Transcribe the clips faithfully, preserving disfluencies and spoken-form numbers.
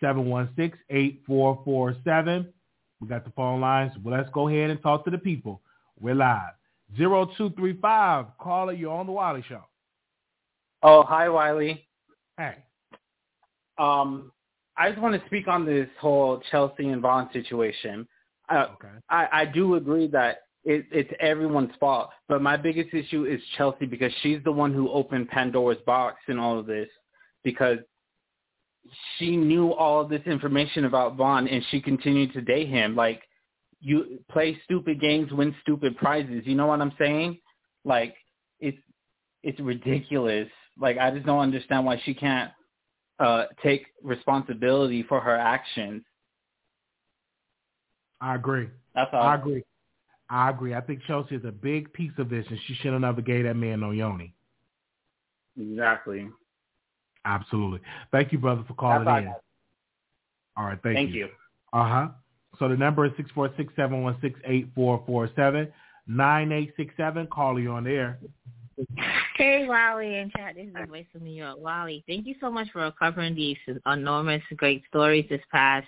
seven one six, eight four four seven. We got the phone lines. Well, let's go ahead and talk to the people. We're live. zero two three five. Caller, you're on the Wiley Show. Oh, hi, Wiley. Hey. Um, I just want to speak on this whole Chelsea and Vaughn situation. Uh, okay. I, I do agree that it, it's everyone's fault, but my biggest issue is Chelsea because she's the one who opened Pandora's box in all of this because she knew all this information about Vaughn and she continued to date him. Like, you play stupid games, win stupid prizes. You know what I'm saying? Like, it's, it's ridiculous. Like, I just don't understand why she can't uh, take responsibility for her actions. I agree. That's all. I agree. I agree. I think Chelsea is a big piece of this and she shouldn't have gave that man no yoni. Exactly. Absolutely. Thank you, brother, for calling That's in. Right. All right. Thank, thank you. you. Uh-huh. So the number is six four six, seven one six, eight four four seven. nine eight six seven. Caller, you on the air. Hey, Wally and chat. This is the voice of New York. Wally, thank you so much for covering these enormous great stories this past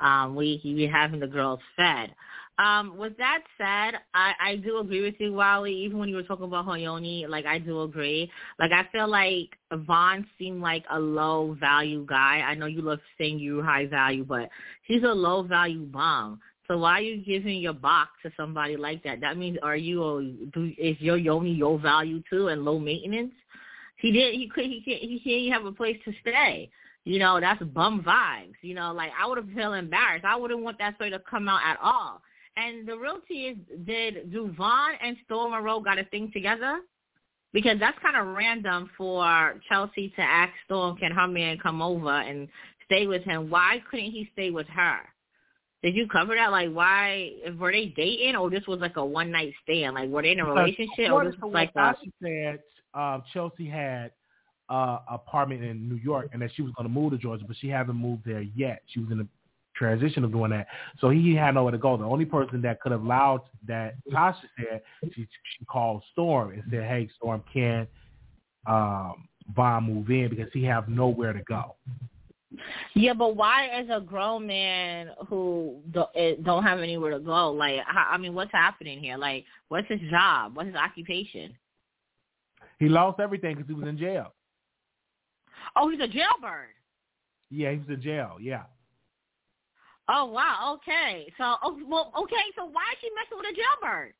um, week. You were having the girls fed. Um, with that said, I, I do agree with you, Wally, even when you were talking about Hoyoni, like, I do agree. Like, I feel like Vaughn seemed like a low-value guy. I know you love saying you high value, but he's a low-value bum. So why are you giving your box to somebody like that? That means are you or do, is your Yoni your value too and low maintenance? He did he could he can't he can't even have a place to stay. You know, that's bum vibes. You know, like I would have felt embarrassed. I wouldn't want that story to come out at all. And the realty is, did do Vaughn and Storm Monroe got a thing together? Because that's kind of random for Chelsea to ask Storm, can her man come over and stay with him? Why couldn't he stay with her? Did you cover that? Like, why were they dating, or this was like a one night stand? Like, were they in a relationship? Uh, or this was like a... Tasha said, uh, Chelsea had uh, an apartment in New York, and that she was going to move to Georgia, but she hasn't moved there yet. She was in the transition of doing that, so he had nowhere to go. The only person that could have allowed that, Tasha said, she, she called Storm and said, "Hey, Storm, can um, Vaughn move in because he have nowhere to go." Yeah, but why as a grown man who don't have anywhere to go? Like, I mean, what's happening here? Like, what's his job? What's his occupation? He lost everything because he was in jail. Oh, he's a jailbird. Yeah, he was in jail, yeah. Oh, wow, okay. So, oh, well, okay, so why is she messing with a jailbird?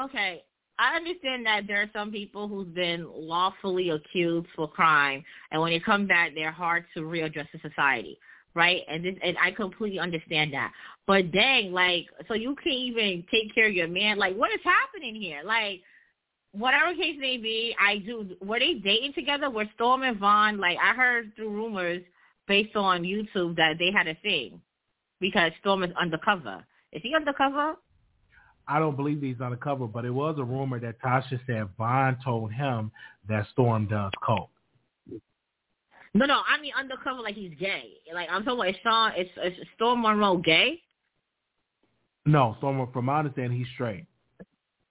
Okay. I understand that there are some people who've been lawfully accused for crime, and when they come back, they're hard to readjust to society, right? And this, and I completely understand that. But dang, like, so you can't even take care of your man. Like, what is happening here? Like, whatever case may be, I do. Were they dating together? Were Storm and Vaughn? Like, I heard through rumors based on YouTube that they had a thing because Storm is undercover. Is he undercover? I don't believe he's undercover, but it was a rumor that Tasha said Vaughn told him that Storm does coke. No, no, I mean undercover like he's gay. Like I'm talking about, is Sean, is, is Storm Monroe gay? No, Storm, from my understanding, he's straight.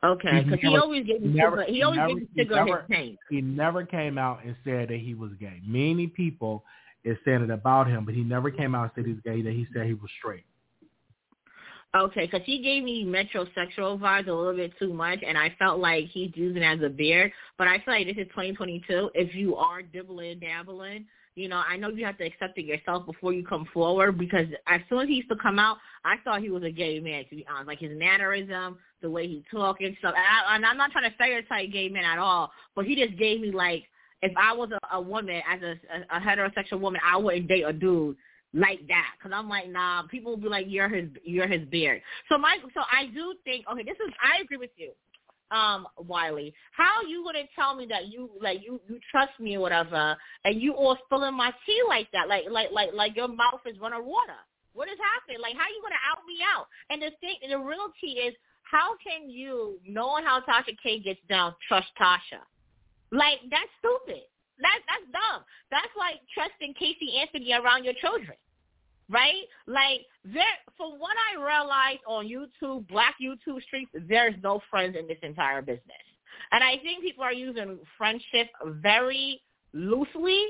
Okay, because he always gets never, he always never, gets cigarette never, tank. He never came out and said that he was gay. Many people is saying it about him, but he never came out and said he was gay. That he said he was straight. Okay, because he gave me metrosexual vibes a little bit too much, and I felt like he's using it as a beard. But I feel like this is twenty twenty-two. If you are dibbling, dabbling, you know, I know you have to accept it yourself before you come forward, because as soon as he used to come out, I thought he was a gay man, to be honest. Like his mannerism, the way he talked and stuff. And, I, and I'm not trying to stereotype gay men at all, but he just gave me, like, if I was a, a woman, as a, a, a heterosexual woman, I wouldn't date a dude like that, because I'm like, nah, people will be like, you're his, you're his beard. So my, so I do think, okay, this is, I agree with you. um, Wiley, how you gonna tell me that you like you, you trust me or whatever, and you all spilling my tea like that, like like like like your mouth is running water? What is happening? Like, how you gonna out me out? And the thing, the real tea is, how can you, knowing how Tasha K gets down, trust Tasha? Like, that's stupid. That's that's dumb. That's like trusting Casey Anthony around your children, right? Like, there. From what I realized on YouTube, black YouTube streets, there's no friends in this entire business, and I think people are using friendship very loosely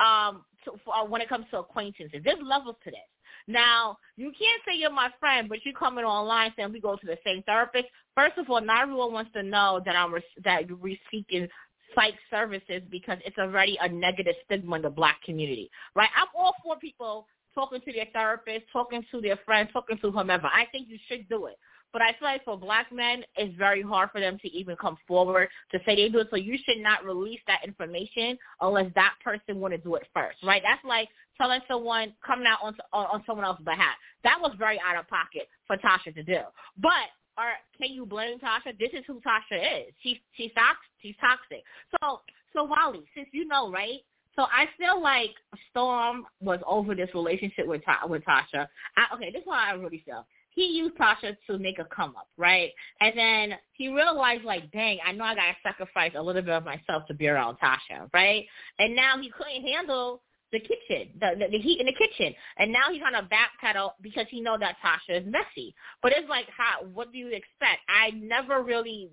um, to, for, when it comes to acquaintances. There's levels to this. Now, you can't say you're my friend, but you're coming online saying we go to the same therapist. First of all, not everyone wants to know that I'm that you're seeking psych services because it's already a negative stigma in the black community, right? I'm all for people talking to their therapist, talking to their friends, talking to whomever. I think you should do it. But I feel like for black men, it's very hard for them to even come forward to say they do it. So you should not release that information unless that person want to do it first, right? That's like telling someone, coming out on, on, on someone else's behalf. That was very out of pocket for Tasha to do. But Or can you blame Tasha? This is who Tasha is. She, she's, toxic, she's toxic. So, so Wally, since you know, right? So I feel like Storm was over this relationship with with Tasha. I, okay, this is how I really feel. He used Tasha to make a come up, right? And then he realized, like, dang, I know I got to sacrifice a little bit of myself to be around Tasha, right? And now he couldn't handle the kitchen, the, the, the heat in the kitchen. And now he's on a backpedal because he know that Tasha is messy. But it's like, how, what do you expect? I never really,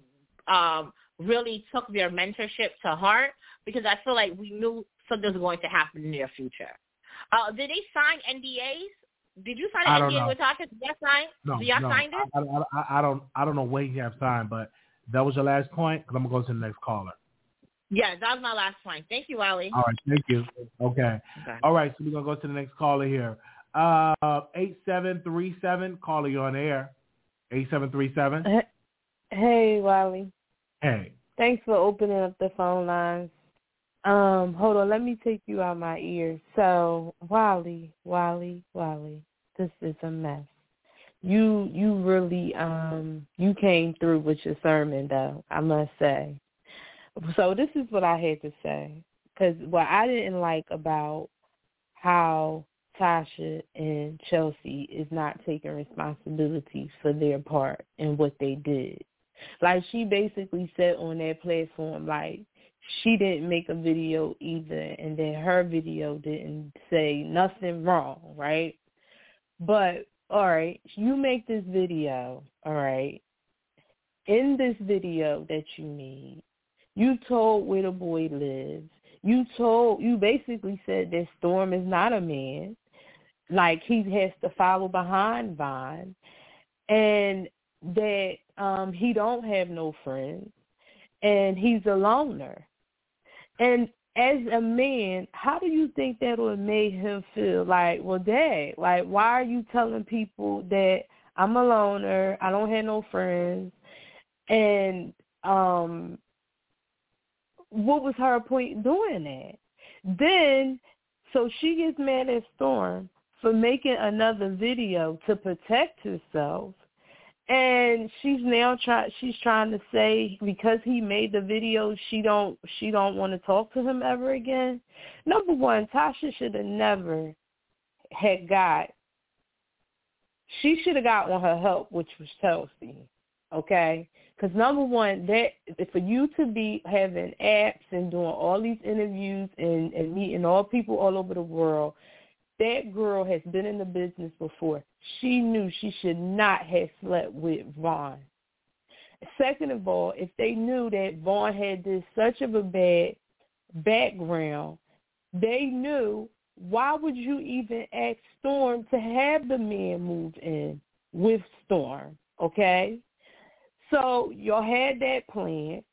um, really took their mentorship to heart because I feel like we knew something was going to happen in the near future. Uh, did they sign N D As? Did you sign an N D A know. with Tasha? Did y'all sign? No, did y'all no. sign this? I, I, I, I, don't, I don't know what you have signed, but that was your last point because I'm going to go to the next caller. Yeah, that was my last point. Thank you, Ali. All right, thank you. Okay. okay. All right, so we're going to go to the next caller here. Uh, eight seven three seven, caller, you're on air. eight seven three seven. Hey, Wally. Hey. Thanks for opening up the phone lines. Um, hold on, let me take you out my ears. So, Wally, Wally, Wally, this is a mess. You, you really, um, you came through with your sermon, though, I must say. So this is what I had to say, because what I didn't like about how Tasha and Chelsea is not taking responsibility for their part in what they did. Like, she basically said on that platform, like, she didn't make a video either, and then her video didn't say nothing wrong, right? But, all right, you make this video, all right, in this video that you made, you told where the boy lives. You told, you basically said that Storm is not a man. Like, he has to follow behind Vaughn. And that um, he don't have no friends. And he's a loner. And as a man, how do you think that would make him feel? Like, well, Dad, like, why are you telling people that I'm a loner, I don't have no friends, and, um... what was her point doing that? Then, so she gets mad at Storm for making another video to protect herself, and she's now try she's trying to say because he made the video, she don't she don't want to talk to him ever again. Number one, Tasha should have never had got. She should have gotten her help, which was Chelsea. Okay, because number one, that for you to be having apps and doing all these interviews and, and meeting all people all over the world, that girl has been in the business before. She knew she should not have slept with Vaughn. Second of all, if they knew that Vaughn had this such of a bad background, they knew, why would you even ask Storm to have the man move in with Storm, okay? So y'all had that plan.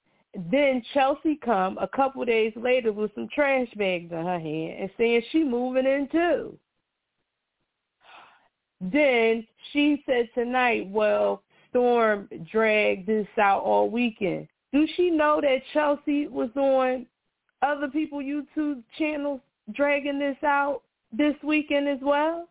Then Chelsea come a couple days later with some trash bags in her hand and saying she moving in too. Then she said tonight, well, Storm dragged this out all weekend. Do she know that Chelsea was on other people's YouTube channels dragging this out this weekend as well?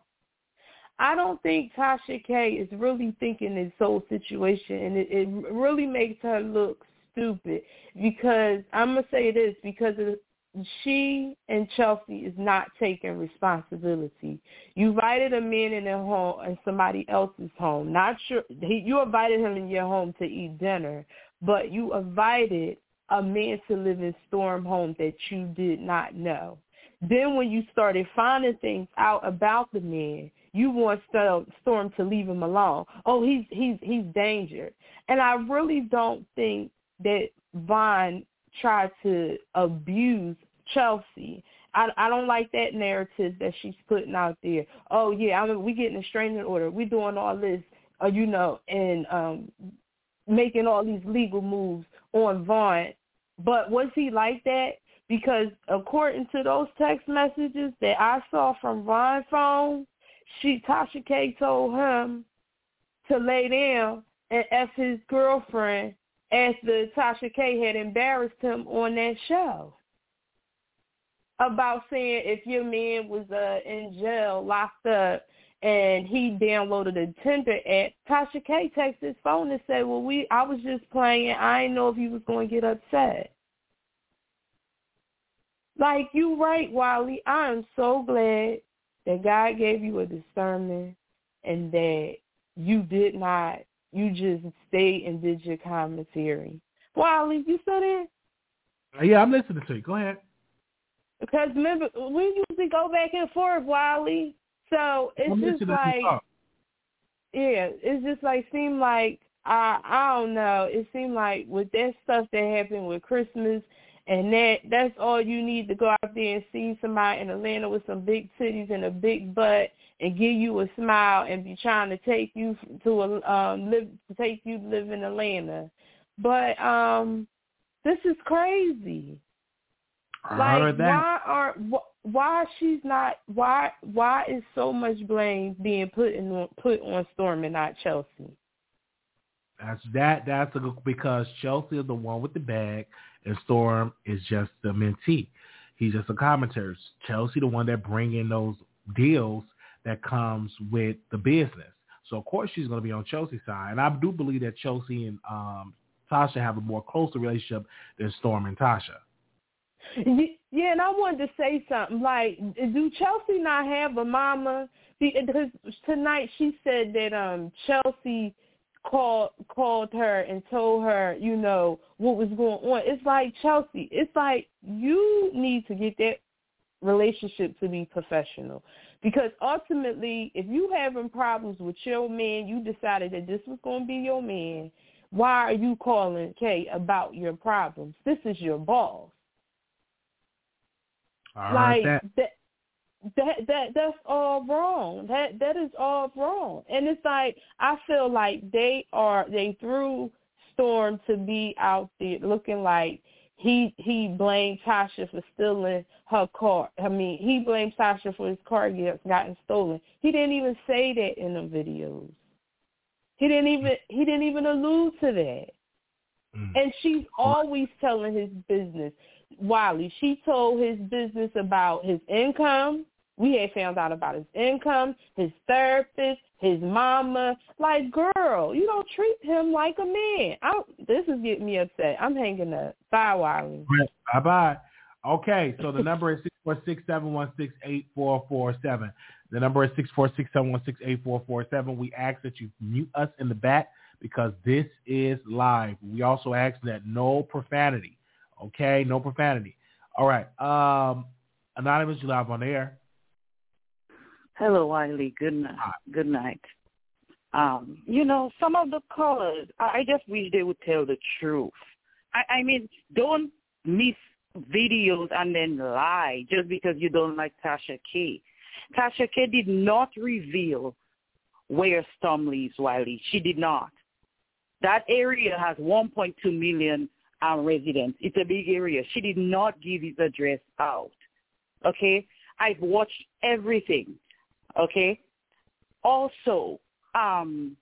I don't think Tasha K is really thinking this whole situation, and it, it really makes her look stupid, because I'm going to say this, because of, she and Chelsea is not taking responsibility. You invited a man in their home, in somebody else's home. Not sure, he, you invited him in your home to eat dinner, but you invited a man to live in Storm home that you did not know. Then when you started finding things out about the man, you want Storm to leave him alone. Oh, he's he's he's dangerous. And I really don't think that Vaughn tried to abuse Chelsea. I, I don't like that narrative that she's putting out there. Oh, yeah, I mean, we getting a restraining order. We doing all this, uh, you know, and um, making all these legal moves on Vaughn. But was he like that? Because according to those text messages that I saw from Vaughn's phone, she Tasha K told him to lay down and F his girlfriend after Tasha K had embarrassed him on that show about saying if your man was uh, in jail, locked up, and he downloaded a Tinder app, Tasha K texted his phone and said, well, we I was just playing. I didn't know if he was going to get upset. Like, you right, Wiley. I am so glad that God gave you a discernment and that you did not, you just stayed and did your commentary. Wiley, you still there? Yeah, I'm listening to you. Go ahead. Because remember, we usually go back and forth, Wiley. So it's I'm just like, yeah, it's just like, seemed like, I, I don't know. It seemed like with that stuff that happened with Christmas, and that that's all you need to go out there and see somebody in Atlanta with some big titties and a big butt and give you a smile and be trying to take you to a, um, live to take you to live in Atlanta. But um, this is crazy. I heard like that. why are why she's not why why is so much blame being put in put on Storm and not Chelsea? That's that. That's a, because Chelsea is the one with the bag, and Storm is just the mentee. He's just a commentator. Chelsea, the one that bring in those deals that comes with the business. So of course she's going to be on Chelsea's side. And I do believe that Chelsea and um, Tasha have a more closer relationship than Storm and Tasha. Yeah, and I wanted to say something. Like, do Chelsea not have a mama? Because tonight she said that um, Chelsea called called her and told her, you know, what was going on. It's like, Chelsea, it's like you need to get that relationship to be professional, because ultimately if you having problems with your man, you decided that this was going to be your man. Why are you calling Kay about your problems? This is your boss. All like that. that That that that's all wrong. That that is all wrong. And it's like, I feel like they are they threw Storm to be out there looking like he he blamed Tasha for stealing her car. I mean, he blamed Tasha for his car gotten stolen. He didn't even say that in the videos. He didn't even he didn't even allude to that. Mm. And she's always telling his business. Wiley, she told his business about his income. We had found out about his income, his therapist, his mama. Like, girl, you don't treat him like a man. I, this is getting me upset. I'm hanging up. Bye, Wiley. Bye-bye. Okay, so the number is six four six, seven one six, eight four four seven. The number is six four six, seven one six, eight four four seven. We ask that you mute us in the back because this is live. We also ask that no profanity. Okay, no profanity. All right. Um, Anonymous, you live on the air. Hello, Wiley. Good night. Good night. Um, you know, some of the callers, I just wish they would tell the truth. I, I mean, don't miss videos and then lie just because you don't like Tasha K. Tasha K did not reveal where Storm lives, Wiley. She did not. That area has one point two million our residents. It's a big area. She did not give his address out. Okay? I've watched everything. Okay? Also, um,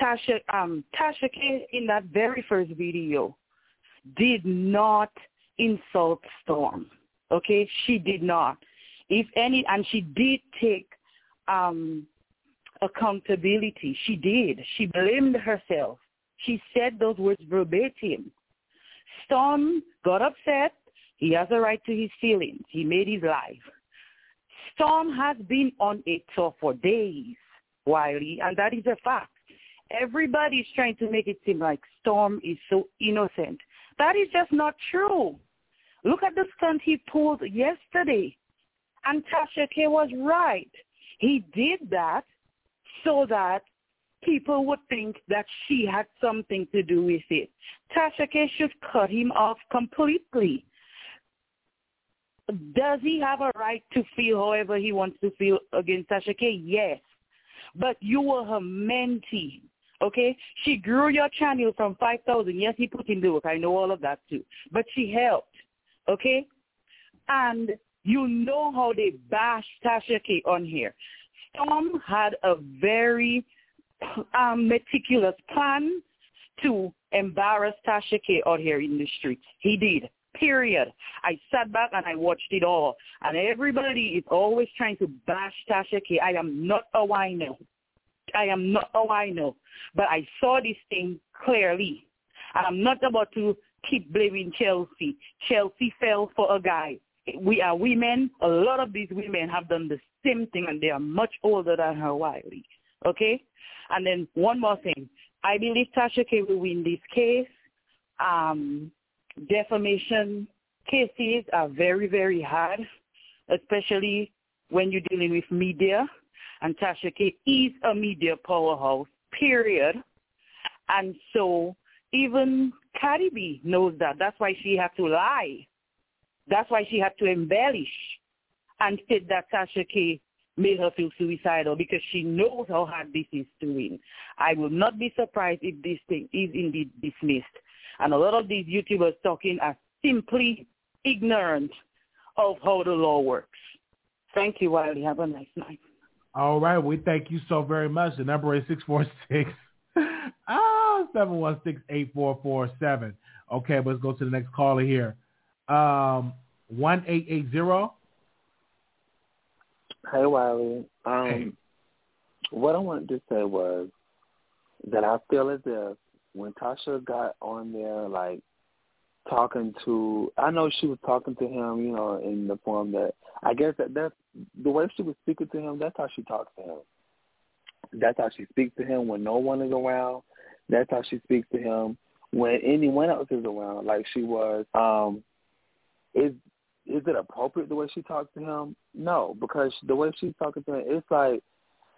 Tasha um, Tasha K in that very first video did not insult Storm. Okay? She did not. If any, and she did take um, accountability. She did. She blamed herself She said those words verbatim. Storm got upset. He has a right to his feelings. He made his life. Storm has been on a tour for days, Wiley, and that is a fact. Everybody is trying to make it seem like Storm is so innocent. That is just not true. Look at the stunt he pulled yesterday. And Tasha K was right. He did that so that people would think that she had something to do with it. Tasha K should cut him off completely. Does he have a right to feel however he wants to feel against Tasha K? Yes. But you were her mentee, okay? She grew your channel from five thousand. Yes, he put in the work. I know all of that too. But she helped, okay? And you know how they bashed Tasha K on here. Storm had a very um, meticulous plan to embarrass Tasha K out here in the streets. He did. Period. I sat back and I watched it all. And everybody is always trying to bash Tasha K. I am not a wino. I am not a wino. But I saw this thing clearly. And I'm not about to keep blaming Chelsea. Chelsea fell for a guy. We are women. A lot of these women have done the same thing, and they are much older than her, Wiley. Okay? And then one more thing. I believe Tasha K will win this case. Um... Defamation cases are very, very hard, especially when you're dealing with media. And Tasha K is a media powerhouse, period. And so even Cardi B knows that. That's why she had to lie. That's why she had to embellish and said that Tasha K made her feel suicidal, because she knows how hard this is to win. I will not be surprised if this thing is indeed dismissed. And a lot of these YouTubers talking are simply ignorant of how the law works. Thank you, Wiley. Have a nice night. All right. We thank you so very much. The number is six four six, seven one six, eight four four seven. Okay, let's go to the next caller here. Um, one eight eight zero. Hey, Wiley. Um, hey. What I wanted to say was that I feel as if when Tasha got on there, like, talking to, I know she was talking to him, you know, in the form that, I guess that that's, the way she was speaking to him, that's how she talks to him. That's how she speaks to him when no one is around. That's how she speaks to him when anyone else is around, like she was. Um, is is it appropriate the way she talks to him? No, because the way she's talking to him, it's like,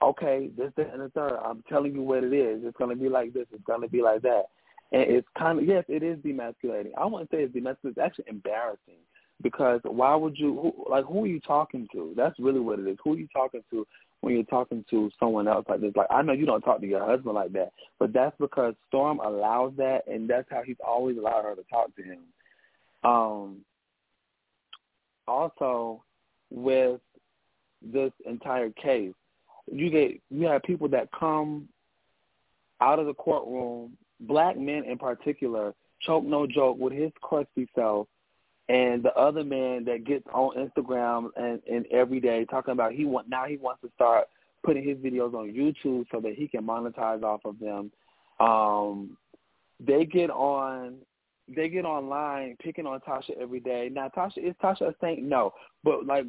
okay, this, that, and the third. I'm telling you what it is. It's going to be like this. It's going to be like that. And it's kind of, yes, it is demasculating. I wouldn't say it's demasculating. It's actually embarrassing, because why would you, who, like, who are you talking to? That's really what it is. Who are you talking to when you're talking to someone else like this? Like, I know you don't talk to your husband like that, but that's because Storm allows that, and that's how he's always allowed her to talk to him. Um. Also, with this entire case, You get you have people that come out of the courtroom, black men in particular, choke no joke with his crusty self, and the other man that gets on Instagram and, and every day talking about he want now he wants to start putting his videos on YouTube so that he can monetize off of them. Um, they get on they get online picking on Tasha every day. Now Tasha is Tasha a saint? No, but like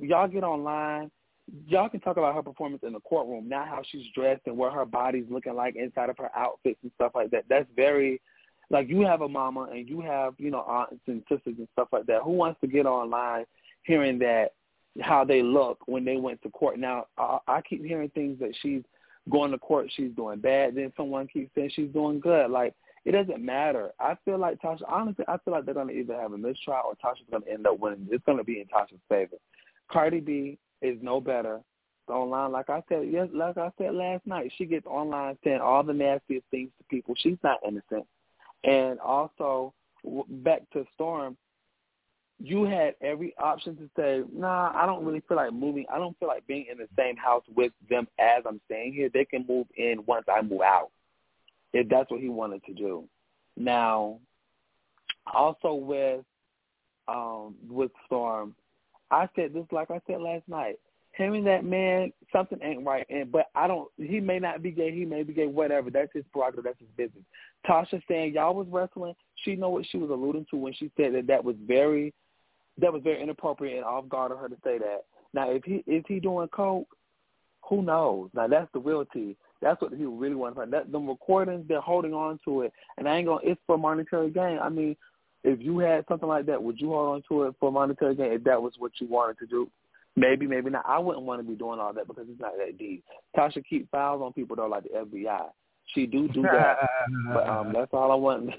y'all get online. Y'all can talk about her performance in the courtroom, not how she's dressed and what her body's looking like inside of her outfits and stuff like that. That's very, like, you have a mama and you have, you know, aunts and sisters and stuff like that. Who wants to get online hearing that, how they look when they went to court? Now, I, I keep hearing things that she's going to court, she's doing bad. Then someone keeps saying she's doing good. Like, it doesn't matter. I feel like Tasha, honestly, I feel like they're going to either have a mistrial or Tasha's going to end up winning. It's going to be in Tasha's favor. Cardi B is no better online. Like I said, yes, like I said last night, she gets online saying all the nastiest things to people. She's not innocent. And also, back to Storm, you had every option to say, nah, I don't really feel like moving. I don't feel like being in the same house with them as I'm staying here. They can move in once I move out, if that's what he wanted to do. Now, also with um, with Storm, I said this like I said last night. him and that man, something ain't right. And but I don't. He may not be gay. He may be gay. Whatever. That's his prerogative. That's his business. Tasha saying y'all was wrestling. She know what she was alluding to when she said that. That was very, that was very inappropriate and off guard of her to say that. Now, if he is he doing coke, who knows? Now that's the real tea. That's what he really wants. That them recordings, they're holding on to it, and I ain't gonna. It's for monetary gain. I mean, if you had something like that, would you hold on to it for monetary gain? If that was what you wanted to do. Maybe, maybe not. I wouldn't want to be doing all that because it's not that deep. Tasha keep files on people, though, like the F B I. She do do that. But um, that's all I want.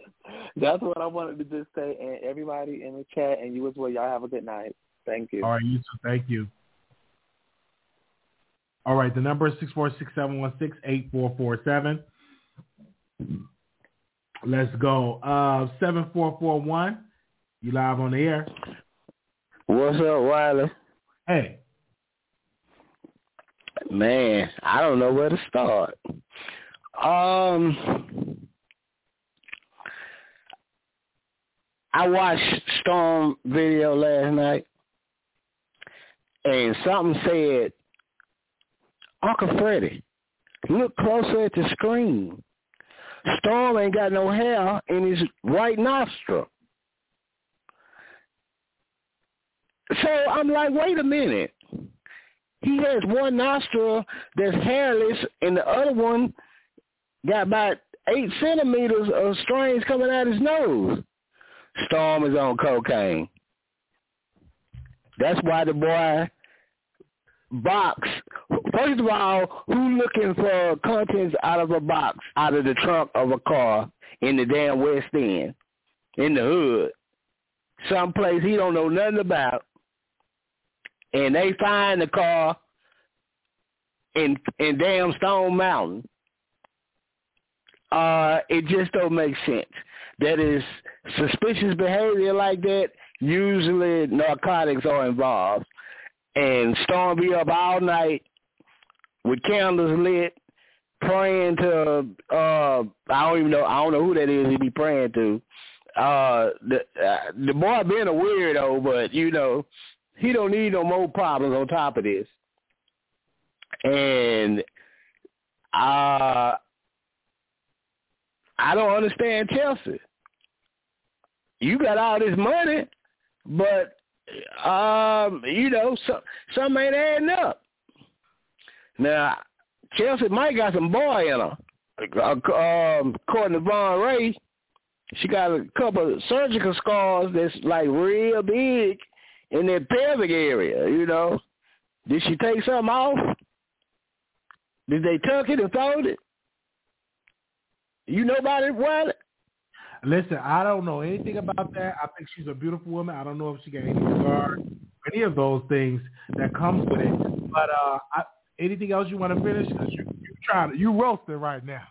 That's what I wanted to just say. And everybody in the chat and you as well, y'all have a good night. Thank you. All right, you too. Thank you. All right, the number is six four six, seven one six, eight four four seven. Let's go. Uh, seven four four one, you live on the air. What's up, Wiley? Hey. Man, I don't know where to start. Um, I watched Storm video last night, and something said, Uncle Freddie, look closer at the screen. Storm ain't got no hair in his right nostril. So I'm like, wait a minute. He has one nostril that's hairless, and the other one got about eight centimeters of strings coming out his nose. Storm is on cocaine. That's why the boy box. First of all, who looking for contents out of a box, out of the trunk of a car in the damn West End, in the hood, someplace he don't know nothing about? And they find the car in in damn Stone Mountain. Uh, it just don't make sense. That is suspicious behavior like that. Usually narcotics are involved. And Storm be up all night with candles lit, praying to, uh, I don't even know, I don't know who that is he be praying to. Uh, the, uh, the boy being a weirdo, but, you know, he don't need no more problems on top of this. And uh, I don't understand Chelsea. You got all this money, but, um, you know, so, something ain't adding up. Now, Chelsea might got some boy in her. Um, according to Vaughn Ray, she got a couple of surgical scars that's like real big in that pelvic area, you know. Did she take something off? Did they tuck it and fold it? You know about it, Wiley? Listen, I don't know anything about that. I think she's a beautiful woman. I don't know if she got any regard, any of those things that comes with it. But uh, I, anything else you want to finish? Because you, you're trying to, you roasting right now.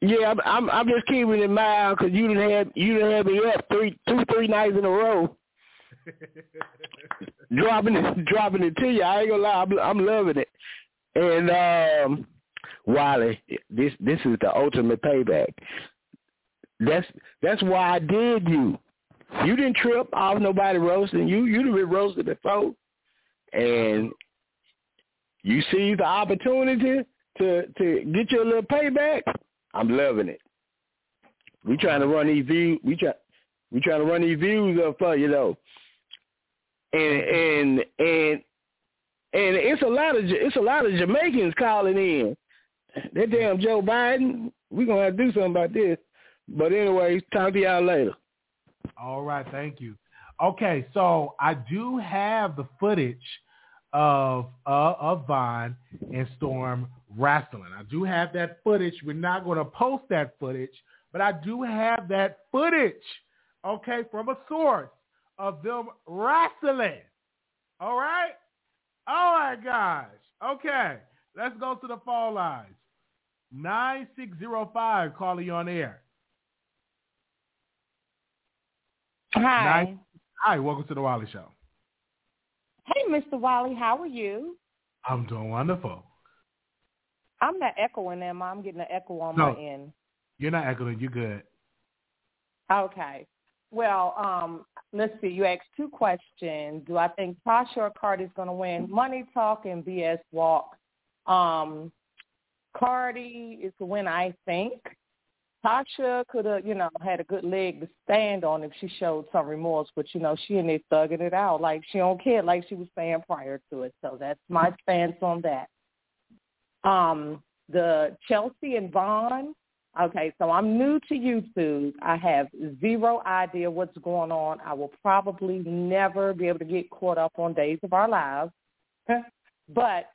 Yeah, I'm, I'm. I'm just keeping it mild because you didn't have you didn't have me up three, two, three nights in a row. dropping it, dropping it to you. I ain't gonna lie, I'm, I'm loving it. And um, Wiley, this this is the ultimate payback. That's that's why I did you. You didn't trip off nobody roasting you. You'd have been roasted before, and you see the opportunity to to get your little payback. I'm loving it. We trying to run these views. We try, we trying to run these views up for you though. And and and and it's a lot of it's a lot of Jamaicans calling in. That damn Joe Biden. We gonna have to do something about this. But anyway, talk to y'all later. All right, thank you. Okay, so I do have the footage of uh, of Vaughn and Storm wrestling. I do have that footage. We're not going to post that footage, but I do have that footage, okay, from a source of them wrestling. All right? Oh, my gosh. Okay. Let's go to the phone lines. nine six zero five, caller, you on air. Hi. Nine, hi, welcome to the Wiley Show. Hey, Mister Wiley, how are you? I'm doing wonderful. I'm not echoing them. I'm getting an echo on no, my end. You're not echoing. You're good. Okay. Well, um, let's see. You asked two questions. Do I think Tasha or Cardi's going to win? Money talk and B S walk. Um, Cardi is the win, I think. Tasha could have, you know, had a good leg to stand on if she showed some remorse, but, you know, she and they thugging it out like she don't care, like she was saying prior to it. So that's my stance on that. Um, the Chelsea and Vaughn, okay, so I'm new to YouTube. I have zero idea what's going on. I will probably never be able to get caught up on Days of Our Lives, but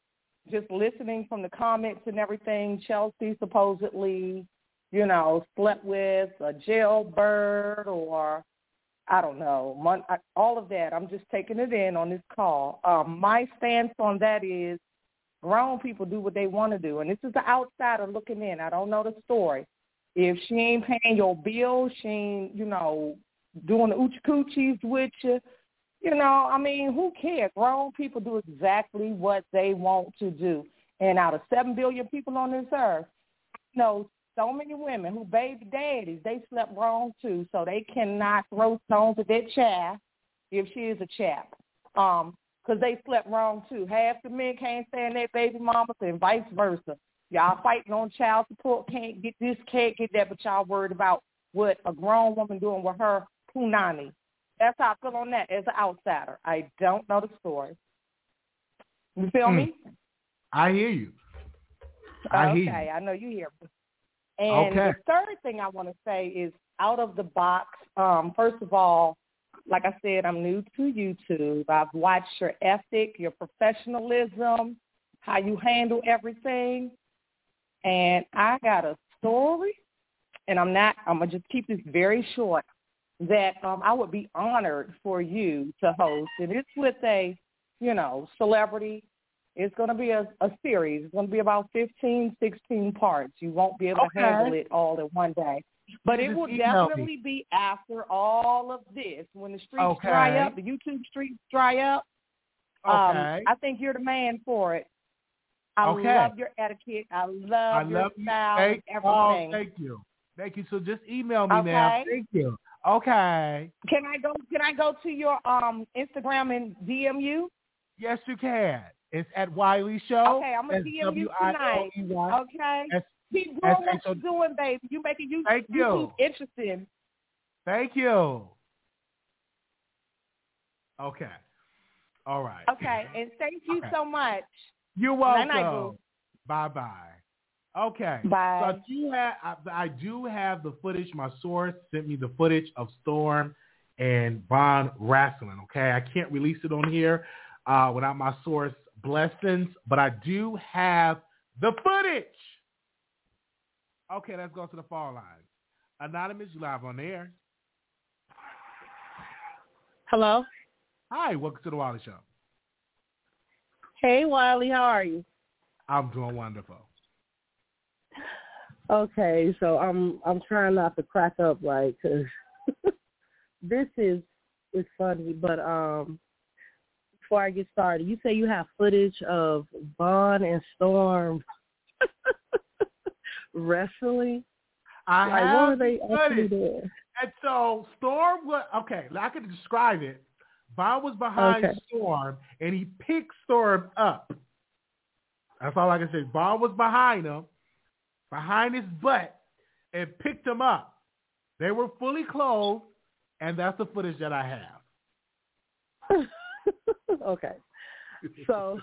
just listening from the comments and everything, Chelsea supposedly, you know, slept with a jailbird or, I don't know, all of that. I'm just taking it in on this call. Um, my stance on that is grown people do what they want to do, and this is the outsider looking in. I don't know the story. If she ain't paying your bills, she ain't, you know, doing the oochie coochies with you, you know, I mean, who cares? Grown people do exactly what they want to do. And out of seven billion people on this earth, you know, so many women who baby daddies, they slept wrong too, so they cannot throw stones at that chap if she is a chap, um, because they slept wrong too. Half the men can't stand their baby mamas and vice versa. Y'all fighting on child support, can't get this, can't get that, but y'all worried about what a grown woman doing with her punani. That's how I feel on that as an outsider. I don't know the story. You feel mm. me? I hear you. I okay, hear you. I know you hear me. And okay. The third thing I want to say is out of the box. Um, first of all, like I said, I'm new to YouTube. I've watched your ethic, your professionalism, how you handle everything. And I got a story, and I'm not, I'm going to just keep this very short, that um, I would be honored for you to host. And it's with a, you know, celebrity. It's going to be a, a series. It's going to be about fifteen, sixteen parts. You won't be able okay. to handle it all in one day. But it will definitely be after all of this. When the streets okay. dry up, the YouTube streets dry up, okay. um, I think you're the man for it. I okay. love your etiquette. I love I your love style you. Thank, everything. Oh, thank you. Thank you. So just email me okay. now. Thank you. Okay. Can I go Can I go to your um, Instagram and D M you? Yes, you can. It's at Wiley Show. Okay, I'm going to D M you tonight. Okay? S- Keep doing S- what S- you're doing, baby. You're making you, Thank you. YouTube interesting. Thank you. Okay. All right. Okay, and thank you okay. so much. You're welcome. Night-night, bye-bye. Okay. Bye. So you have, I, I do have the footage. My source sent me the footage of Storm and Vaughn wrestling, okay? I can't release it on here uh, without my source blessings, but I do have the footage. Okay, let's go to the phone lines. Anonymous, you live on the air. Hello. Hi, welcome to the Wiley Show. Hey, Wiley, how are you? I'm doing wonderful. Okay, so I'm I'm trying not to crack up, like, cause this is is funny, but um. Before I get started, you say you have footage of Vaughn and Storm wrestling. I like, have what they footage. And so Storm was, okay, I could describe it. Vaughn was behind okay. Storm, and he picked Storm up. That's all I can say. Vaughn was behind him, behind his butt, and picked him up. They were fully clothed, and that's the footage that I have. Okay, so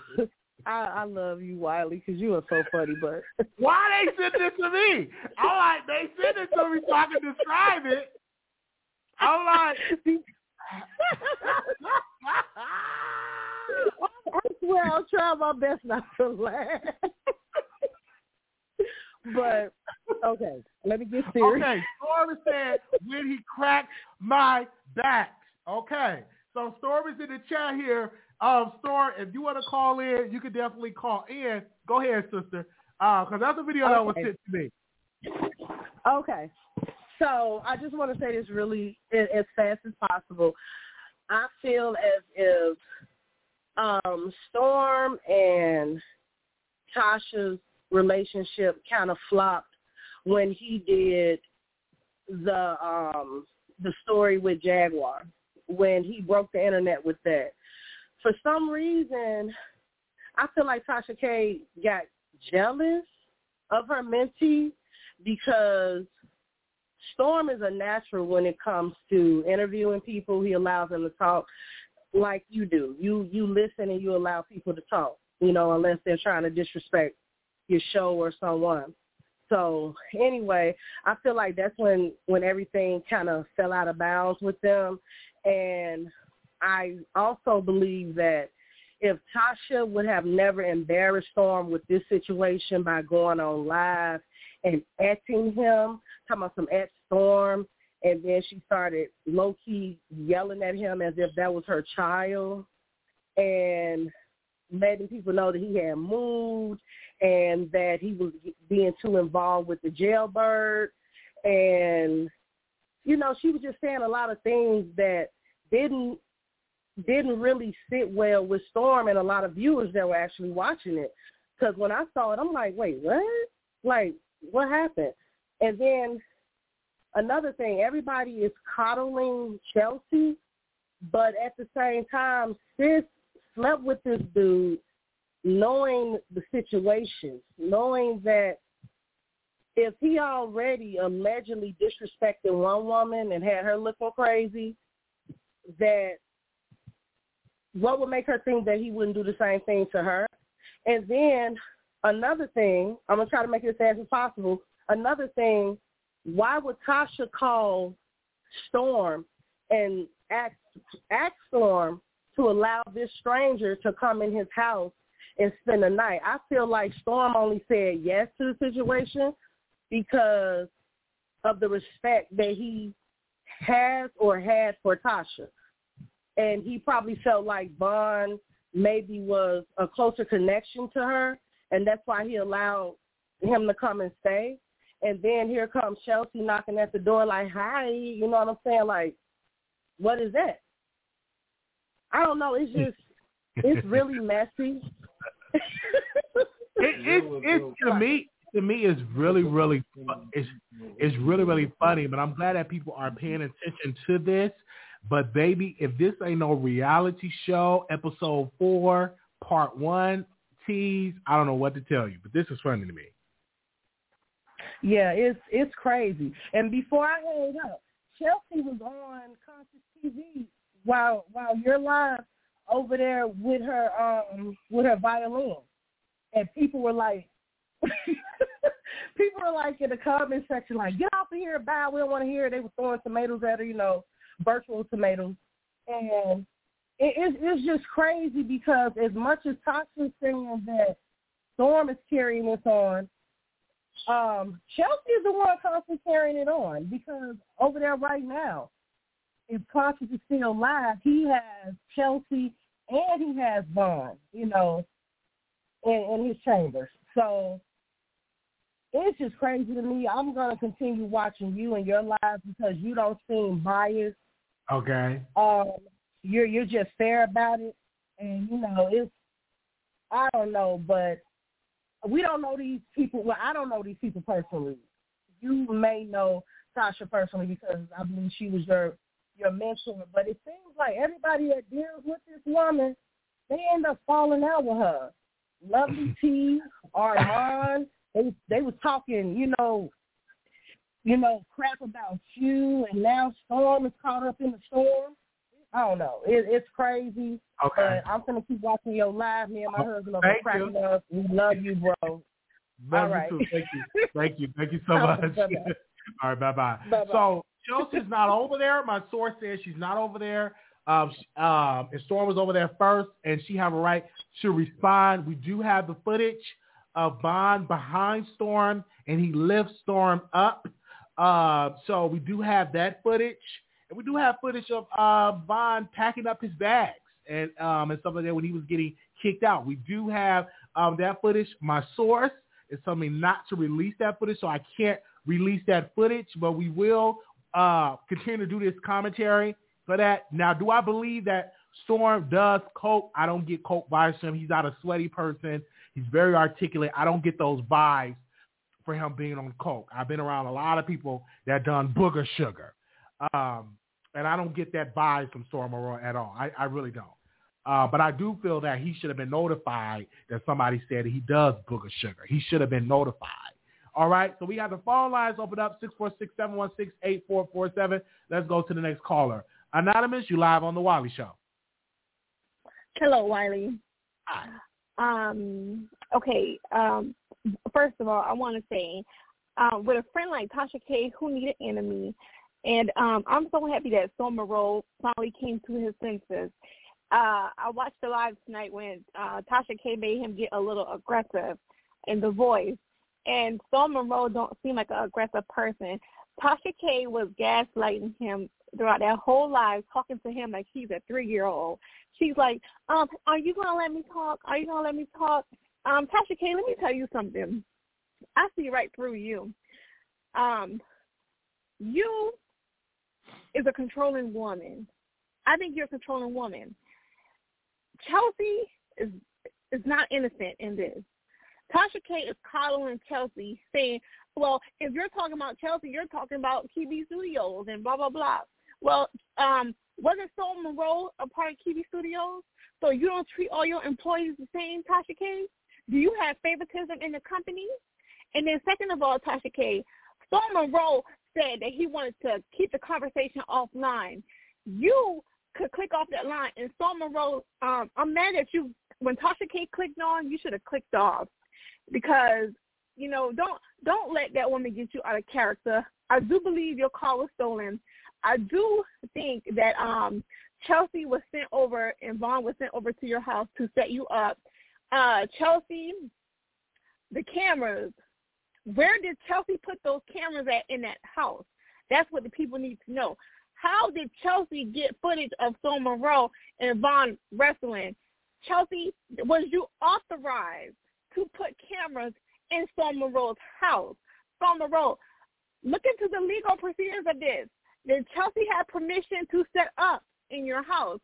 I, I love you, Wiley, because you are so funny. But why they send this to me? I'm like, they send it to me so I can describe it. I'm like, I swear I'll try my best not to laugh. But okay, let me get serious. Okay, Storm said when he cracked my back. Okay. So Storm is in the chat here. Um, Storm, if you want to call in, you can definitely call in. Go ahead, sister, because uh, that's a video okay. that was sent to me. Okay. So I just want to say this really as fast as possible. I feel as if um, Storm and Tasha's relationship kind of flopped when he did the um, the story with Jaguar when he broke the internet with that. For some reason, I feel like Tasha K got jealous of her mentee because Storm is a natural when it comes to interviewing people. He allows them to talk like you do. You you listen and you allow people to talk, you know, unless they're trying to disrespect your show or someone. So anyway, I feel like that's when, when everything kind of fell out of bounds with them. And I also believe that if Tasha would have never embarrassed Storm with this situation by going on live and etching him, talking about some etch Storm, and then she started low-key yelling at him as if that was her child and letting people know that he had moved and that he was being too involved with the jailbird. And, you know, she was just saying a lot of things that didn't didn't really sit well with Storm and a lot of viewers that were actually watching it. Because when I saw it, I'm like, wait, what? Like, what happened? And then another thing, everybody is coddling Chelsea, but at the same time, sis slept with this dude knowing the situation, knowing that if he already allegedly disrespected one woman and had her looking crazy, that what would make her think that he wouldn't do the same thing to her? And then another thing, I'm going to try to make it as fast as possible, another thing, why would Tasha call Storm and ask, ask Storm to allow this stranger to come in his house and spend the night? I feel like Storm only said yes to the situation because of the respect that he has or had for Tasha. And he probably felt like Vaughn maybe was a closer connection to her, and that's why he allowed him to come and stay. And then here comes Chelsea knocking at the door like, hi, you know what I'm saying? Like, what is that? I don't know. It's just, it's really messy. it, it, it's to me, to me, it's really, really, it's, it's really, really funny, but I'm glad that people are paying attention to this. But, baby, if this ain't no reality show, episode four, part one, tease, I don't know what to tell you. But this is funny to me. Yeah, it's it's crazy. And before I hang up, Chelsea was on Conscious T V while while you're live over there with her um with her violin, and people were like, people were like in the comment section like, get off of here, bye, we don't want to hear it. They were throwing tomatoes at her, you know, virtual tomatoes, and it, it, it's just crazy because as much as Tasha's saying that Storm is carrying this on. Um, Chelsea is the one constantly carrying it on because over there right now, if Conscious is still live, he has Chelsea and he has Vaughn, you know, in, in his chambers. So it's just crazy to me. I'm going to continue watching you and your lives because you don't seem biased. Okay. Um, you're, you're just fair about it. And, you know, it's, I don't know, but we don't know these people. Well, I don't know these people personally. You may know Tasha personally because I believe she was your, your mentor. But it seems like everybody that deals with this woman, they end up falling out with her. Lovely Ti, Armand, they they was talking, you know, you know, crap about you, and now Storm is caught up in the storm. I don't know. It, it's crazy. Okay. But I'm going to keep watching your live. Me and my husband are cracking up. We love you, bro. Love All you right. Too. Thank you. Thank you. Thank you so much. Bye-bye. All right. Bye-bye. Bye-bye. So Chelsea's not over there. My source says she's not over there. Um, um, and Storm was over there first, and she have a right to respond. We do have the footage of Bond behind Storm, and he lifts Storm up. Uh, so we do have that footage. And we do have footage of uh, Vaughn packing up his bags and um, and stuff like that when he was getting kicked out. We do have um, that footage. My source is telling me not to release that footage, so I can't release that footage, but we will uh, continue to do this commentary for that. Now, do I believe that Storm does cope? I don't get cope vibes from him. He's not a sweaty person. He's very articulate. I don't get those vibes for him being on coke. I've been around a lot of people that done booger sugar. Um, and I don't get that vibe from Storm Monroe at all. I, I really don't. Uh, but I do feel that he should have been notified that somebody said he does booger sugar. He should have been notified. All right, so we have the phone lines open up, six four six, seven one six, eight four four seven. Let's go to the next caller. Anonymous, you live on The Wiley Show. Hello, Wiley. Hi. Um, okay, um, first of all, I want to say, uh, with a friend like Tasha K, who need an enemy? And um, I'm so happy that Storm Monroe finally came to his senses. Uh, I watched the live tonight when uh, Tasha K made him get a little aggressive in the voice. And Storm Monroe don't seem like an aggressive person. Tasha K was gaslighting him throughout that whole life, talking to him like he's a three-year-old. She's like, um, are you going to let me talk? Are you going to let me talk? Um, Tasha K, let me tell you something. I see right through you. Um, you is a controlling woman. I think you're a controlling woman. Chelsea is is not innocent in this. Tasha K is coddling Chelsea, saying, well, if you're talking about Chelsea, you're talking about Kiwi Studios and blah, blah, blah. Well, um, wasn't Storm Monroe a part of Kiwi Studios? So you don't treat all your employees the same, Tasha K? Do you have favoritism in the company? And then second of all, Tasha K, Storm Monroe said that he wanted to keep the conversation offline. You could click off that line, and Storm Monroe, um, I'm mad that you, when Tasha K clicked on, you should have clicked off. Because, you know, don't don't let that woman get you out of character. I do believe your call was stolen. I do think that um, Chelsea was sent over and Vaughn was sent over to your house to set you up. Uh, Chelsea, the cameras, where did Chelsea put those cameras at in that house? That's what the people need to know. How did Chelsea get footage of Storm Monroe and Vaughn wrestling? Chelsea, was you authorized to put cameras in Storm Monroe's house? Storm Monroe, look into the legal proceedings of this. Did Chelsea have permission to set up in your house?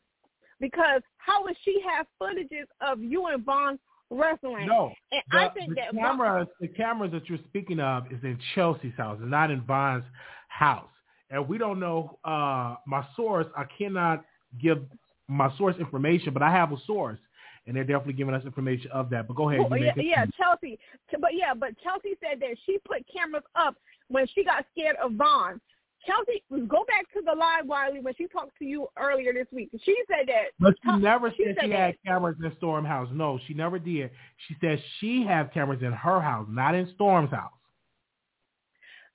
Because how would she have footages of you and Vaughn wrestling? No, and the, I think the that cameras, Vaughn, the cameras that you're speaking of is in Chelsea's house, and not in Vaughn's house. And we don't know. Uh, my source, I cannot give my source information, but I have a source. And they're definitely giving us information of that. But go ahead. Well, yeah, yeah, Chelsea. But, yeah, but Chelsea said that she put cameras up when she got scared of Vaughn. Chelsea, go back to the live, Wiley, when she talked to you earlier this week. She said that. But she never she said, said she that. had cameras in Storm's house. No, she never did. She said she had cameras in her house, not in Storm's house.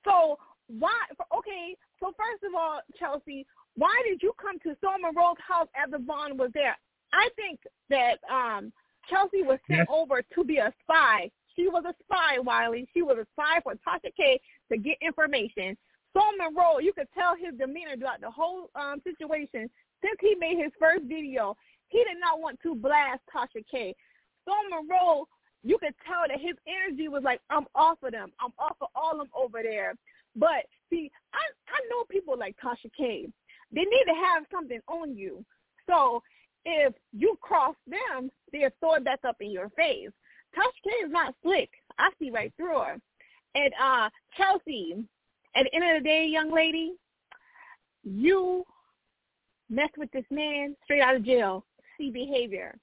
So, why? Okay, so first of all, Chelsea, why did you come to Storm Monroe's house after Vaughn was there? I think that um, Chelsea was sent yes. over to be a spy. She was a spy, Wiley. She was a spy for Tasha K to get information. Storm Monroe, you could tell his demeanor throughout the whole um, situation. Since he made his first video, he did not want to blast Tasha K. Storm Monroe, you could tell that his energy was like, I'm off of them. I'm off of all of them over there. But, see, I, I know people like Tasha K. They need to have something on you. So, if you cross them, they'll throw it back up in your face. Tasha K is not slick. I see right through her. And uh, Chelsea, at the end of the day, young lady, you messed with this man straight out of jail. See behavior.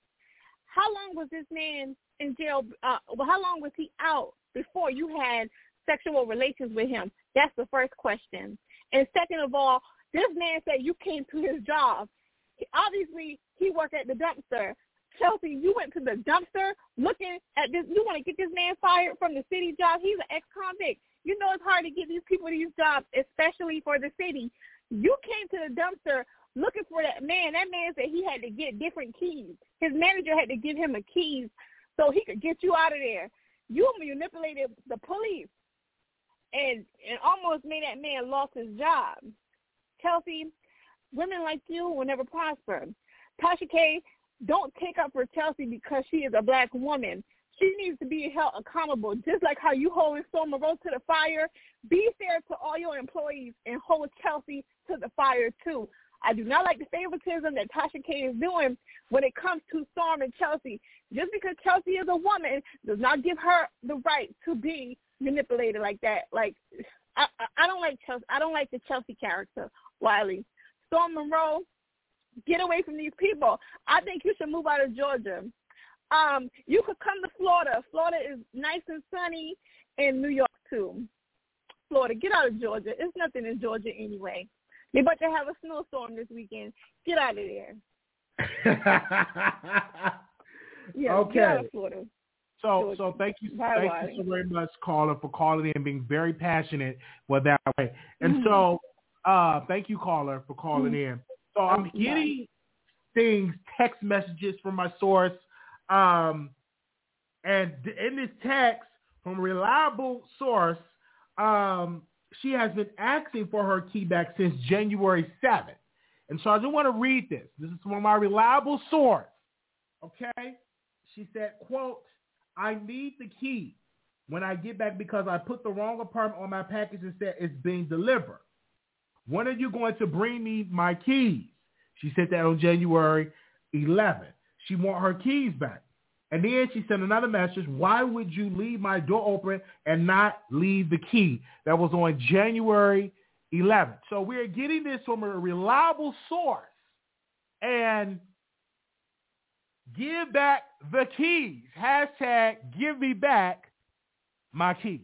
How long was this man in jail? Uh, well, how long was he out before you had sexual relations with him? That's the first question. And second of all, this man said you came to his job. Obviously, he worked at the dumpster. Chelsea, you went to the dumpster looking at this. You want to get this man fired from the city job? He's an ex-convict. You know it's hard to get these people these jobs, especially for the city. You came to the dumpster looking for that man. That man said he had to get different keys. His manager had to give him a keys so he could get you out of there. You manipulated the police and, and almost made that man lost his job. Chelsea, women like you will never prosper. Tasha K, don't take up for Chelsea because she is a black woman. She needs to be held accountable, just like how you holding Storm Monroe to the fire. Be fair to all your employees and hold Chelsea to the fire, too. I do not like the favoritism that Tasha K is doing when it comes to Storm and Chelsea. Just because Chelsea is a woman does not give her the right to be manipulated like that. Like, I, I don't like Chelsea. I don't like the Chelsea character Wiley. Storm Monroe, get away from these people. I think you should move out of Georgia. Um, you could come to Florida. Florida is nice and sunny, and New York, too. Florida, get out of Georgia. There's nothing in Georgia anyway. You're about to have a snowstorm this weekend. Get out of there. Yeah, okay. Get out of Florida. So, Georgia. So thank you, thank you so very much, caller, for calling in and being very passionate with that way. And mm-hmm. so, uh, thank you, caller, for calling mm-hmm. in. So I'm getting things, text messages from my source. Um, and in this text from a reliable source, um, she has been asking for her key back since January seventh. And so I just want to read this. This is from my reliable source. Okay. She said, quote, I need the key when I get back because I put the wrong apartment on my package and said it's being delivered. When are you going to bring me my keys? She said that on January eleventh. She want her keys back. And then she sent another message. Why would you leave my door open and not leave the key? That was on January eleventh. So we're getting this from a reliable source. And give back the keys. Hashtag give me back my keys.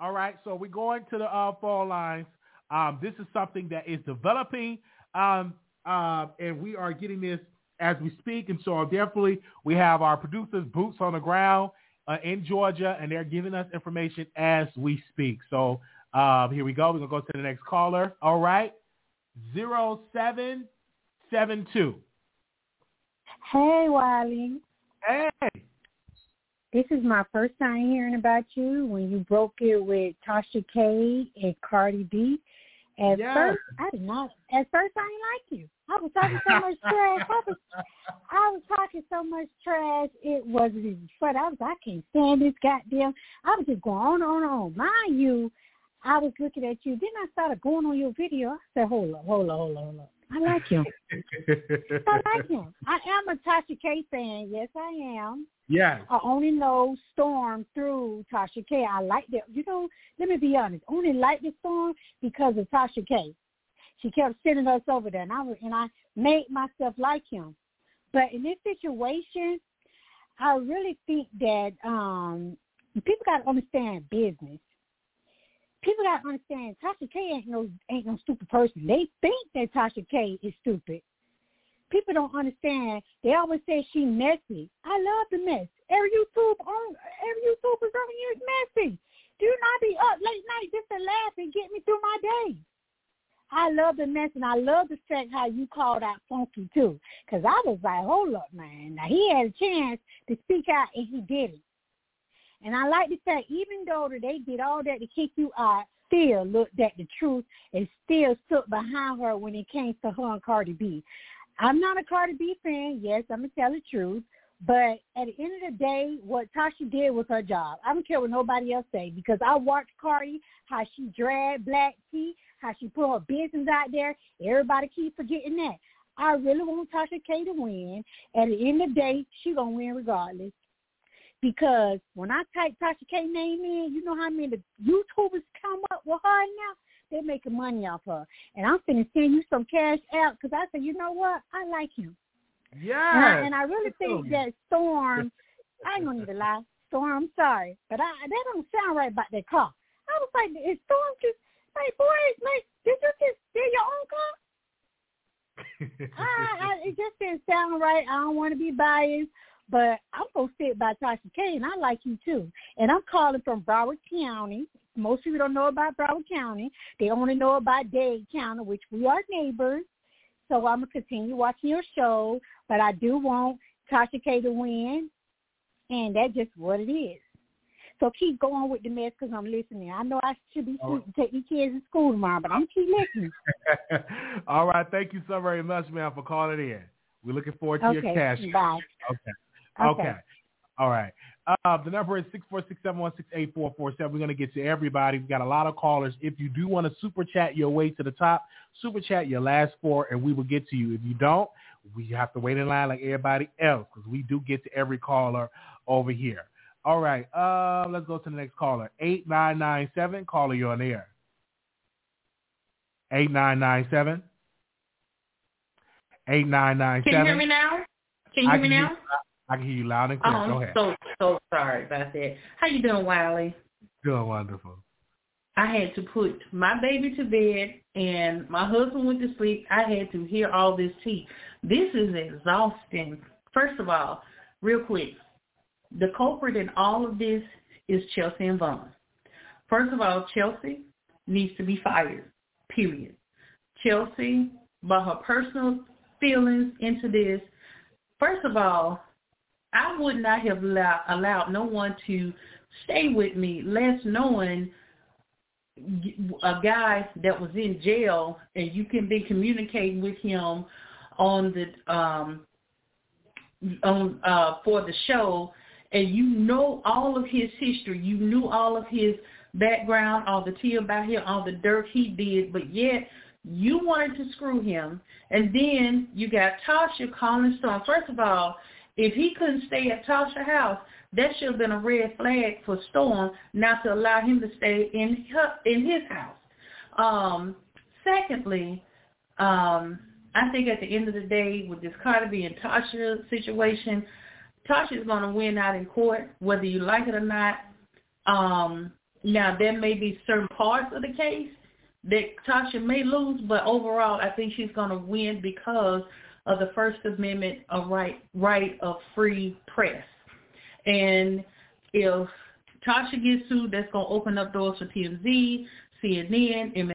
All right. So we're going to the uh, phone lines. Um, this is something that is developing, um, uh, and we are getting this as we speak. And so definitely we have our producers, boots on the ground uh, in Georgia, and they're giving us information as we speak. So um, here we go. We're going to go to the next caller. All right. zero seven seven two. Hey, Wiley. Hey. This is my first time hearing about you when you broke it with Tasha K and Cardi B. At yes. first, I did not. At first, I didn't like you. I was talking so much trash. I was, I was talking so much trash. It wasn't even fun. I was. I can't stand this goddamn. I was just going on, on, on. Mind you, I was looking at you. Then I started going on your video. I said, hold up, hold up, hold up, hold up. I like him. I like him. I am a Tasha K fan. Yes, I am. Yes. I only know Storm through Tasha K. I like that. You know, let me be honest. I only liked the Storm because of Tasha K. She kept sending us over there, and I was, and I made myself like him. But in this situation, I really think that um, people got to understand business. People got to understand Tasha K ain't no ain't no stupid person. They think that Tasha K is stupid. People don't understand. They always say she messy. I love the mess. Every YouTube on every YouTuber on here is messy. Do not be up late night just to laugh and get me through my day. I love the mess, and I love the fact how you called out Funky too. Cause I was like, hold up, man. Now he had a chance to speak out, and he didn't. And I like to say, even though they did all that to kick you out, still looked at the truth and still stood behind her when it came to her and Cardi B. I'm not a Cardi B fan. Yes, I'm going to tell the truth. But at the end of the day, what Tasha did was her job. I don't care what nobody else say, because I watched Cardi, how she dragged Black T, how she put her business out there. Everybody keep forgetting that. I really want Tasha K to win. At the end of the day, she going to win regardless. Because when I type Tasha K name in, you know how many the YouTubers come up with her now? They're making money off her. And I'm finna send you some cash out because I said, you know what? I like him. Yeah. And I, and I really think that Storm, I ain't gonna need to lie. Storm, I'm sorry. But I, that don't sound right about that car. I was like, is Storm just, like, boy, like, did you just steal your own car? I, I, it just didn't sound right. I don't want to be biased. But I'm going to sit by Tasha K, and I like you, too. And I'm calling from Broward County. Most people don't know about Broward County. They only know about Dade County, which we are neighbors. So I'm going to continue watching your show. But I do want Tasha K to win, and that's just what it is. So keep going with the mess because I'm listening. I know I should be sweet and take the kids to school tomorrow, but I'm keep listening. All right. Thank you so very much, ma'am, for calling in. We're looking forward to okay, your cash. Bye. Okay. Okay. okay. All right. Uh, the number is six four six, seven one six, eight four four seven. We're going to get to everybody. We've got a lot of callers. If you do want to super chat your way to the top, super chat your last four, and we will get to you. If you don't, we have to wait in line like everybody else because we do get to every caller over here. All right. Uh, let's go to the next caller. eight nine nine seven. Caller, you're on the air. eight nine nine seven. eight nine nine seven. Can you hear me now? Can you hear me now? I can hear you loud and clear. Oh, Go ahead. I'm so, so sorry about that. How you doing, Wiley? Doing wonderful. I had to put my baby to bed, and my husband went to sleep. I had to hear all this tea. This is exhausting. First of all, real quick, the culprit in all of this is Chelsea and Vaughn. First of all, Chelsea needs to be fired, period. Chelsea, by her personal feelings into this, first of all, I would not have allow, allowed no one to stay with me, less knowing a guy that was in jail, and you can be communicating with him on the um, on uh, for the show, and you know all of his history, you knew all of his background, all the tea about him, all the dirt he did, but yet you wanted to screw him, and then you got Tasha calling Storm. First of all, if he couldn't stay at Tasha's house, that should have been a red flag for Storm not to allow him to stay in her, in his house. Um, secondly, um, I think at the end of the day, with this Cardi B and Tasha situation, Tasha's going to win out in court, whether you like it or not. Um, now, there may be certain parts of the case that Tasha may lose, but overall, I think she's going to win because of the First Amendment of right, right of free press. And if Tasha gets sued, that's going to open up doors for T M Z, C N N, M S N B C,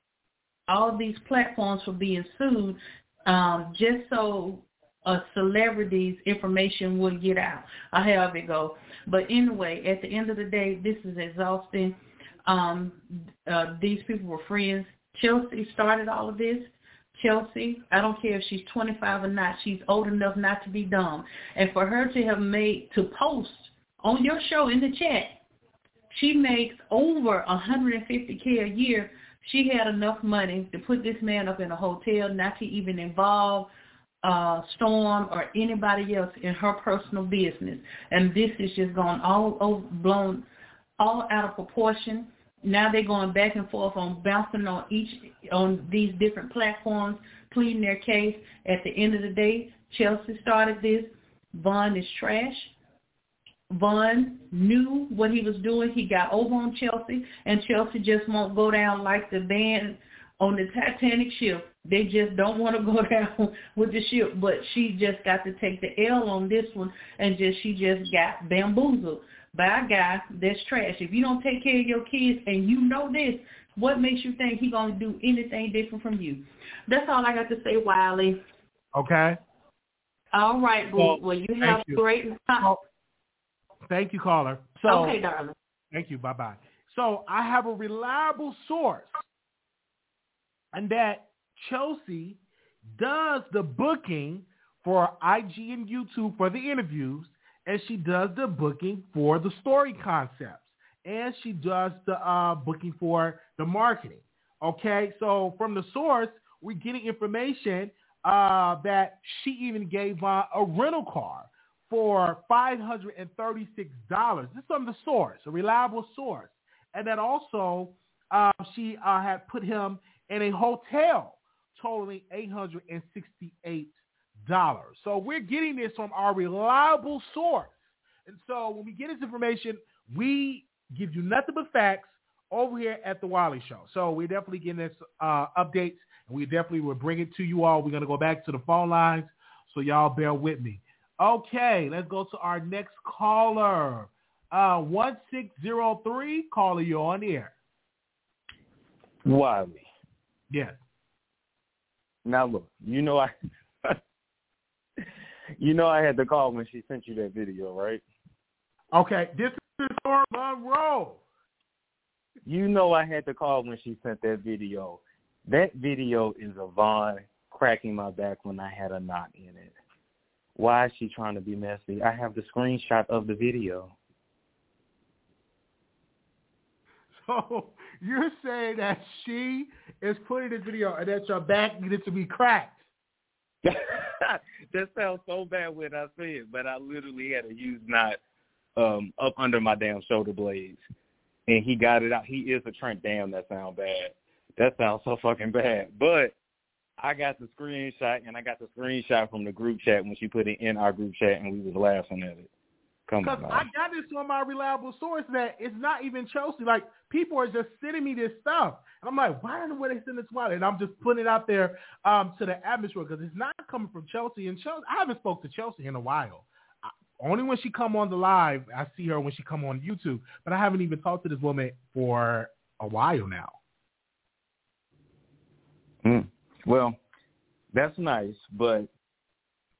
all these platforms for being sued, um, just so a celebrity's information will get out, or however it goes. But anyway, at the end of the day, this is exhausting. Um, uh, these people were friends. Chelsea started all of this. Chelsea, I don't care if she's twenty-five or not, she's old enough not to be dumb. And for her to have made, to post on your show in the chat, she makes over one hundred fifty thousand dollars a year. She had enough money to put this man up in a hotel, not to even involve uh, Storm or anybody else in her personal business. And this is just gone all over, blown all out of proportion. Now they're going back and forth on bouncing on each, on these different platforms, pleading their case. At the end of the day, Chelsea started this. Vaughn is trash. Vaughn knew what he was doing. He got over on Chelsea, and Chelsea just won't go down like the band on the Titanic ship. They just don't want to go down with the ship, but she just got to take the L on this one, and just she just got bamboozled by a guy that's trash. If you don't take care of your kids and you know this, what makes you think he's going to do anything different from you? That's all I got to say, Wiley. Okay. All right, well, well you have a great time. Well, thank you, caller. So, okay, darling. Thank you. Bye-bye. So I have a reliable source, and that Chelsea does the booking for I G and YouTube for the interviews, and she does the booking for the story concepts, and she does the uh, booking for the marketing. Okay, so from the source, we're getting information uh, that she even gave uh, a rental car for five hundred thirty-six dollars. This is from the source, a reliable source. And then also uh, she uh, had put him in a hotel totaling eight hundred sixty-eight dollars. So we're getting this from our reliable source. And so when we get this information, we give you nothing but facts over here at The Wiley Show. So we're definitely getting this uh, updates, and we definitely will bring it to you all. We're going to go back to the phone lines, so y'all bear with me. Okay, let's go to our next caller. Uh, one six zero three, caller, you're on the air. Wiley. Yes. Now, look, you know I... You know I had to call when she sent you that video, right? Okay, this is Storm Monroe. You know I had to call when she sent that video. That video is a Vaughn cracking my back when I had a knot in it. Why is she trying to be messy? I have the screenshot of the video. So you're saying that she is putting this video and that your back needed to be cracked. That sounds so bad when I say it, but I literally had a huge knot um, up under my damn shoulder blades, and he got it out. He is a Trent. Damn, that sound bad. That sounds so fucking bad. But I got the screenshot, and I got the screenshot from the group chat when she put it in our group chat, and we was laughing at it. Come on. Because I got this from my reliable source that it's not even Chelsea. Like, people are just sending me this stuff. And I'm like, why in the way they send this Wiley? And I'm just putting it out there um, to the atmosphere because it's not coming from Chelsea. And Chelsea, I haven't spoke to Chelsea in a while. I, only when she come on the live, I see her when she come on YouTube. But I haven't even talked to this woman for a while now. Mm. Well, that's nice, but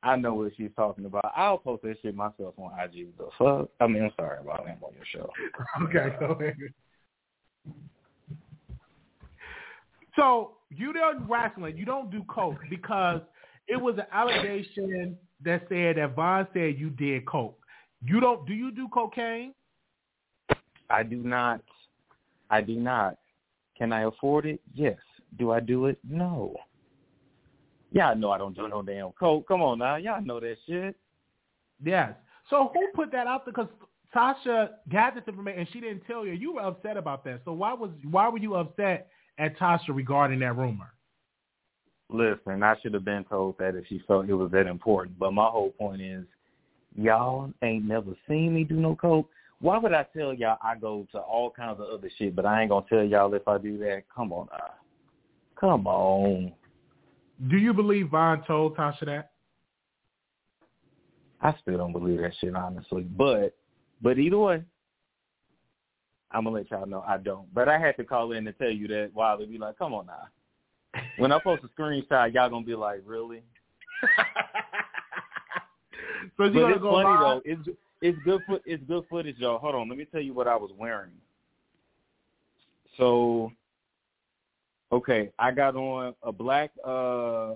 I know what she's talking about. I'll post that shit myself on I G. The fuck? I mean, I'm sorry about him on your show. Okay, go ahead. So you don't wrestling. You don't do coke because it was an allegation that said that Vaughn said you did coke. You don't? Do you do cocaine? I do not. I do not. Can I afford it? Yes. Do I do it? No. Y'all know I don't do no damn coke. Come on now. Y'all know that shit. Yes. So who put that out there? Because Tasha got this information and she didn't tell you. You were upset about that. So why was why were you upset at Tasha regarding that rumor? Listen, I should have been told that if she felt it was that important. But my whole point is, y'all ain't never seen me do no coke. Why would I tell y'all I go to all kinds of other shit, but I ain't going to tell y'all if I do that? Come on now. Come on. Do you believe Vaughn told Tasha that? I still don't believe that shit, honestly. But but either way, I'm going to let y'all know I don't. But I had to call in to tell you that while they'd be like, come on now. When I post a screenshot, y'all going to be like, really? So you but it's go funny, by? Though. It's, it's, good fo- it's good footage, y'all. Hold on. Let me tell you what I was wearing. So... Okay, I got on a black uh,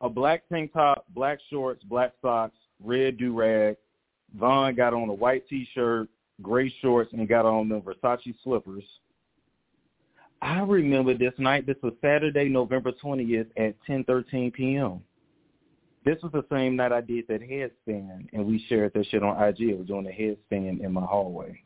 a black tank top, black shorts, black socks, red do-rag. Vaughn got on a white T-shirt, gray shorts, and got on the Versace slippers. I remember this night. This was Saturday, November twentieth at ten thirteen p.m. This was the same night I did that headstand, and we shared that shit on I G. I was doing a headstand in my hallway.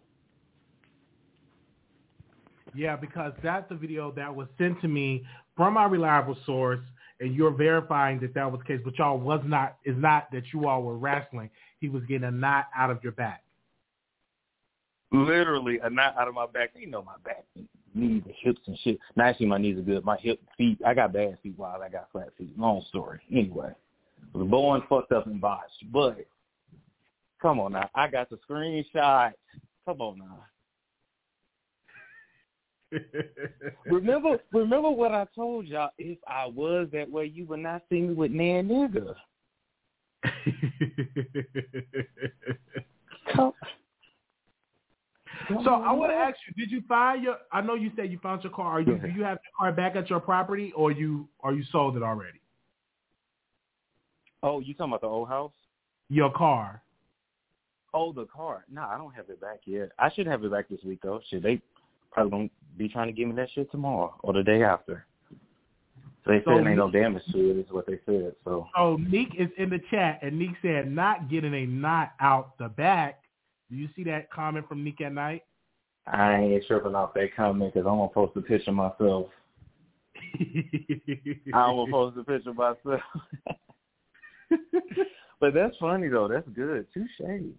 Yeah, because that's the video that was sent to me from my reliable source, and you're verifying that that was the case, but y'all was not, it's not that you all were wrestling. He was getting a knot out of your back. Literally a knot out of my back. They know my back, knees and hips and shit. Now, actually, my knees are good. My hip, feet, I got bad feet while I got flat feet. Long story. Anyway, I was born fucked up and botched, but come on now. I got the screenshot. Come on now. remember remember what I told y'all. If I was that way, you would not see me with Nan Nigga. so, so I want to ask you, did you find your I know you said you found your car. Are you, do you have your car back at your property, or you or you sold it already? Oh, you talking about the old house? Your car. Oh, the car. No, I don't have it back yet. I should have it back this week though. Should they probably going to be trying to give me that shit tomorrow or the day after. So they said so, there ain't no damage to it is what they said. So So Neek is in the chat, and Neek said not getting a knot out the back. Do you see that comment from Neek at Night? I ain't tripping off that comment because I'm going to post a picture myself. I'm going to post a picture myself. But that's funny, though. That's good. Touche.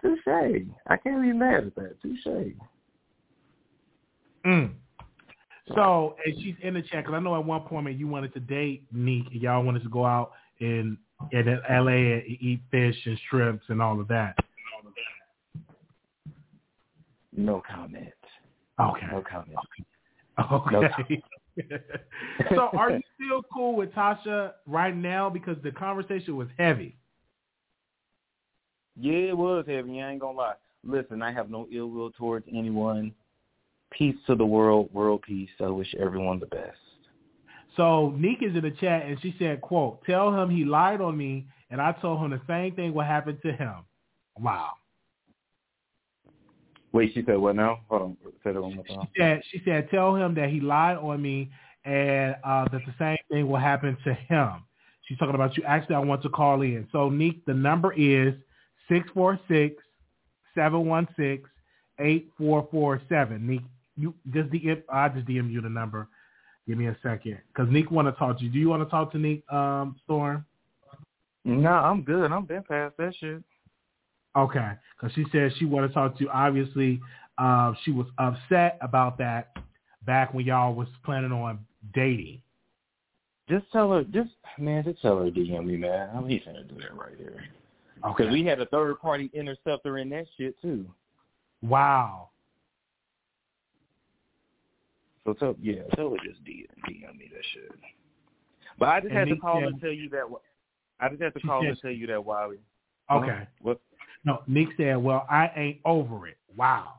Touche. I can't be mad at that. Touche. Mm. So, and she's in the chat, because I know at one point, man, you wanted to date Neek, and y'all wanted to go out in, in L A and eat fish and shrimps and all of that. No comment. Okay. No comment. Okay. No comment. So, are you still cool with Tasha right now? Because the conversation was heavy. Yeah, it was heavy. I ain't going to lie. Listen, I have no ill will towards anyone. Peace to the world, world peace. I wish everyone the best. So Neek is in the chat, and she said, quote, tell him he lied on me, and I told him the same thing would happen to him. Wow. Wait, she said what now? Hold on. Say that one more time. She said, she said, tell him that he lied on me, and uh, that the same thing will happen to him. She's talking about you. Actually, I want to call in. So, Neek, the number is six four six, seven one six, eight four four seven. Neek. You just D M, I just D M you the number. Give me a second, because Neek want to talk to you. Do you want to talk to Neek, um, Storm? No, I'm good. I'm been past that shit. Okay, because she said she want to talk to you. Obviously, uh, she was upset about that back when y'all was planning on dating. Just tell her, just man, just tell her to D M me, man. I'm he's gonna do that right here. Okay. Because we had a third party interceptor in that shit too. Wow. So tell, yeah, tell her just D M me that shit. But I just and had to call said, and tell you that. I just had to call said, and tell you that, Wiley. Okay. Huh? What? No, Nick said, "Well, I ain't over it." Wow.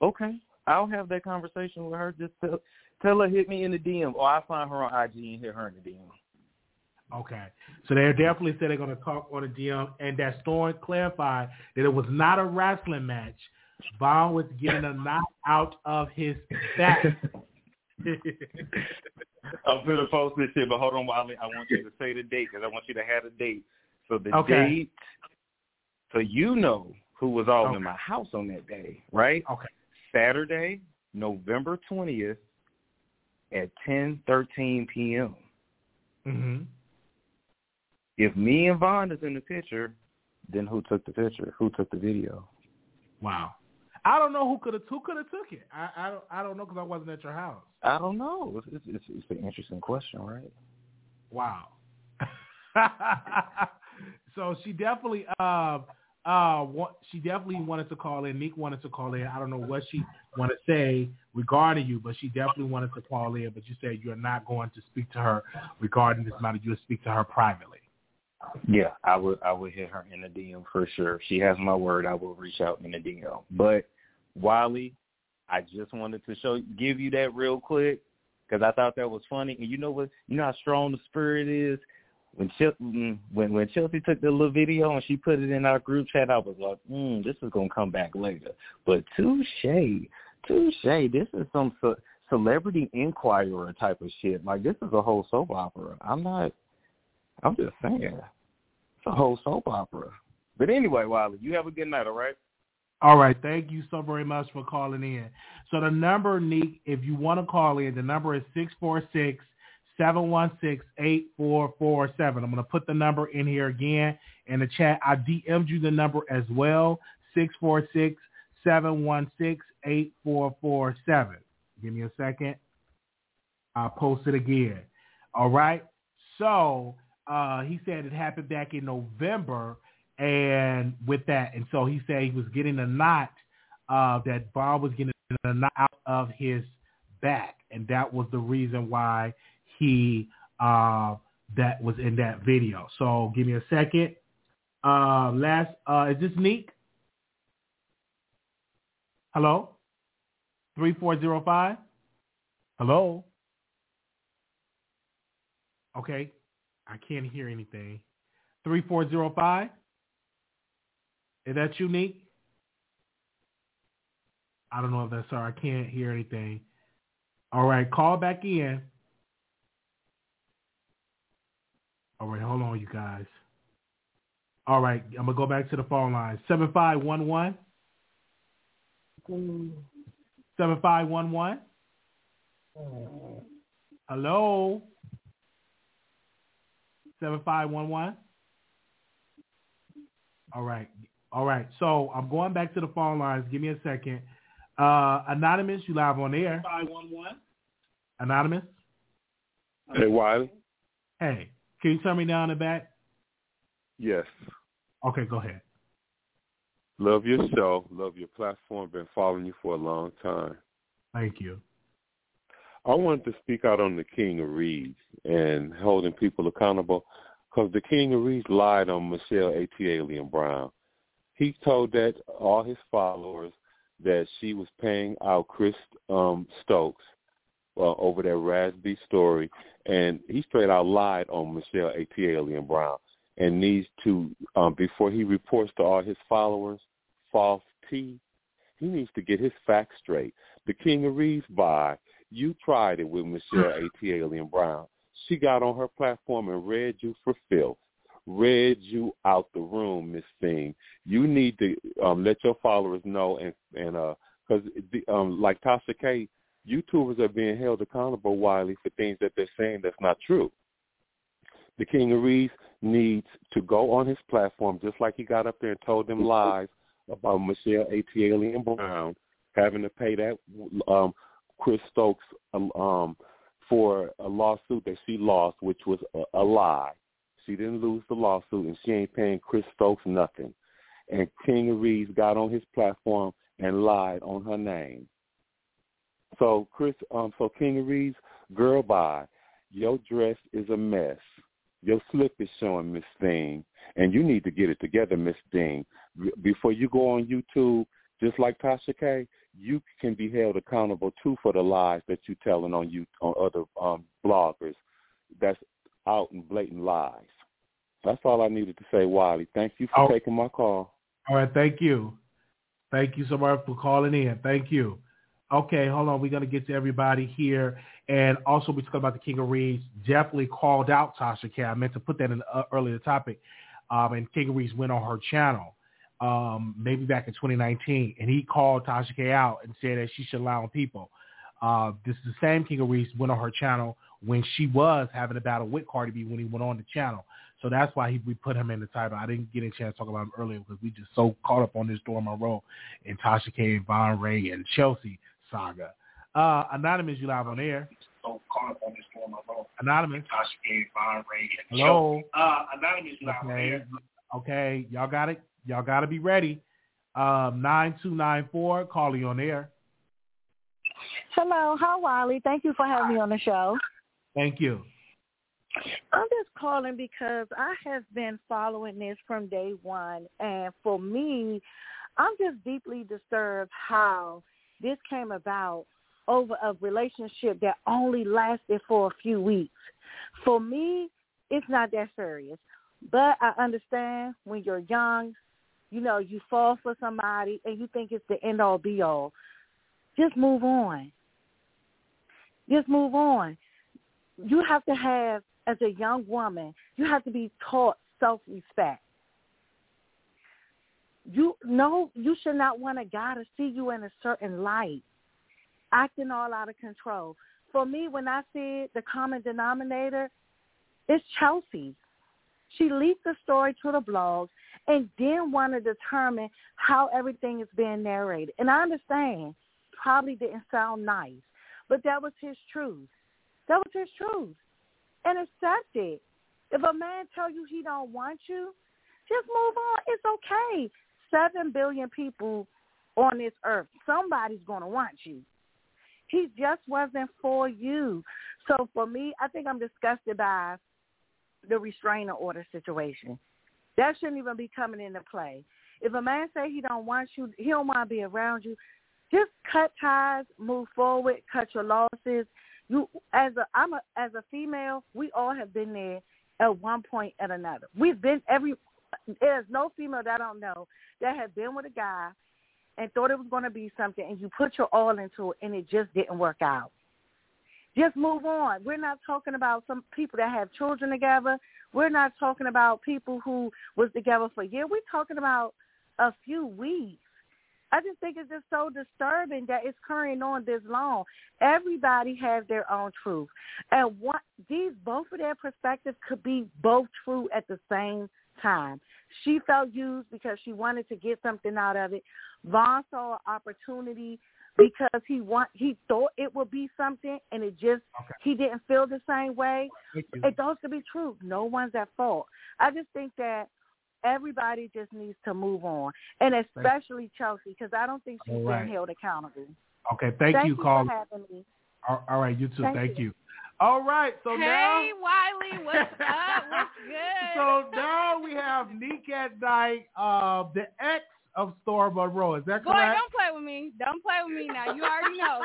Okay, I'll have that conversation with her. Just tell, tell her hit me in the D M, or I find her on I G and hit her in the D M. Okay. So they definitely said they're gonna talk on the D M, and that Storm clarified that it was not a wrestling match. Vaughn was getting a knot out of his back. I'm going to post this shit, but hold on, Wiley. I want you to say the date because I want you to have a date. So the okay. date, so you know who was all okay. in my house on that day, right? Okay. Saturday, November twentieth at ten thirteen p.m. Mm-hmm. If me and Vaughn is in the picture, then who took the picture? Who took the video? Wow. I don't know who could have who could have took it. I, I don't I don't know because I wasn't at your house. I don't know. It's it's, it's an interesting question, right? Wow. So she definitely uh uh she definitely wanted to call in. Neek wanted to call in. I don't know what she wanted to say regarding you, but she definitely wanted to call in. But you said you're not going to speak to her regarding this matter. You'll speak to her privately. Yeah, I would I would hit her in the D M for sure. She has my word. I will reach out in the D M. But Wiley, I just wanted to show give you that real quick because I thought that was funny. And you know what? You know how strong the spirit is. When Chelsea, when when Chelsea took the little video and she put it in our group chat, I was like, mm, this is gonna come back later. But touche, touche. This is some ce- celebrity inquirer type of shit. Like this is a whole soap opera. I'm not. I'm just saying. A whole soap opera. But anyway, Wiley, you have a good night, all right? All right. Thank you so very much for calling in. So the number, Neek, if you want to call in, the number is six four six, seven one six, eight four four seven. I'm going to put the number in here again in the chat. I D M'd you the number as well, six four six, seven one six, eight four four seven. Give me a second. I'll post it again. All right? So... Uh, he said it happened back in November, and with that, and so he said he was getting a knot uh, that Bob was getting a knot out of his back, and that was the reason why he uh, that was in that video. So give me a second. Uh, last, uh, is this Neek? Hello, three four zero five. Hello. Okay. I can't hear anything. three four zero five? Is that you, Neek? I don't know if that's her. I can't hear anything. All right, call back in. All right, hold on, you guys. All right, I'm going to go back to the phone line. seven five one one? seven five one one? Hello? seven five one one. All right. All right. So I'm going back to the phone lines. Give me a second. Uh, Anonymous, you live on air. seven five one one. Anonymous. Hey, Wiley. Hey, can you turn me down the back? Yes. Okay, go ahead. Love your show. Love your platform. Been following you for a long time. Thank you. I wanted to speak out on the King of Reeves and holding people accountable because the King of Reeves lied on Michelle A T L Brown. He told that all his followers that she was paying out Chris um, Stokes uh, over that Raspy story, and he straight out lied on Michelle A T L Brown and needs to, um, before he reports to all his followers, false T, he needs to get his facts straight. The King of Reeves by. You tried it with Michelle A T L Brown. She got on her platform and read you for filth, read you out the room, Miss Thing. You need to um, let your followers know, and and because uh, um, like Tasha K, YouTubers are being held accountable, Wiley, for things that they're saying that's not true. The King of Reeves needs to go on his platform, just like he got up there and told them lies about Michelle A T L Brown having to pay that um, Chris Stokes um, for a lawsuit that she lost, which was a, a lie. She didn't lose the lawsuit, and she ain't paying Chris Stokes nothing. And King of Reeves got on his platform and lied on her name. So Chris, um, so King of Reeves, girl, bye. Your dress is a mess. Your slip is showing, Miss Thing, and you need to get it together, Miss Thing. Before you go on YouTube, just like Tasha K, you can be held accountable too for the lies that you're telling on you on other um, bloggers. That's out and blatant lies. That's all I needed to say, Wiley. Thank you for oh. taking my call. All right, thank you. Thank you so much for calling in. Thank you. Okay, hold on. We're going to get to everybody here. And also, we talked about the King of Reeves definitely called out Tasha K. I meant to put that in the earlier topic. Um, and King of Reeves went on her channel um, maybe back in twenty nineteen. And he called Tasha K out and said that she should lie on people. Uh, this is the same King of Reeves went on her channel when she was having a battle with Cardi B when he went on the channel. So that's why he, we put him in the title. I didn't get a chance to talk about him earlier because we just so caught up on this Storm Monroe and Tasha K and Vaughn Ray and Chelsea saga. Uh, Anonymous, you live on air. So caught up on this Storm Monroe. Anonymous. Tasha K and Vaughn Ray and Hello. Chelsea. Uh, Anonymous, you live okay. on air. Okay, y'all got it. Y'all got to be ready. Um, nine two nine four, call you on air. Hello. Hi, Wiley. Thank you for having me on the show. Thank you. I'm just calling because I have been following this from day one. And for me, I'm just deeply disturbed how this came about over a relationship that only lasted for a few weeks. For me, it's not that serious. But I understand when you're young, you know, you fall for somebody and you think it's the end-all, be-all. Just move on. Just move on. You have to have, as a young woman, you have to be taught self-respect. You know, you should not want a guy to see you in a certain light, acting all out of control. For me, when I see the common denominator, it's Chelsea. She leaked the story to the blogs and then want to determine how everything is being narrated. And I understand. Probably didn't sound nice, but that was his truth. That was his truth. And accept it. If a man tells you he don't want you, just move on. It's okay. Seven billion people on this earth, somebody's going to want you. He just wasn't for you. So for me, I think I'm disgusted by the restraining order situation. That shouldn't even be coming into play. If a man say he don't want you, he don't want to be around you, just cut ties, move forward, cut your losses. You, as a, I'm a, as a female, we all have been there at one point or another. We've been every. There's no female that I don't know that has been with a guy and thought it was going to be something, and you put your all into it, and it just didn't work out. Just move on. We're not talking about some people that have children together. We're not talking about people who was together for a year. We're talking about a few weeks. I just think it's just so disturbing that it's carrying on this long. Everybody has their own truth. And what these both of their perspectives could be both true at the same time. She felt used because she wanted to get something out of it. Vaughn saw an opportunity because he want he thought it would be something, and it just okay. he didn't feel the same way. It goes to be true. No one's at fault. I just think that everybody just needs to move on, and especially Chelsea, because I don't think she's all right. been held accountable. Okay, thank, thank you, Carl. All, all right, you too. Thank, thank you. you. All right, so hey, now. Hey, Wiley, what's up? What's good? So now we have Neek at Night, uh, the ex of Storm Monroe. Is that correct? Boy, don't play with me. Don't play with me now. You already know.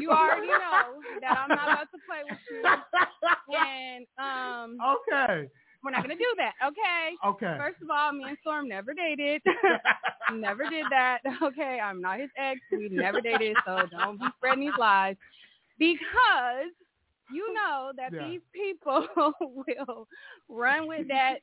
You already know that I'm not about to play with you. And um. Okay. We're not going to do that, okay? Okay. First of all, me and Storm never dated. Never did that, okay? I'm not his ex. We never dated, so don't be spreading these lies. Because you know that yeah. these people will run with that,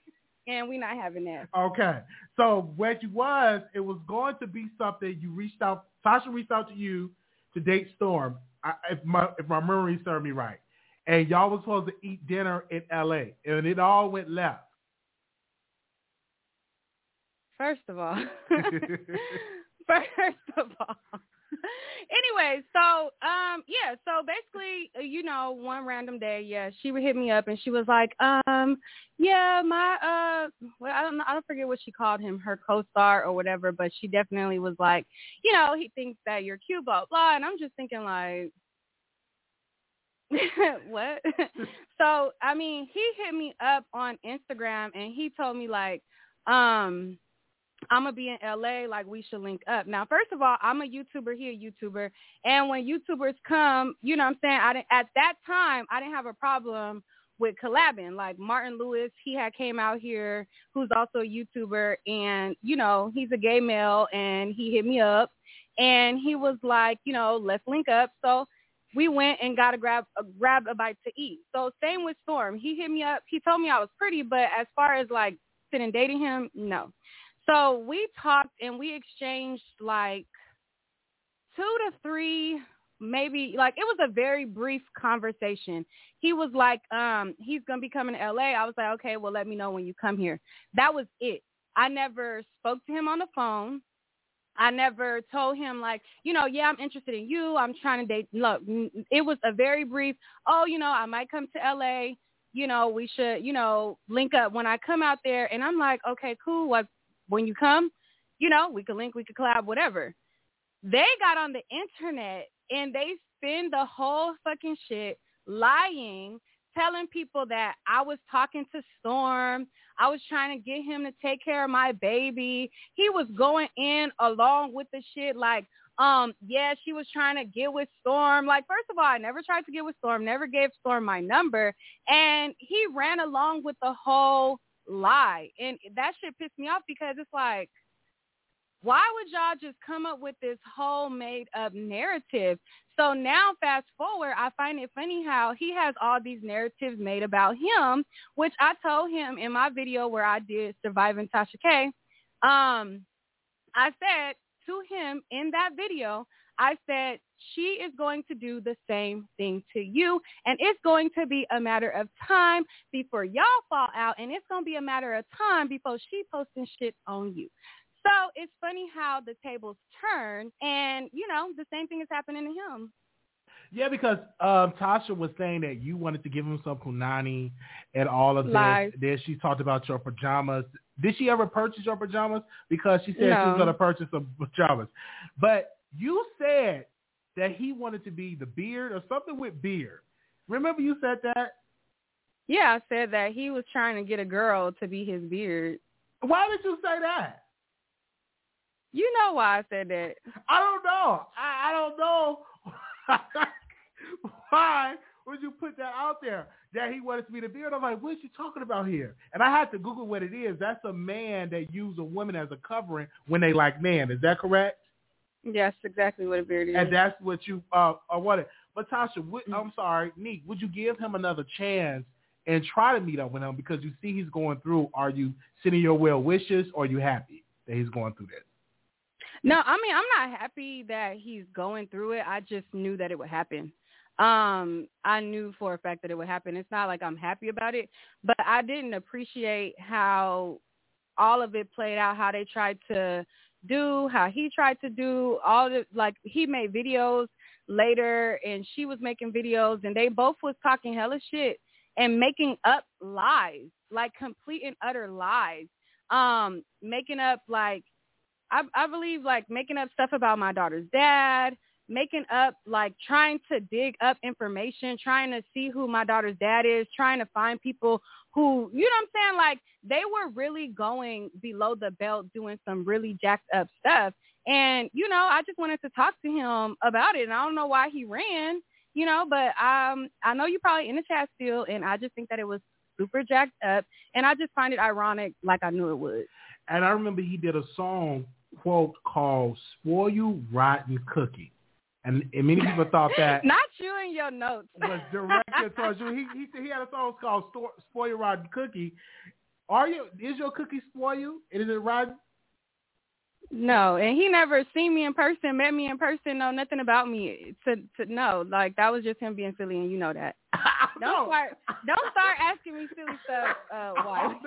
and we're not having that. Okay. So what you was, it was going to be something you reached out, Tasha reached out to you to date Storm. I, if my if my memory served me right, and y'all was supposed to eat dinner in L A, and it all went left. First of all, first of all. Anyway, so, um, yeah, so basically, you know, one random day, yeah, she would hit me up and she was like, um, yeah, my, uh, well, I don't know, I don't forget what she called him, her co-star or whatever, but she definitely was like, you know, he thinks that you're cute, blah, blah, and I'm just thinking like, what? So, I mean, he hit me up on Instagram and he told me like, um, I'm going to be in L A, like we should link up. Now, first of all, I'm a YouTuber, he a YouTuber. And when YouTubers come, you know what I'm saying? I didn't, at that time, I didn't have a problem with collabing. Like Martin Lewis, he had came out here, who's also a YouTuber. And, you know, he's a gay male and he hit me up and he was like, you know, let's link up. So we went and got a grab, a, grab a bite to eat. So same with Storm. He hit me up. He told me I was pretty, but as far as like sitting dating him, no. So we talked and we exchanged like two to three, maybe like it was a very brief conversation. He was like, um, he's going to be coming to L A. I was like, okay, well, let me know when you come here. That was it. I never spoke to him on the phone. I never told him like, you know, yeah, I'm interested in you. I'm trying to date. Look, it was a very brief, oh, you know, I might come to L A. You know, we should, you know, link up when I come out there. And I'm like, okay, cool. What? When you come, you know, we can link, we can collab, whatever. They got on the internet and they spend the whole fucking shit lying, telling people that I was talking to Storm. I was trying to get him to take care of my baby. He was going in along with the shit like, um, yeah, she was trying to get with Storm. Like, first of all, I never tried to get with Storm, never gave Storm my number. And he ran along with the whole lie, and that shit pissed me off because it's like, why would y'all just come up with this whole made up narrative? So now fast forward, I find it funny how he has all these narratives made about him, which I told him in my video where I did Surviving Tasha K. um I said to him in that video, I said, she is going to do the same thing to you, and it's going to be a matter of time before y'all fall out, and it's going to be a matter of time before she posting shit on you. So it's funny how the tables turn, and, you know, the same thing is happening to him. Yeah, because um, Tasha was saying that you wanted to give him some punani and all of Lies. This. Then she talked about your pajamas. Did she ever purchase your pajamas? Because she said no. She was going to purchase some pajamas. But you said that he wanted to be the beard or something with beard. Remember you said that? Yeah, I said that he was trying to get a girl to be his beard. Why did you say that? You know why I said that. I don't know. I, I don't know why would you put that out there, that he wanted to be the beard. I'm like, what is she talking about here? And I had to Google what it is. That's a man that uses a woman as a covering when they like man. Is that correct? Yes, exactly what a beard is. And that's what you uh, wanted. But Tasha, would, I'm sorry, Neek, would you give him another chance and try to meet up with him? Because you see he's going through. Are you sending your well wishes, or are you happy that he's going through this? No, I mean, I'm not happy that he's going through it. I just knew that it would happen. Um, I knew for a fact that it would happen. It's not like I'm happy about it, but I didn't appreciate how all of it played out, how they tried to do, how he tried to do all the, like he made videos later and she was making videos and they both was talking hella shit and making up lies, like complete and utter lies. Um, making up like, I, I believe like making up stuff about my daughter's dad, making up like trying to dig up information, trying to see who my daughter's dad is, trying to find people who, you know what I'm saying? Like they were really going below the belt doing some really jacked up stuff. And, you know, I just wanted to talk to him about it. And I don't know why he ran, you know, but um, I know you're probably in the chat still. And I just think that it was super jacked up. And I just find it ironic, like I knew it would. And I remember he did a song, quote, called Spoil You Rotten Cookie. And, and many people thought that not you and your notes was directed towards you. He, he he had a song called "Spoil Your Rotten Cookie." Are you? Is your cookie spoiled? Is it rotten? No, and he never seen me in person, met me in person, know nothing about me. To, to no, like that was just him being silly, and you know that. Don't start, don't start asking me silly stuff. Uh, why? I'm just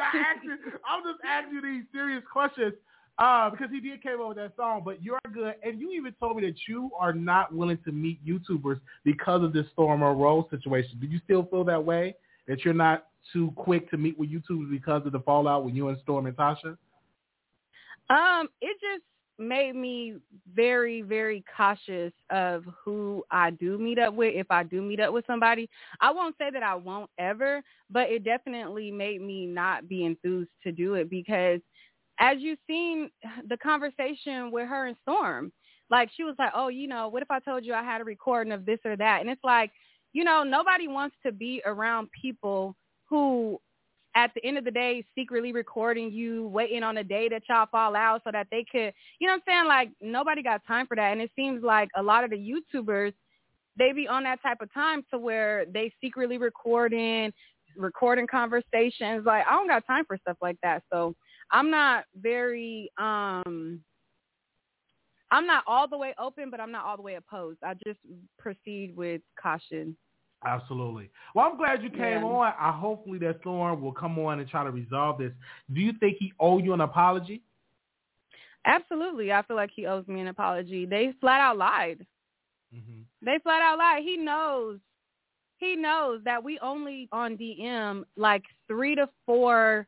asking you these serious questions uh, because he did came up with that song. But you're good, and you even told me that you are not willing to meet YouTubers because of this Storm Monroe situation. Do you still feel that way? That you're not too quick to meet with YouTubers because of the fallout with you and Storm and Tasha? Um, it just made me very, very cautious of who I do meet up with. If I do meet up with somebody, I won't say that I won't ever, but it definitely made me not be enthused to do it because as you've seen the conversation with her and Storm, like she was like, oh, you know, what if I told you I had a recording of this or that? And it's like, you know, nobody wants to be around people who at the end of the day, secretly recording you, waiting on a day that y'all fall out so that they could, you know what I'm saying? Like, nobody got time for that. And it seems like a lot of the YouTubers, they be on that type of time to where they secretly recording, recording conversations. Like, I don't got time for stuff like that. So I'm not very, um, I'm not all the way open, but I'm not all the way opposed. I just proceed with caution. Absolutely. Well, I'm glad you came yeah. on. I hopefully that Storm will come on and try to resolve this. Do you think he owe you an apology? Absolutely. I feel like he owes me an apology. They flat out lied. Mm-hmm. They flat out lied. He knows. He knows that we only on D M like three to four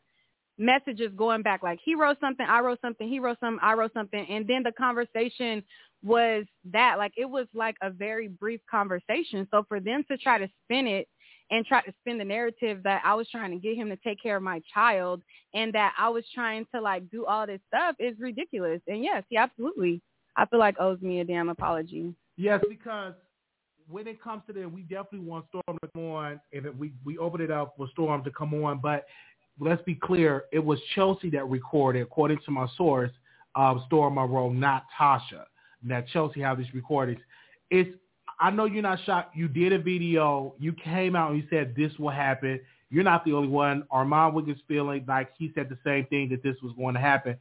messages going back. Like he wrote something, I wrote something, he wrote something, I wrote something. And then the conversation was that like it was like a very brief conversation. So for them to try to spin it and try to spin the narrative that I was trying to get him to take care of my child and that I was trying to like do all this stuff is ridiculous. And yes, he absolutely, I feel like owes me a damn apology. Yes, because when it comes to that, we definitely want Storm to come on and we, we open it up for Storm to come on. But let's be clear, it was Chelsea that recorded, according to my source, uh, Storm Monroe, not Tasha. Now, Chelsea had these recordings. It's, I know you're not shocked. You did a video. You came out and you said this will happen. You're not the only one. Armand Wiggins feeling like he said the same thing, that this was going to happen.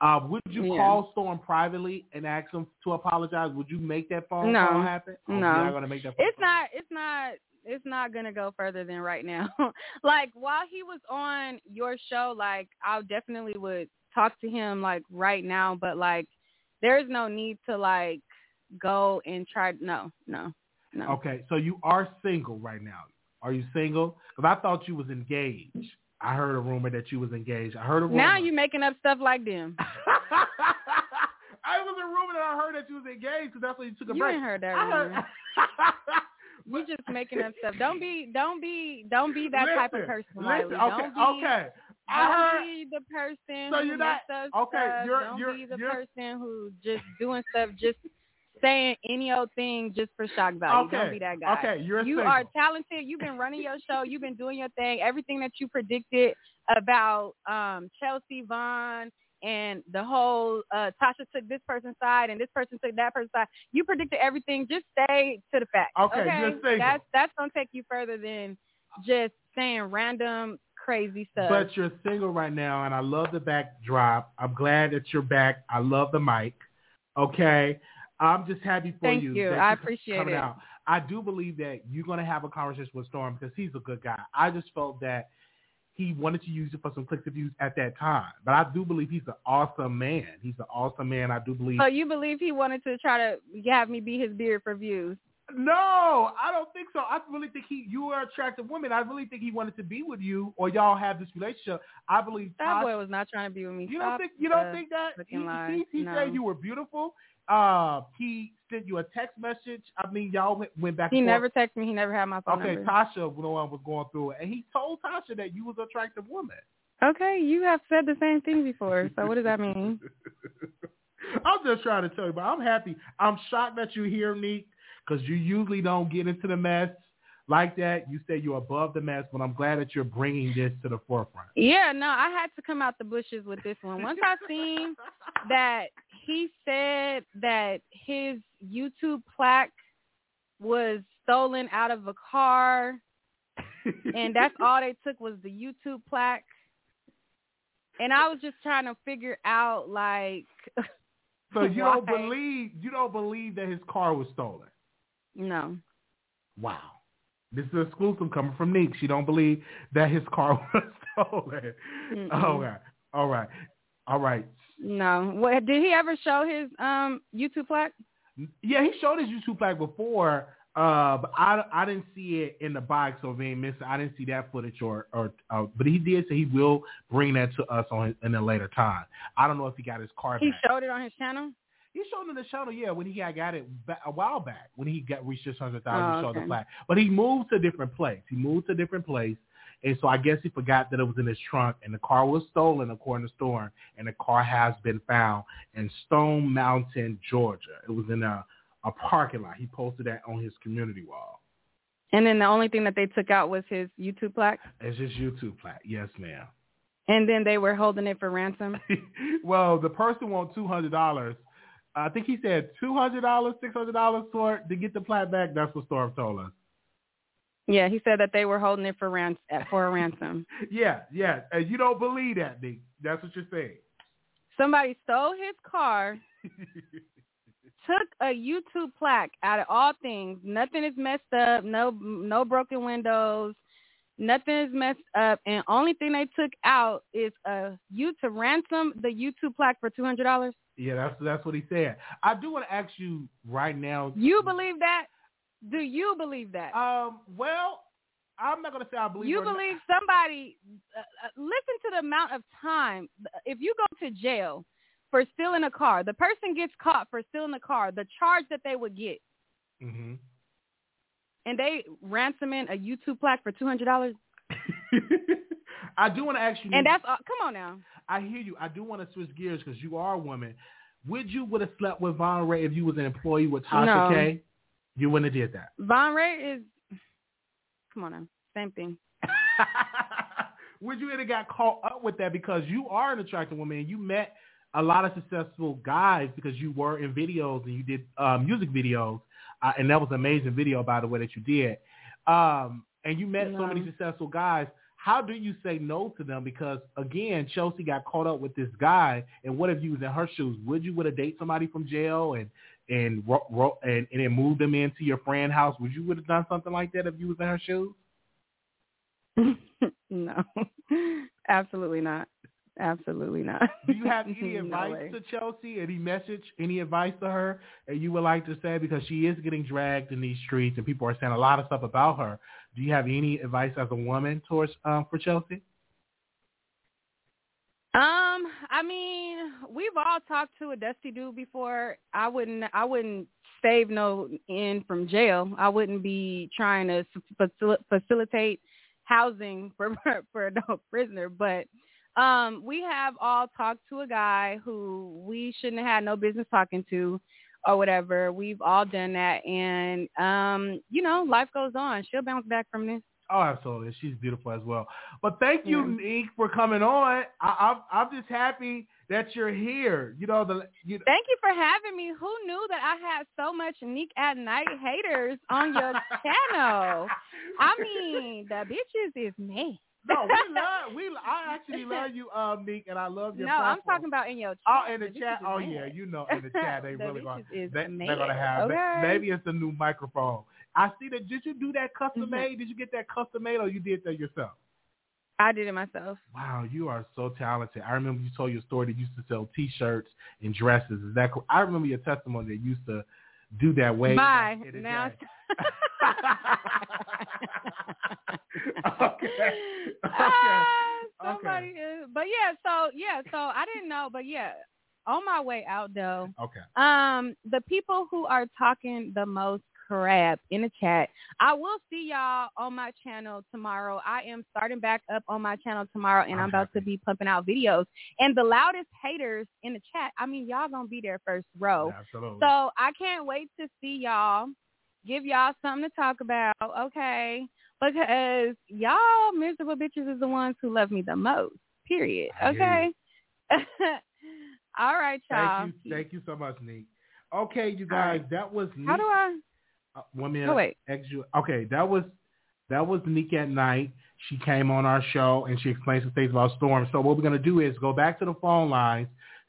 Uh, would you yeah. call Storm privately and ask him to apologize? Would you make that phone no. call happen? No. You're not going to make that phone it's call. Not, it's not. It's not going to go further than right now. Like, while he was on your show, like, I definitely would talk to him, like, right now. But, like, there is no need to, like, go and try. No, no, no. Okay, so you are single right now. Are you single? Because I thought you was engaged. I heard a rumor that you was engaged. I heard a rumor. Now you're making up stuff like them. I was a rumor that I heard that you was engaged because that's when you took a you break. You ain't heard that rumor. Heard... You're just making up stuff. Don't be, don't be, don't be that listen, type of person. Listen, okay, don't be, okay. I don't heard, be the person so who not, messed up okay, stuff. You're, don't you're, be the you're, person who just doing stuff, just saying any old thing just for shock value. Okay, don't be that guy. Okay, you're you single. Are talented. You've been running your show. You've been doing your thing. Everything that you predicted about um, Chelsea, Vaughn, and the whole uh, Tasha took this person's side and this person took that person's side. You predicted everything. Just stay to the facts. Okay, okay? You're single. That's, that's going to take you further than just saying random crazy stuff. But you're single right now, and I love the backdrop. I'm glad that you're back. I love the mic. Okay? I'm just happy for Thank you. Thank you. I appreciate it. Out. I do believe that you're going to have a conversation with Storm because he's a good guy. I just felt that he wanted to use it for some clicks and views at that time. But I do believe he's an awesome man. He's an awesome man. I do believe. So you believe he wanted to try to have me be his beard for views? No, I don't think so. I really think he. You are an attractive woman. I really think he wanted to be with you or y'all have this relationship. I believe. That Tasha, boy was not trying to be with me. You Stop don't think, you don't think that? He, he, he no. said you were beautiful. Uh, he sent you a text message. I mean, y'all went, went back. He and never texted me. He never had my phone okay, number. Okay, Tasha was going through it, and he told Tasha that you was an attractive woman. Okay, you have said the same thing before, so what does that mean? I'm just trying to tell you, but I'm happy. I'm shocked that you're here, Neek, because you usually don't get into the mess like that. You say you're above the mess, but I'm glad that you're bringing this to the forefront. Yeah, no, I had to come out the bushes with this one. Once I seen that he said that his YouTube plaque was stolen out of a car, and that's all they took was the YouTube plaque. And I was just trying to figure out, like, So you right. don't believe you don't believe that his car was stolen? No. Wow. This is exclusive coming from Neek. She don't believe that his car was stolen. Mm-mm. All right. All right. All right. No. What, did he ever show his um, YouTube plaque? Yeah, he showed his YouTube plaque before, uh, but I, I didn't see it in the box, so they missed it. I didn't see that footage. Or, or uh, but he did say he will bring that to us on in a later time. I don't know if he got his car he back. He showed it on his channel? He showed it on the channel, yeah, when he got, got it back, a while back, when he got reached his one hundred thousand, oh, he showed okay. the plaque. But he moved to a different place. He moved to a different place. And so I guess he forgot that it was in his trunk, and the car was stolen, according to Storm, and the car has been found in Stone Mountain, Georgia. It was in a, a parking lot. He posted that on his community wall. And then the only thing that they took out was his YouTube plaque? It's his YouTube plaque, yes, ma'am. And then they were holding it for ransom? Well, the person wants two hundred dollars. I think he said two hundred dollars, six hundred dollars for to get the plaque back. That's what Storm told us. Yeah, he said that they were holding it for rans- for a ransom. Yeah, yeah. And you don't believe that, D. That's what you're saying. Somebody stole his car, took a YouTube plaque out of all things. Nothing is messed up. No, no broken windows. Nothing is messed up. And only thing they took out is a you to ransom the YouTube plaque for two hundred dollars. Yeah, that's that's what he said. I do want to ask you right now. You believe that? Do you believe that? Um. Well, I'm not going to say I believe. You believe not. Somebody, uh, listen to the amount of time. If you go to jail for stealing a car, the person gets caught for stealing a car, the charge that they would get. Mm-hmm. And they ransom in a YouTube plaque for two hundred dollars. I do want to ask you. And that's, all, come on now. I hear you. I do want to switch gears because you are a woman. Would you would have slept with Vaughn Ray if you was an employee with Tasha no. K? You wouldn't have did that. Von Ray is, come on now, same thing. Would you have got caught up with that because you are an attractive woman and you met a lot of successful guys because you were in videos and you did uh, music videos, uh, and that was an amazing video, by the way, that you did. Um, and you met no. so many successful guys. How do you say no to them? Because, again, Chelsea got caught up with this guy, and what if you was in her shoes? Would you would have dated somebody from jail and and ro- ro- and and then moved them into your friend's house? Would you would have done something like that if you was in her shoes? No, absolutely not. Absolutely not. Do you have any advice no to Chelsea? Any message? Any advice to her that you would like to say? Because she is getting dragged in these streets, and people are saying a lot of stuff about her. Do you have any advice as a woman towards um, for Chelsea? Um, I mean, we've all talked to a dusty dude before. I wouldn't. I wouldn't save no end from jail. I wouldn't be trying to facil- facilitate housing for for a no prisoner, but. Um, we have all talked to a guy who we shouldn't have had no business talking to or whatever. We've all done that. And, um, you know, life goes on. She'll bounce back from this. Oh, absolutely. She's beautiful as well. But thank you, yeah. Neek, for coming on. I, I'm, I'm just happy that you're here. You know, the you know. Thank you for having me. Who knew that I had so much Neek at Night haters on your channel? I mean, the bitches is me. No, we love we. I actually love you, um, Neek, and I love your. No, platform. I'm talking about in your chat. Oh, in the, the chat. Oh, mad. Yeah, you know, in the chat they the really going. They, they're gonna have. Okay. Maybe it's a new microphone. I see that. Did you do that custom mm-hmm. made? Did you get that custom made, or you did that yourself? I did it myself. Wow, you are so talented. I remember you told your story that you used to sell T-shirts and dresses. Is that cool? I remember your testimony that you used to do that way. Bye now. okay. okay. Uh, somebody okay. is, but yeah, so yeah, so I didn't know, but yeah, on my way out though. Okay. Um, the people who are talking the most crap in the chat, I will see y'all on my channel tomorrow. I am starting back up on my channel tomorrow, and I'm, I'm about happy. to be pumping out videos. And the loudest haters in the chat, I mean, y'all gonna be there first row. Yeah, absolutely. So I can't wait to see y'all. Give y'all something to talk about, okay? Because y'all miserable bitches is the ones who love me the most, period, okay? All right, y'all. Thank you, thank you so much, Neek. Okay, you guys, right. that was Neek. How do I? Uh, one minute. Oh, wait. Extra, okay, that was, that was Neek at Night. She came on our show, and she explained some things about Storm. So what we're going to do is go back to the phone lines,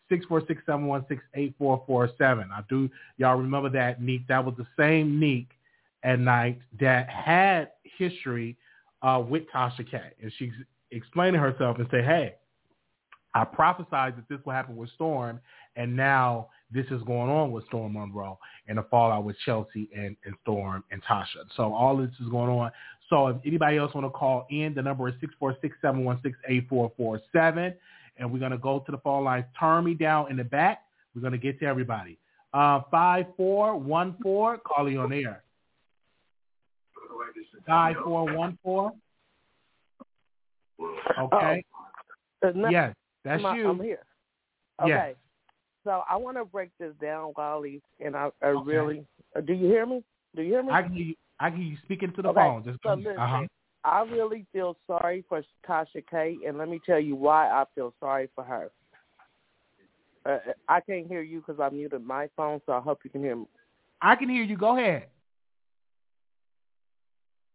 six four six, seven one six, eight four four seven. I do, y'all remember that, Neek. That was the same Neek at Night that had history uh, with Tasha K. And she's explaining herself and say, hey, I prophesied that this will happen with Storm, and now this is going on with Storm Monroe and the fallout with Chelsea and, and Storm and Tasha. So all this is going on. So if anybody else want to call in, the number is six four six, seven one six, eight four four seven. And we're going to go to the phone lines. Turn me down in the back. We're going to get to everybody. Uh, five four one four, call you on air. five four one four. Okay. Oh, not, yes, that's I'm, you. I'm here. Okay. Yes. So I want to break this down, Wiley, and I, I okay. really – do you hear me? Do you hear me? I can hear you, I can hear you speaking to the okay. phone. Just so listen, uh-huh. I really feel sorry for Tasha K, and let me tell you why I feel sorry for her. Uh, I can't hear you because I muted my phone, so I hope you can hear me. I can hear you. Go ahead.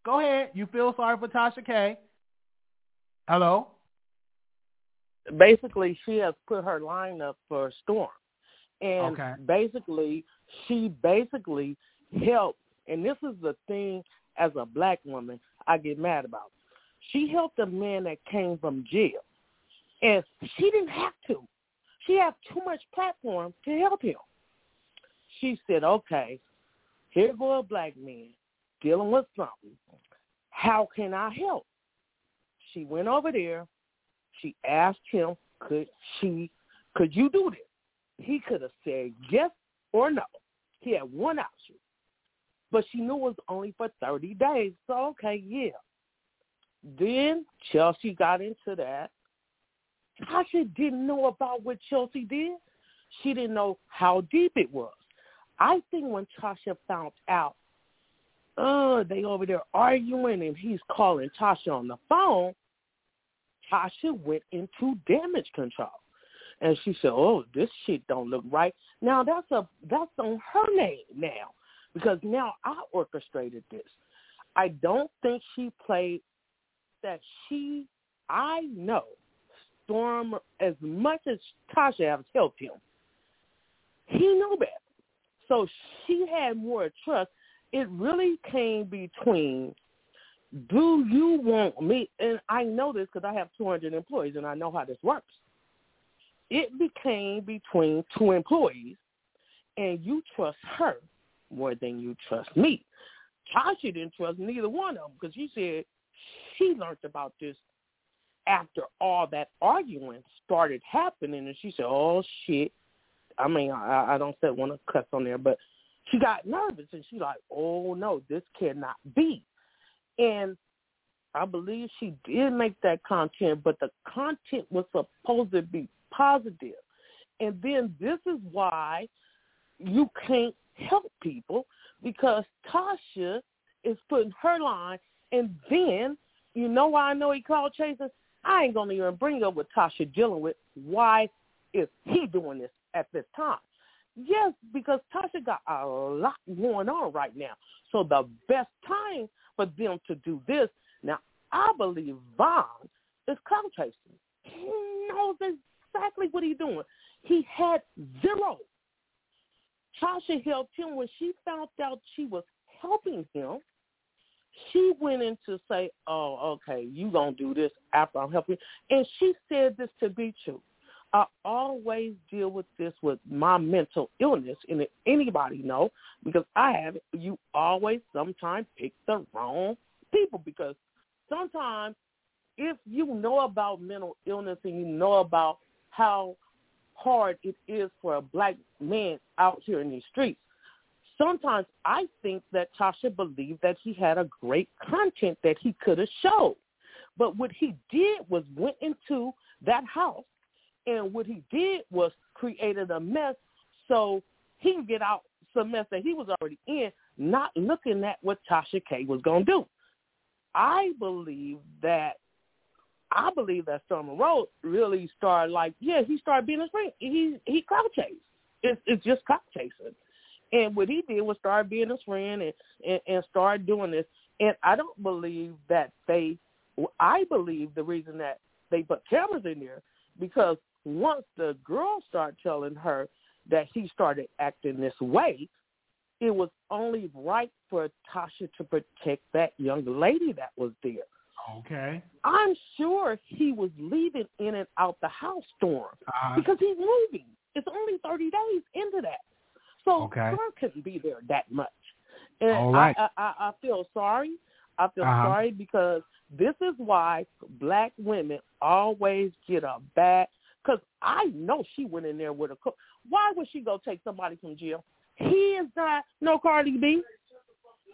Go ahead. You feel sorry for Tasha K. Hello? Basically, she has put her line up for Storm. And okay. basically, she basically helped, and this is the thing as a black woman I get mad about. She helped a man that came from jail, and she didn't have to. She had too much platform to help him. She said, okay, here go a black man dealing with something. How can I help? She went over there. She asked him, could she, could you do this? He could have said yes or no. He had one option. But she knew it was only for thirty days. So, okay, yeah. Then Chelsea got into that. Tasha didn't know about what Chelsea did. She didn't know how deep it was. I think when Tasha found out, oh, uh, they over there arguing and he's calling Tasha on the phone, Tasha went into damage control. And she said, oh, this shit don't look right. Now, that's a that's on her name now, because now I orchestrated this. I don't think she played that she, I know, Storm, as much as Tasha has helped him, he knew better. So she had more trust. It really came between, do you want me? And I know this because I have two hundred employees, and I know how this works. It became between two employees, and you trust her more than you trust me. Tasha didn't trust neither one of them because she said she learned about this after all that arguing started happening, and she said, oh, shit. I mean, I, I don't want to cuss on there, but she got nervous, and she like, oh, no, this cannot be. And I believe she did make that content, but the content was supposed to be positive. And then this is why you can't help people, because Tasha is putting her line. And then, you know why I know he called Jason? I ain't going to even bring up what Tasha dealing with. Why is he doing this at this time? Yes, because Tasha got a lot going on right now. So the best time for them to do this, now I believe Vaughn is clout chasing. He knows exactly what he's doing. He had zero. Tasha helped him. When she found out she was helping him, she went in to say, oh, okay, you going to do this after I'm helping you. And she said this to be true. I always deal with this with my mental illness, and if anybody know, because I have it, you always sometimes pick the wrong people, because sometimes if you know about mental illness and you know about how hard it is for a black man out here in these streets, sometimes I think that Tasha believed that he had a great content that he could have showed. But what he did was went into that house, and what he did was created a mess so he could get out some mess that he was already in, not looking at what Tasha K was going to do. I believe that I believe that Storm Monroe really started like, yeah, he started being a friend. He he clout chased. It's, it's just clout chasing. And what he did was start being his friend and, and, and start doing this. And I don't believe that they – I believe the reason that they put cameras in there because once the girl started telling her that he started acting this way, it was only right for Tasha to protect that young lady that was there. Okay. I'm sure he was leaving in and out the house, Storm, uh, because he's moving. It's only thirty days into that. So okay. Storm couldn't be there that much. And all right. I, I, I feel sorry. I feel uh-huh. sorry because this is why black women always get a bad, because I know she went in there with a cook. Why would she go take somebody from jail? He is not no Cardi B.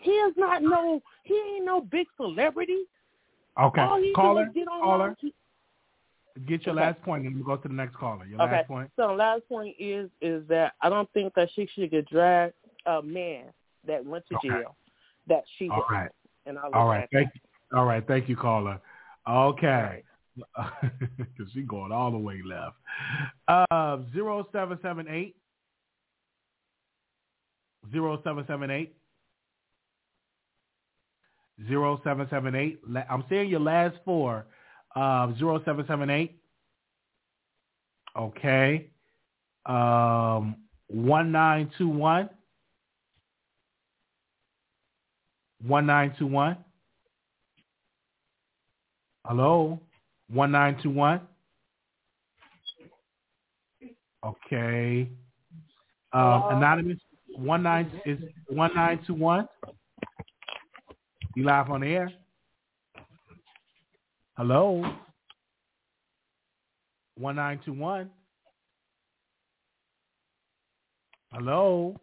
He is not no, he ain't no big celebrity. Okay, caller, get caller, he... get your okay. last point, and we'll go to the next caller. Your okay. last point. So the last point is is that I don't think that she should get dragged a man that went to okay. jail that she all did. Right. And I all right, thank you. All right, thank you, caller. Okay, because she going all the way left. Uh, zero seven seven eight. Zero seven seven eight. Zero seven seven eight. I'm saying your last four. Uh, zero seven seven eight. Okay. Um, one nine two one. One nine two one. Hello. One nine two one. Okay. Um, anonymous. One nine is one nine two one. You live on the air? Hello? one nine two one? Hello?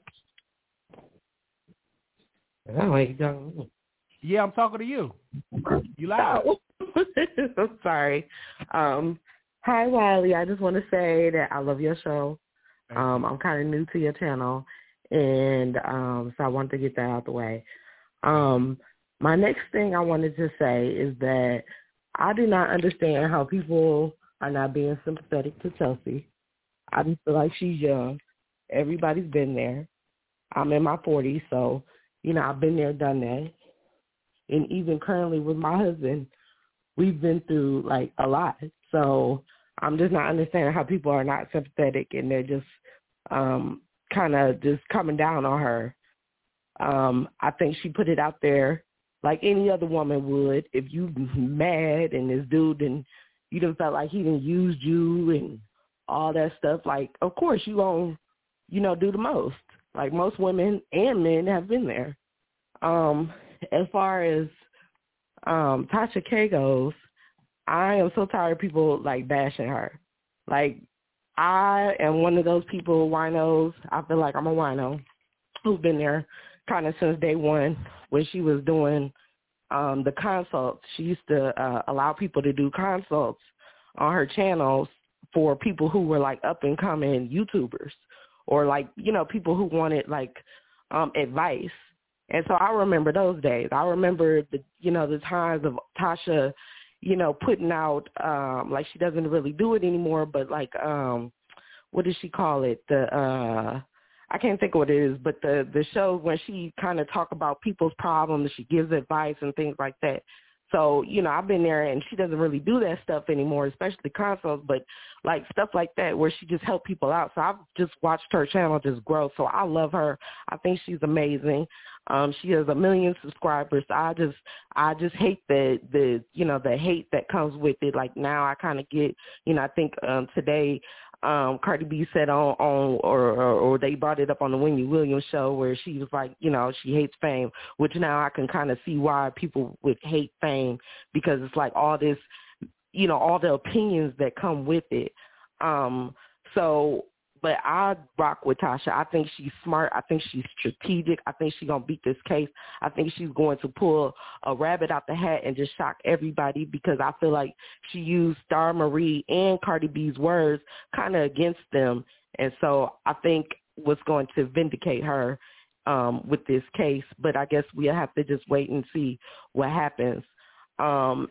Yeah, I'm talking to you. You live? I'm sorry. Um, hi, Wiley. I just want to say that I love your show. Um, I'm kind of new to your channel, and um, so I wanted to get that out of the way. Um, My next thing I wanted to say is that I do not understand how people are not being sympathetic to Chelsea. I just feel like she's young. Everybody's been there. I'm in my forties, so, you know, I've been there, done that. And even currently with my husband, we've been through, like, a lot. So I'm just not understanding how people are not sympathetic and they're just um, kind of just coming down on her. Um, I think she put it out there like any other woman would. If you mad and this dude didn't, you done felt like he done used you and all that stuff, like, of course you gon', you know, do the most. Like most women and men have been there. Um, as far as um, Tasha K goes, I am so tired of people, like, bashing her. Like, I am one of those people, winos, I feel like I'm a wino, who've been there kind of since day one. When she was doing um, the consults, she used to uh, allow people to do consults on her channels for people who were like up and coming YouTubers or like, you know, people who wanted like um, advice. And so I remember those days. I remember the, you know, the times of Tasha, you know, putting out um, like she doesn't really do it anymore, but like, um, what does she call it? The, uh, I can't think of what it is, but the, the show when she kind of talk about people's problems, she gives advice and things like that. So, you know, I've been there and she doesn't really do that stuff anymore, especially consoles, but like stuff like that where she just help people out. So I've just watched her channel just grow. So I love her. I think she's amazing. Um, she has a million subscribers. So I just, I just hate the, the, you know, the hate that comes with it. Like now I kind of get, you know, I think um, today, Um, Cardi B said on, on or, or or they brought it up on the Wendy Williams show where she was like, you know, she hates fame, which now I can kind of see why people would hate fame because it's like all this, you know, all the opinions that come with it. Um, so, but I rock with Tasha. I think she's smart. I think she's strategic. I think she's going to beat this case. I think she's going to pull a rabbit out the hat and just shock everybody because I feel like she used Star Marie and Cardi B's words kind of against them. And so I think what's going to vindicate her um, with this case, but I guess we'll have to just wait and see what happens. Um,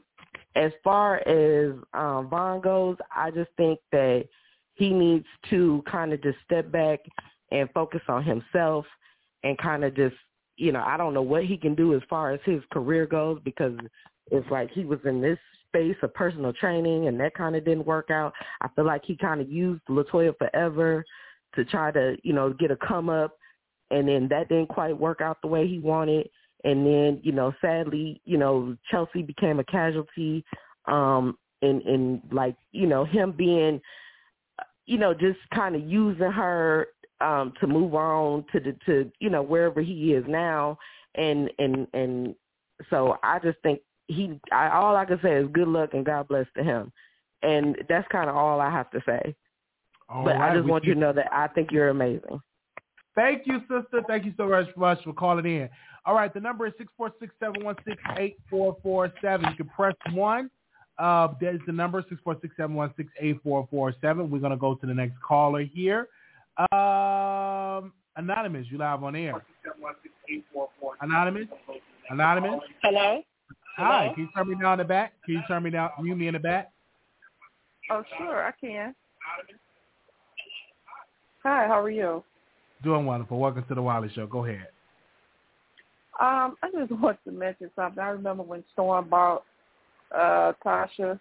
as far as um, Vaughn goes, I just think that he needs to kind of just step back and focus on himself and kind of just, you know, I don't know what he can do as far as his career goes because it's like he was in this space of personal training, and that kind of didn't work out. I feel like he kind of used LaToya Forever to try to, you know, get a come up, and then that didn't quite work out the way he wanted. And then, you know, sadly, you know, Chelsea became a casualty, um, and, and like, you know, him being, you know, just kind of using her um, to move on to the, to, you know, wherever he is now. And, and, and so I just think he, I, all I can say is good luck and God bless to him. And that's kind of all I have to say. All but right, I just want you to know that I think you're amazing. Thank you, sister. Thank you so much, much for calling in. All right, the number is six four six, seven one six, eight four four seven. You can press one. Uh, that is the number, six four six, seven one six, eight four four seven. We're going to go to the next caller here. Um, Anonymous, you live on air. Anonymous? Anonymous? Hello? Hi, hello? Can you turn me down in the back? Can you turn me down, mute me in the back? Oh, sure, I can. Hi, how are you? Doing wonderful. Welcome to the Wiley Show. Go ahead. Um, I just want to mention something. I remember when Storm bought uh, Tasha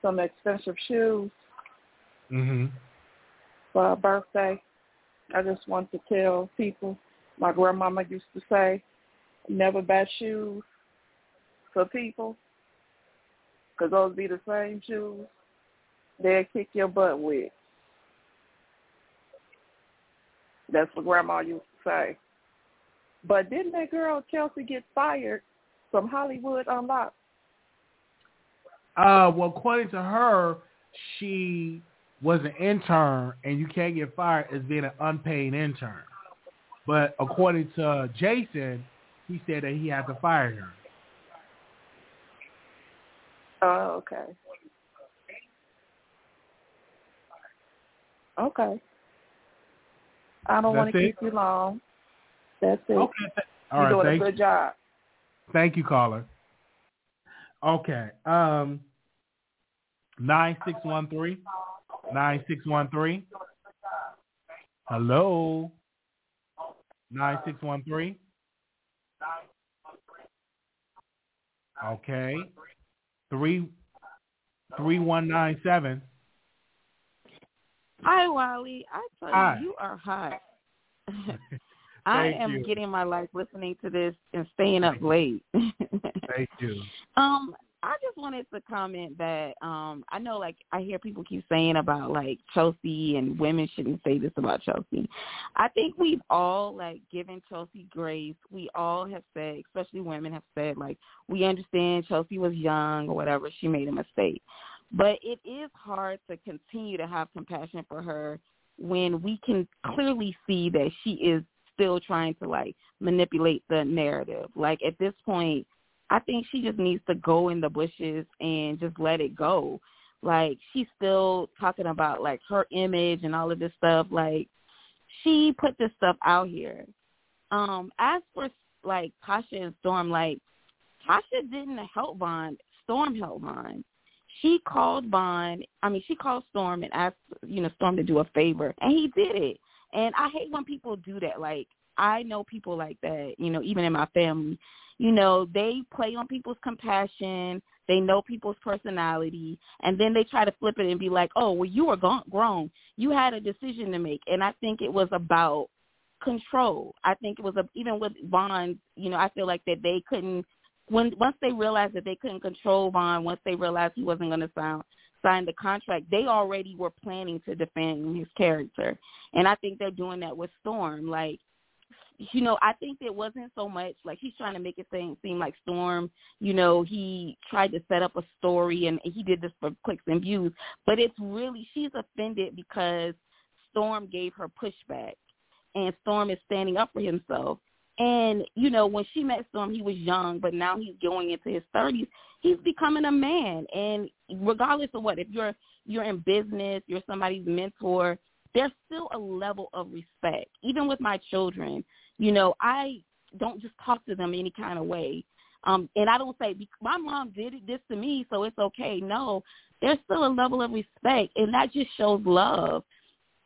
some expensive shoes mm-hmm. for her birthday. I just want to tell people, my grandmama used to say, never buy shoes for people because those be the same shoes they'll kick your butt with. That's what Grandma used to say. But didn't that girl Chelsea get fired from Hollywood Unlocked? Uh, well, according to her, she was an intern, and you can't get fired as being an unpaid intern. But according to Jason, he said that he had to fire her. Oh, okay. Okay. I don't want to keep you long. That's it. Okay. All right, you're doing a good job. Thank you, caller. Okay. Um, nine six one three. nine six one three. Hello. nine six one three. Okay. three one nine seven. Hi, Wiley. I tell you, hi. You are hot. I am you. Getting my life listening to this and staying up late. Thank you. Um, I just wanted to comment that um, I know, like, I hear people keep saying about, like, Chelsea and women shouldn't say this about Chelsea. I think we've all, like, given Chelsea grace. We all have said, especially women have said, like, we understand Chelsea was young or whatever. She made a mistake. But it is hard to continue to have compassion for her when we can clearly see that she is still trying to, like, manipulate the narrative. Like, at this point, I think she just needs to go in the bushes and just let it go. Like, she's still talking about, like, her image and all of this stuff. Like, she put this stuff out here. Um, as for, like, Tasha and Storm, like, Tasha didn't help Vaughn. Storm helped Vaughn. She called Vaughn, I mean, she called Storm and asked, you know, Storm to do a favor, and he did it. And I hate when people do that. Like, I know people like that, you know, even in my family. You know, they play on people's compassion. They know people's personality. And then they try to flip it and be like, oh, well, you were grown. You had a decision to make. And I think it was about control. I think it was, a, even with Vaughn, you know, I feel like that they couldn't. When once they realized that they couldn't control Vaughn, once they realized he wasn't going to sign, sign the contract, they already were planning to defend his character. And I think they're doing that with Storm. Like, you know, I think it wasn't so much, like, he's trying to make it seem, seem like Storm, you know, he tried to set up a story and he did this for clicks and views. But it's really, she's offended because Storm gave her pushback and Storm is standing up for himself. And, you know, when she met Storm, he was young, but now he's going into his thirties. He's becoming a man. And regardless of what, if you're you're in business, you're somebody's mentor, there's still a level of respect. Even with my children, you know, I don't just talk to them any kind of way. Um, and I don't say, my mom did this to me, so it's okay. No, there's still a level of respect, and that just shows love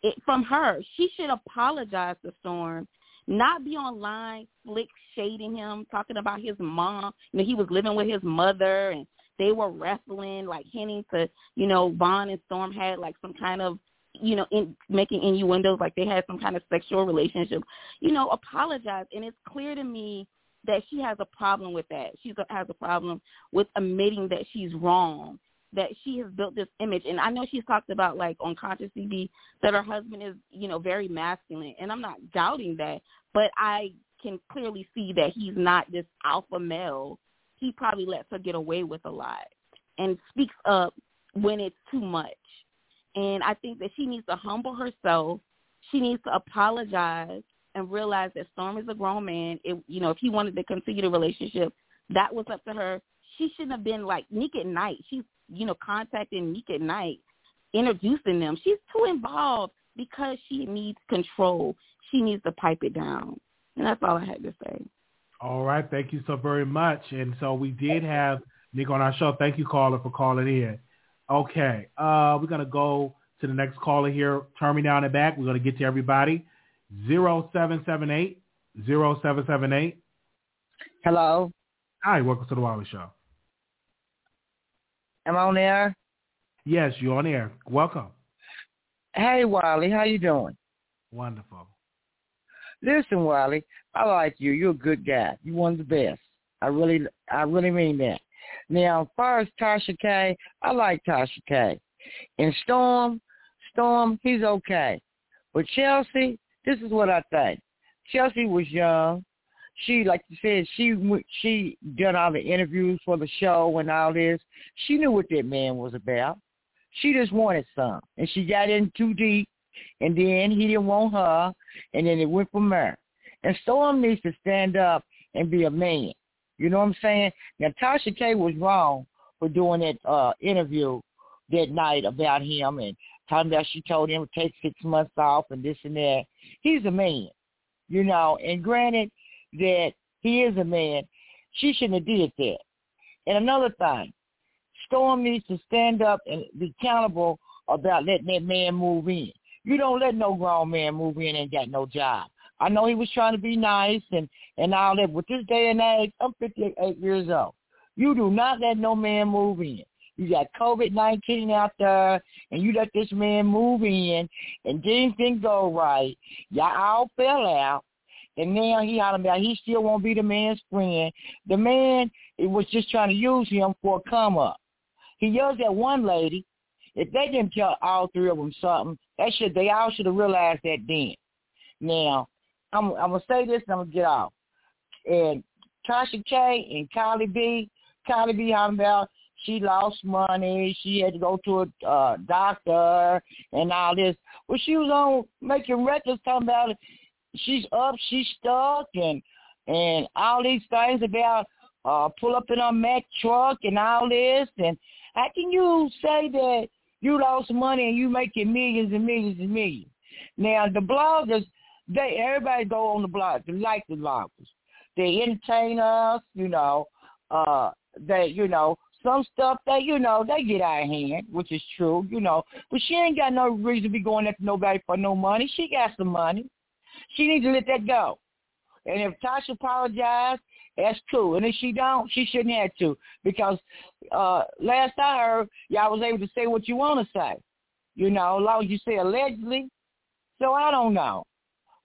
it, from her. She should apologize to Storm. Not be online, slick, shading him, talking about his mom. You know, he was living with his mother and they were wrestling, like hinting to, you know, Vaughn and Storm had like some kind of, you know, in, making innuendos, like they had some kind of sexual relationship, you know, apologize. And it's clear to me that she has a problem with that. She has a problem with admitting that she's wrong, that she has built this image. And I know she's talked about, like, on Conscious T V that her husband is, you know, very masculine. And I'm not doubting that, but I can clearly see that he's not this alpha male. He probably lets her get away with a lot and speaks up when it's too much. And I think that she needs to humble herself. She needs to apologize and realize that Storm is a grown man. It, you know, if he wanted to continue the relationship, that was up to her. She shouldn't have been like Neek at Night. She's, you know, contacting Neek at Night, introducing them. She's too involved because she needs control. She needs to pipe it down. And that's all I had to say. All right. Thank you so very much. And so we did have Neek on our show. Thank you, caller, for calling in. Okay, uh, we're going to go to the next caller here. Turn me down and back. We're going to get to everybody. zero seven seven eight, zero seven seven eight. Hello. Hi, welcome to the Wiley Show. Am I on air? Yes, you're on air. Welcome. Hey, Wiley, how you doing? Wonderful. Listen, Wiley, I like you. You're a good guy. You're one of the best. I really, I really mean that. Now, as far as Tasha K, I like Tasha K. And Storm, Storm, he's okay. But Chelsea, this is what I think. Chelsea was young. She, like you said, she she done all the interviews for the show and all this. She knew what that man was about. She just wanted some. And she got in too deep. And then he didn't want her. And then it went from there. And Storm needs to stand up and be a man. You know what I'm saying? Now, Tasha K was wrong for doing that uh, interview that night about him and talking about she told him to take six months off and this and that. He's a man, you know, and granted that he is a man, she shouldn't have did that. And another thing, Storm needs to stand up and be accountable about letting that man move in. You don't let no grown man move in and got no job. I know he was trying to be nice and, and all that. With this day and age, I'm fifty-eight years old. You do not let no man move in. You got covid nineteen out there, and you let this man move in, and didn't think go right. Y'all all fell out, and now he out about he still won't be the man's friend. The man it was just trying to use him for a come-up. He yells at one lady. If they didn't tell all three of them something, that should, they all should have realized that then. Now, I'm, I'm going to say this and I'm going to get off. And Tasha K and Cardi B, Cardi B, I'm about, she lost money. She had to go to a uh, doctor and all this. Well, she was on making records talking about it. She's up, she's stuck, and and all these things about uh, pull up in her Mack truck and all this. And how can you say that you lost money and you making millions and millions and millions? Now, the bloggers, They everybody go on the blog. They like the bloggers. They entertain us, you know. Uh, they, you know, some stuff that, you know, they get out of hand, which is true, you know. But she ain't got no reason to be going after nobody for no money. She got some money. She needs to let that go. And if Tasha apologized, that's cool. And if she don't, she shouldn't have to, because uh, last I heard, y'all was able to say what you want to say, you know, as long as you say allegedly. So I don't know.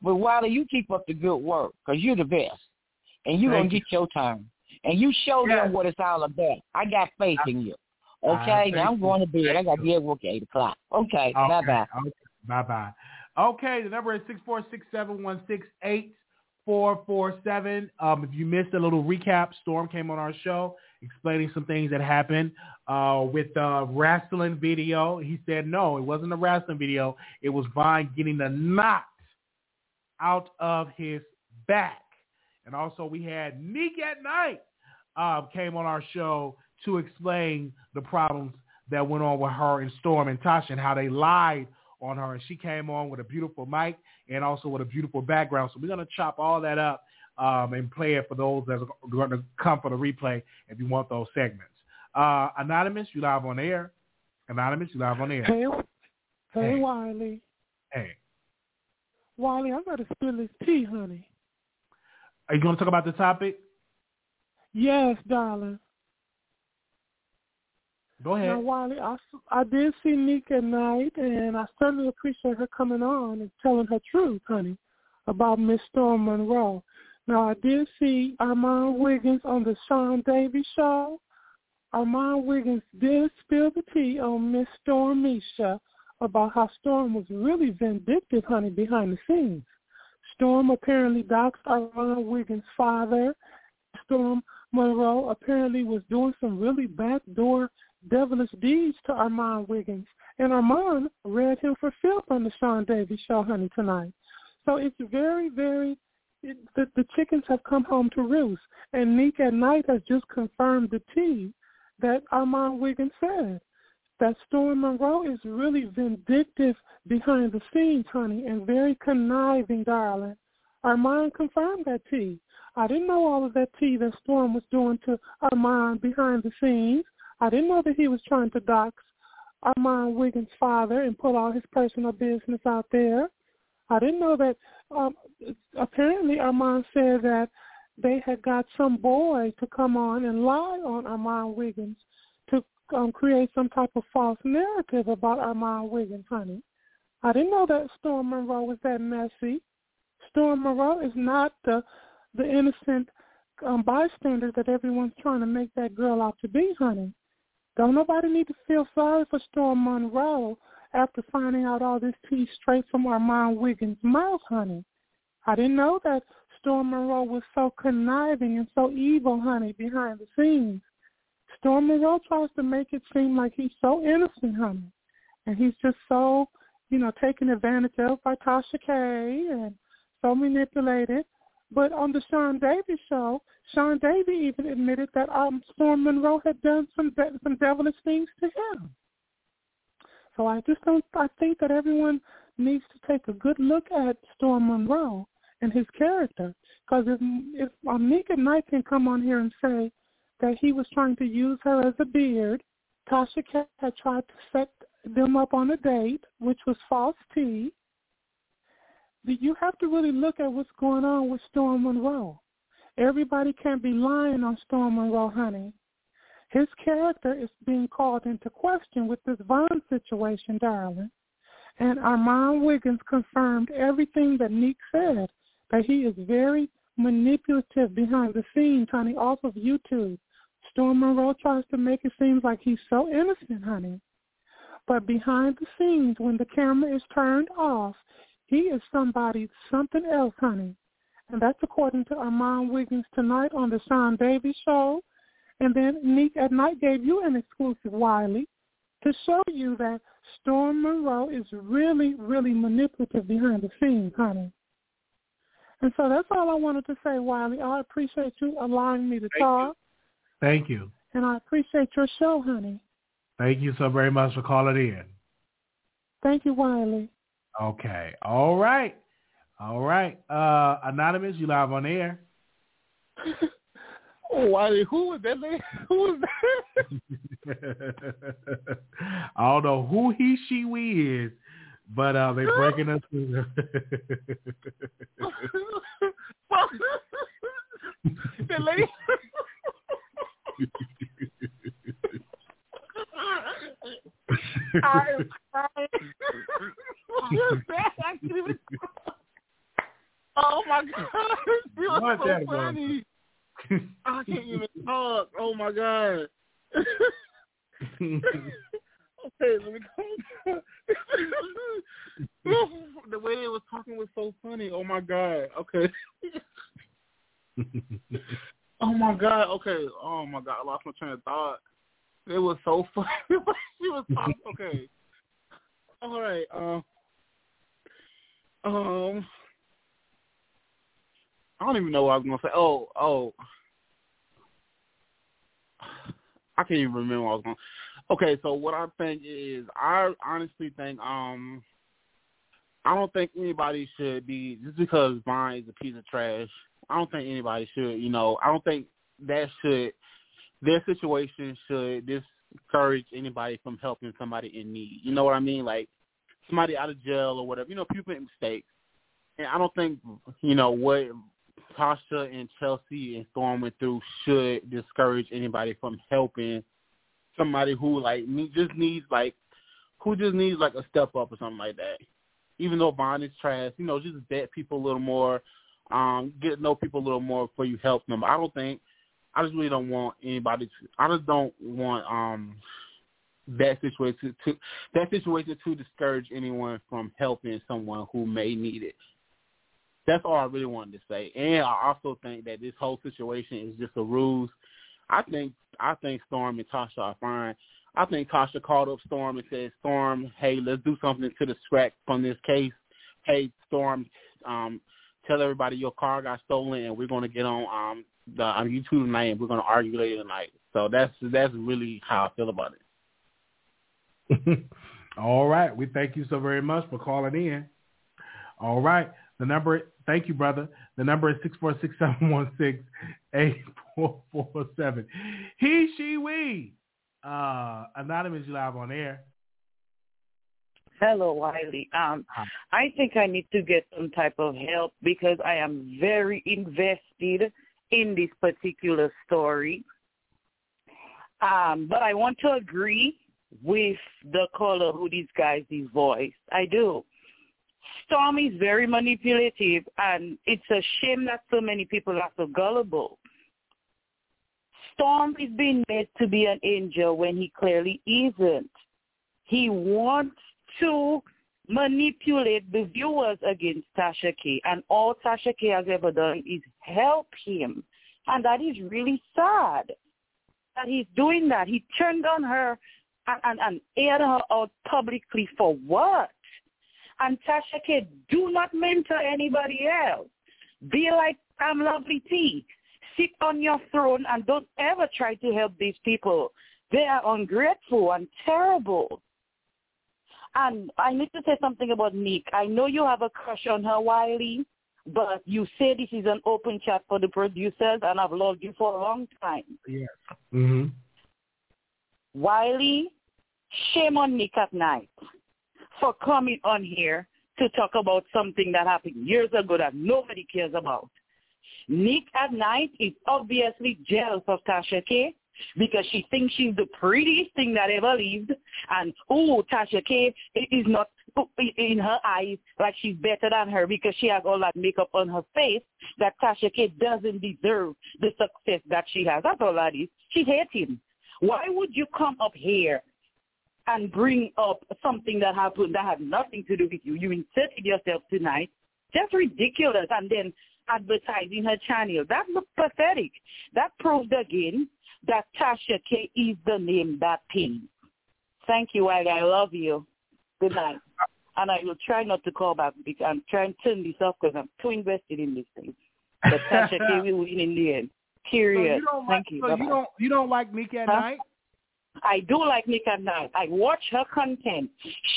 But, Wiley, you keep up the good work, because you're the best, and you're going to get your turn. And you show yes. them what it's all about. I got faith I, in you. Okay? Now I'm going to bed. I got to be at work at eight o'clock. Okay. okay. Bye-bye. Okay. Bye-bye. Okay. The number is six four six, seven one six, eight four four seven. Um, if you missed a little recap, Storm came on our show explaining some things that happened uh, with the wrestling video. He said, no, it wasn't a wrestling video. It was Vaughn getting the knock out of his back. And also we had Neek at Night uh, came on our show to explain the problems that went on with her and Storm and Tasha and how they lied on her. And she came on with a beautiful mic and also with a beautiful background. So we're going to chop all that up um, and play it for those that are going to come for the replay if you want those segments. Uh, Anonymous, you live on air. Anonymous, you live on air. Hey, hey, hey. Wiley. Hey. Wiley, I'm gonna spill this tea, honey. Are you gonna talk about the topic? Yes, darling. Go ahead. Now, Wiley, I, I did see Neek at Night, and I certainly appreciate her coming on and telling her truth, honey, about Miss Storm Monroe. Now, I did see Armand Wiggins on the Sean Davies show. Armand Wiggins did spill the tea on Miss Storm Misha about how Storm was really vindictive, honey, behind the scenes. Storm apparently doxed Armand Wiggins' father. Storm Monroe apparently was doing some really backdoor devilish deeds to Armand Wiggins, and Armand read him for filth on the Sean Davies show, honey, tonight. So it's very, very, it, the, the chickens have come home to roost, and Neek at Night has just confirmed the tea that Armand Wiggins said, that Storm Monroe is really vindictive behind the scenes, honey, and very conniving, darling. Armand confirmed that tea. I didn't know all of that tea that Storm was doing to Armand behind the scenes. I didn't know that he was trying to dox Armand Wiggins' father and put all his personal business out there. I didn't know that um, apparently Armand said that they had got some boy to come on and lie on Armand Wiggins to um, create some type of false narrative about Armand Wiggins, honey. I didn't know that Storm Monroe was that messy. Storm Monroe is not the, the innocent um, bystander that everyone's trying to make that girl out to be, honey. Don't nobody need to feel sorry for Storm Monroe after finding out all this tea straight from Armand Wiggins' mouth, honey. I didn't know that Storm Monroe was so conniving and so evil, honey, behind the scenes. Storm Monroe tries to make it seem like he's so innocent, honey, and he's just so, you know, taken advantage of by Tasha K and so manipulated. But on the Sean Davies show, Sean Davies even admitted that um, Storm Monroe had done some de- some devilish things to him. So I just don't. I think that everyone needs to take a good look at Storm Monroe and his character, because if if um, Neek at Night can come on here and say that he was trying to use her as a beard, Tasha K had tried to set them up on a date, which was false tea. You have to really look at what's going on with Storm Monroe. Everybody can't be lying on Storm Monroe, honey. His character is being called into question with this Vaughn situation, darling. And Armand Wiggins confirmed everything that Neek said, that he is very manipulative behind the scenes, honey, off of YouTube. Storm Monroe tries to make it seem like he's so innocent, honey. But behind the scenes, when the camera is turned off, he is somebody, something else, honey. And that's according to Armand Wiggins tonight on the Sean Davies show. And then Neek at Night gave you an exclusive, Wiley, to show you that Storm Monroe is really, really manipulative behind the scenes, honey. And so that's all I wanted to say, Wiley. I appreciate you allowing me to Thank talk. You. Thank you. And I appreciate your show, honey. Thank you so very much for calling in. Thank you, Wiley. Okay. All right. All right. Uh, Anonymous, you live on air. Oh, Wiley, who was that lady? Who was that? I don't know who he, she, we is, but uh, they're breaking us through. That lady. I am crying. I can't even... Oh my God, it was so funny. I can't even talk. Oh my God. Okay, let me go. The way they was talking was so funny. Oh my God. Okay. Oh my God. Okay. Oh my God. I lost my train of thought. It was so funny. She was talking. Okay. All right. Um. Um. I don't even know what I was going to say. Oh, oh. I can't even remember what I was going to Okay, so what I think is, I honestly think, um, I don't think anybody should be, just because Vaughn is a piece of trash, I don't think anybody should, you know, I don't think that should, their situation should discourage anybody from helping somebody in need. You know what I mean? Like, somebody out of jail or whatever. You know, people make mistakes. And I don't think, you know, what Tasha and Chelsea and Storm went through should discourage anybody from helping somebody who like need, just needs like who just needs like a step up or something like that. Even though Vaughn is trash, you know, just vet people a little more, um, get to know people a little more before you help them. I don't think I just really don't want anybody to, I just don't want um that situation to that situation to discourage anyone from helping someone who may need it. That's all I really wanted to say. And I also think that this whole situation is just a ruse. I think I think Storm and Tasha are fine. I think Tasha called up Storm and said, Storm, hey, let's do something to distract from this case. Hey, Storm, um, tell everybody your car got stolen and we're going to get on um, the on YouTube tonight and we're going to argue later tonight. So that's that's really how I feel about it. All right. We thank you so very much for calling in. All right. The number, thank you, brother. The number is six four six, seven one six, eight four four seven. He, she, we. Uh, Anonymous live on air. Hello, Wiley. Um, I think I need to get some type of help because I am very invested in this particular story. Um, but I want to agree with the caller who disguised his voice. I do. Storm is very manipulative, and it's a shame that so many people are so gullible. Storm is being made to be an angel when he clearly isn't. He wants to manipulate the viewers against Tasha K, and all Tasha K has ever done is help him, and that is really sad that he's doing that. He turned on her and, and, and aired her out publicly for what? And Tasha K, do not mentor anybody else. Be like I'm Lovely Ti. Sit on your throne and don't ever try to help these people. They are ungrateful and terrible. And I need to say something about Neek. I know you have a crush on her, Wiley, but you say this is an open chat for the producers, and I've loved you for a long time. Yes. Mm-hmm. Wiley, shame on Neek at Night for coming on here to talk about something that happened years ago that nobody cares about. Neek at Night is obviously jealous of Tasha K because she thinks she's the prettiest thing that ever lived. And, oh, Tasha K is not, in her eyes, like she's better than her because she has all that makeup on her face that Tasha K doesn't deserve the success that she has. That's all that is. She hates him. Why would you come up here and bring up something that happened that had nothing to do with you? You inserted yourself tonight. That's ridiculous. And then advertising her channel. That looks pathetic. That proved again that Tasha K is the name that pins. Thank you, Wiley. I love you. Good night. And I will try not to call back because I'm trying to turn this off because I'm too invested in this thing. But Tasha K will win in the end. Period. So you Thank like, you. So you don't you don't like Neek at huh? Night? I do like Neek at Night. I watch her content.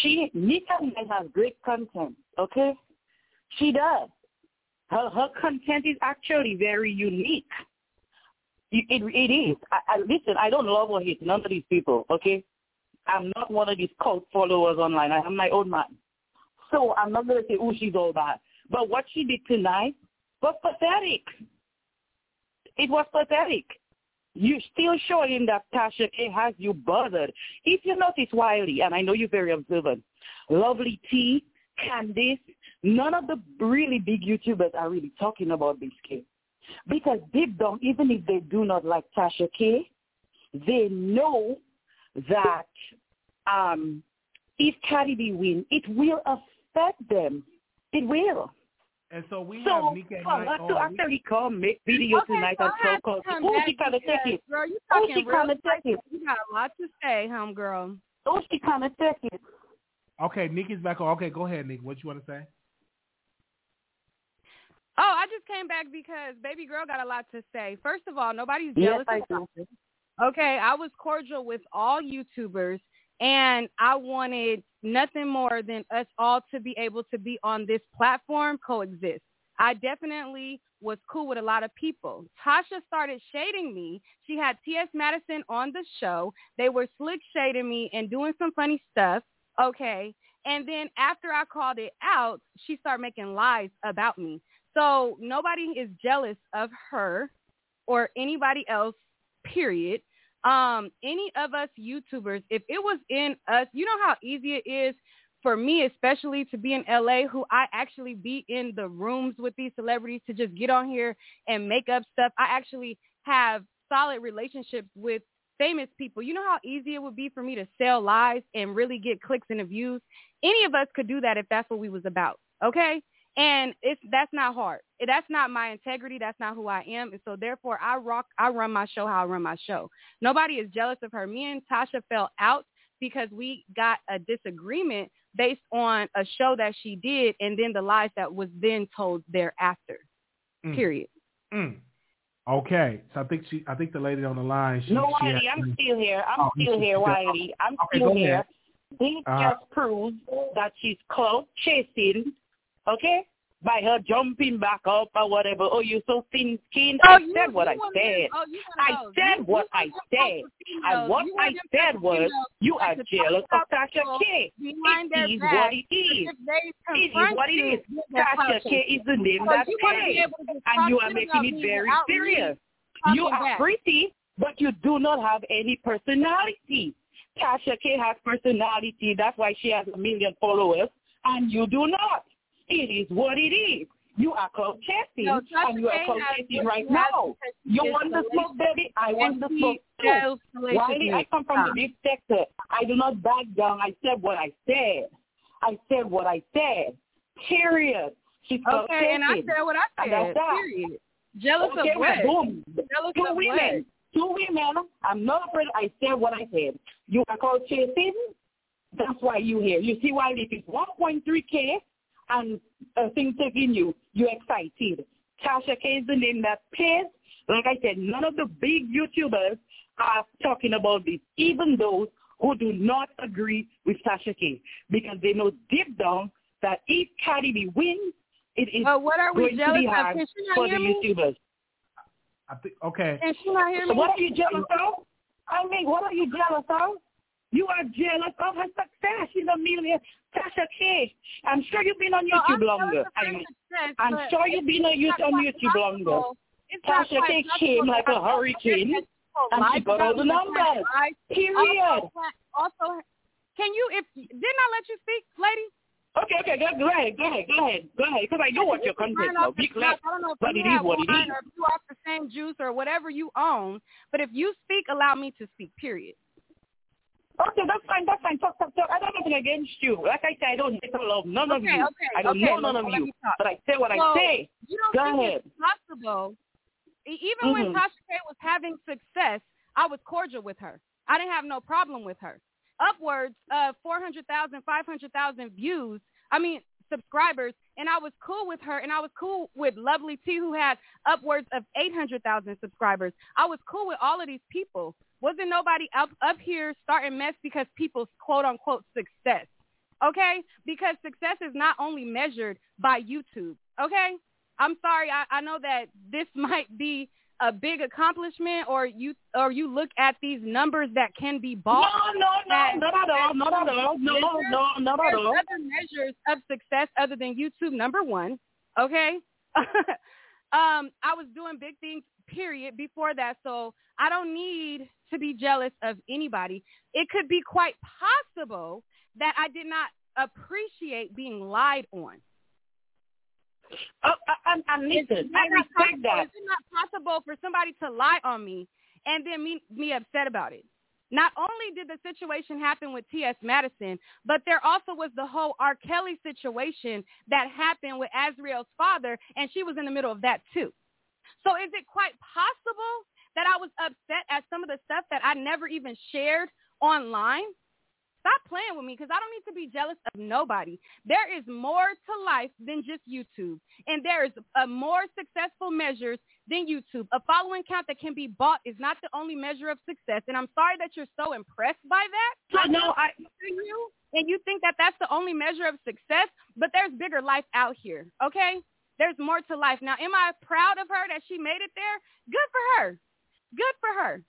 She Neek at Night has great content. Okay, she does. Her, her content is actually very unique. It, it, it is. I, I, listen, I don't love or hate none of these people, okay? I'm not one of these cult followers online. I am my own man. So I'm not going to say, oh, she's all bad. But what she did tonight was pathetic. It was pathetic. You're still showing that Tasha K has you bothered. If you notice, Wiley, and I know you're very observant, Lovely Ti, Candice, none of the really big YouTubers are really talking about this case because deep down, even if they do not like Tasha K, they know that um, if Cardi B wins, it will affect them. It will. And so we so, have Neek at Night. So to actually come make video okay, tonight so and so called. Who she gonna take it? Girl, you talking Who real take it? You got a lot to say, homegirl. Who she gonna take it? Okay, Neek is back on. Okay, go ahead, Neek. What you want to say? Oh, I just came back because baby girl got a lot to say. First of all, nobody's jealous. Yes, I do. Okay, I was cordial with all YouTubers, and I wanted nothing more than us all to be able to be on this platform, coexist. I definitely was cool with a lot of people. Tasha started shading me. She had T S Madison on the show. They were slick shading me and doing some funny stuff. Okay, and then after I called it out, she started making lies about me. So nobody is jealous of her or anybody else, period. um, any of us YouTubers, if it was in us, you know how easy it is for me, especially to be in L A, who I actually be in the rooms with these celebrities to just get on here and make up stuff. I actually have solid relationships with famous people. You know how easy it would be for me to sell lies and really get clicks and views? Any of us could do that if that's what we was about, okay? And it's that's not hard. That's not my integrity. That's not who I am. And so, therefore, I rock. I run my show how I run my show. Nobody is jealous of her. Me and Tasha fell out because we got a disagreement based on a show that she did and then the lies that was then told thereafter, mm. period. Mm. Okay, so I think she, I think the lady on the line. She, no, Wiley, she I'm still here. I'm oh, still here, Wiley. I'm okay, still here. This uh, just proves that she's clout chasing, okay, by her jumping back up or whatever. Oh, you're so thin-skinned. Oh, I, you, said you I, said. Oh, I said you, what you, I said. I said what I said. And what I said was, you are jealous of Tasha K. It is what it is. It is what it is. Tasha K is the name that's said. And you are making it very serious. You are pretty, but you do not have any personality. Tasha K has personality. That's why she has a million followers. And you do not. It is what it is. You are clout chasing, no, and you are clout chasing right now. You want the smoke, baby? I want the smoke too. Wiley, I come from the big sector. I do not back down. I said what I said. I said what I said. Period. She's clout chasing. Okay, and I said what I said. Period. Jealous of what? Jealous of what? Two women. I'm not afraid. I said what I said. You are clout chasing. That's why you here. You see, Wiley, if it's one point three K. And uh, things taking you, you're excited. Tasha K is the name that pays. Like I said, none of the big YouTubers are talking about this, even those who do not agree with Tasha K, because they know deep down that if Cardi B wins, it is uh, what are we going jealous to be hard of? For the YouTubers. I think, okay. Can she not hear me? What are you jealous of? I mean, what are you jealous of? You are jealous of her success. She's a millionaire. Tasha K. I'm sure you've been on YouTube no, longer. I mean, success, I'm sure you've been on YouTube, on YouTube longer. Tasha K came like a hurricane, and she got all the numbers. Period. Also, can you? If didn't I let you speak, lady? Okay, okay, go, go ahead, go ahead, go ahead, go ahead, because I know what your content is. Be glad, but it is what it is. Or if you off the same juice or whatever you own, but if you speak, allow me to speak. Period. Okay, that's fine, that's fine. Talk, talk, talk. I don't have anything against you. Like I said, I don't hate or love none of okay, you. Okay, I don't okay, know none of you. But I say what so I say. You don't Go think ahead. It's possible. Even mm-hmm. when Tasha K was having success, I was cordial with her. I didn't have no problem with her. Upwards of four hundred thousand, five hundred thousand views, I mean, subscribers, and I was cool with her, and I was cool with Lovely Ti, who had upwards of eight hundred thousand subscribers. I was cool with all of these people. Wasn't nobody up, up here starting mess because people's quote-unquote success, okay? Because success is not only measured by YouTube, okay? I'm sorry. I, I know that this might be a big accomplishment, or you or you look at these numbers that can be bought. No, no, no, at, not at all, not at all, no, no, no, not at all. There's other measures of success other than YouTube, number one, okay? um, I was doing big things, period, before that, so I don't need to be jealous of anybody. It could be quite possible that I did not appreciate being lied on. Oh, I, I, I listen. I respect that. It's not possible for somebody to lie on me and then me, me upset about it. Not only did the situation happen with T S Madison, but there also was the whole R. Kelly situation that happened with Azriel's father, and she was in the middle of that too. So is it quite possible that I was upset at some of the stuff that I never even shared online? Stop playing with me, because I don't need to be jealous of nobody. There is more to life than just YouTube, and there is a more successful measures than YouTube. A following count that can be bought is not the only measure of success, and I'm sorry that you're so impressed by that. I know I you, and you think that that's the only measure of success, but there's bigger life out here, okay? There's more to life. Now, am I proud of her that she made it there? Good for her. Good for her.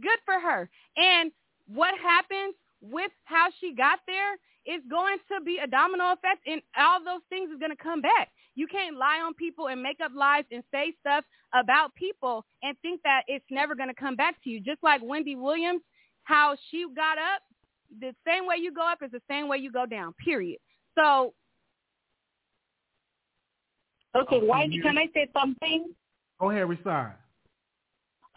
Good for her. And what happens with how she got there, it's going to be a domino effect, and all those things is going to come back. You can't lie on people and make up lies and say stuff about people and think that it's never going to come back to you. Just like Wendy Williams, how she got up, the same way you go up is the same way you go down, period. So. Okay, White, can I say something? Go ahead, Rashad.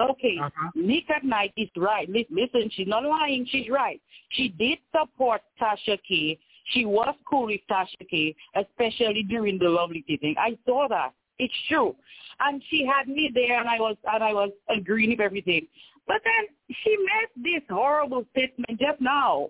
Okay, uh-huh. Neek at Night is right. Listen, she's not lying. She's right. She did support Tasha K. She was cool with Tasha K, especially during the Lovely Ti thing. I saw that. It's true. And she had me there, and I was and I was agreeing with everything. But then she made this horrible statement just now,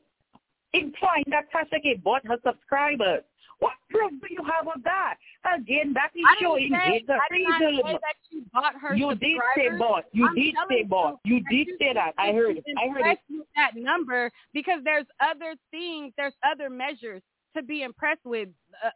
implying that Tasha K bought her subscribers. What proof do you have of that? Again, that is showing hate. I did not say that she bought her You did say bought. You I'm did say bought. You, you did say that. I heard it. I heard it. With that number, because there's other things, there's other measures to be impressed with.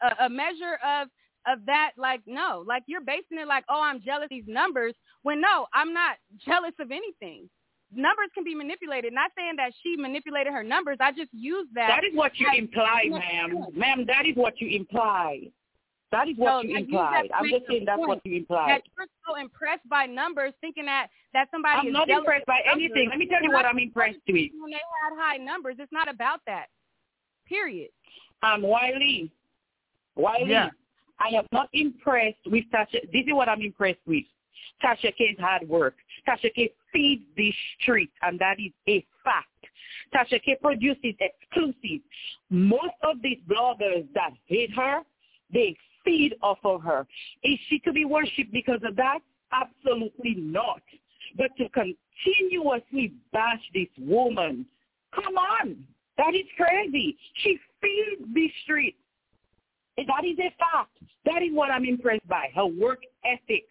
A, a, a measure of of that, like, no. Like, you're basing it like, oh, I'm jealous of these numbers, when no, I'm not jealous of anything. Numbers can be manipulated. Not saying that she manipulated her numbers. I just used that. That is what you imply, ma'am. Ma'am, that is what you imply. That is what no, you implied. I'm just saying that's what you implied. That you're so impressed by numbers, thinking that, that somebody I'm is not impressed by numbers. Anything. Let me tell you what I'm impressed with. When they had high numbers, it's not about that. Period. Um, Wiley. Wiley. Yeah. I am not impressed with Tasha. This is what I'm impressed with. Tasha K's hard work. Tasha K feeds the street, and that is a fact. Tasha K produces exclusives. Most of these bloggers that hate her, they feed off of her. Is she to be worshipped because of that? Absolutely not. But to continuously bash this woman, come on. That is crazy. She feeds the street. That is a fact. That is what I'm impressed by, her work ethic.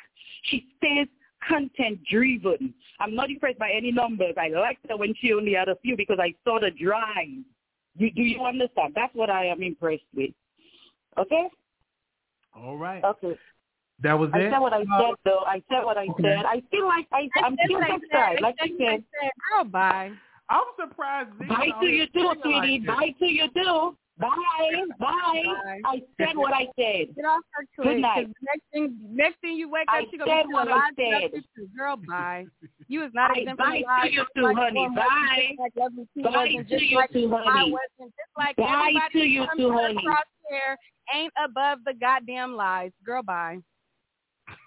She stays content-driven. I'm not impressed by any numbers. I liked her when she only had a few because I saw the drive. Do, do you understand? That's what I am impressed with. Okay? All right. Okay. That was I it? I said what I said, though. I said what I okay. said. I feel like I, I'm still upset. Like you said. Girl, bye. I'm surprised. Bye to you, too, sweetie. Like bye to you, too. Bye. Bye. Bye. I said what I said. Get off her Twitter. Good night. Next thing, next thing you wake up, she's going to be alive. Girl, bye. You is not exempt from lies. Bye to you too, honey. Bye. Bye to you too, honey. Bye to you too, honey. Ain't above the goddamn lies. Girl, bye.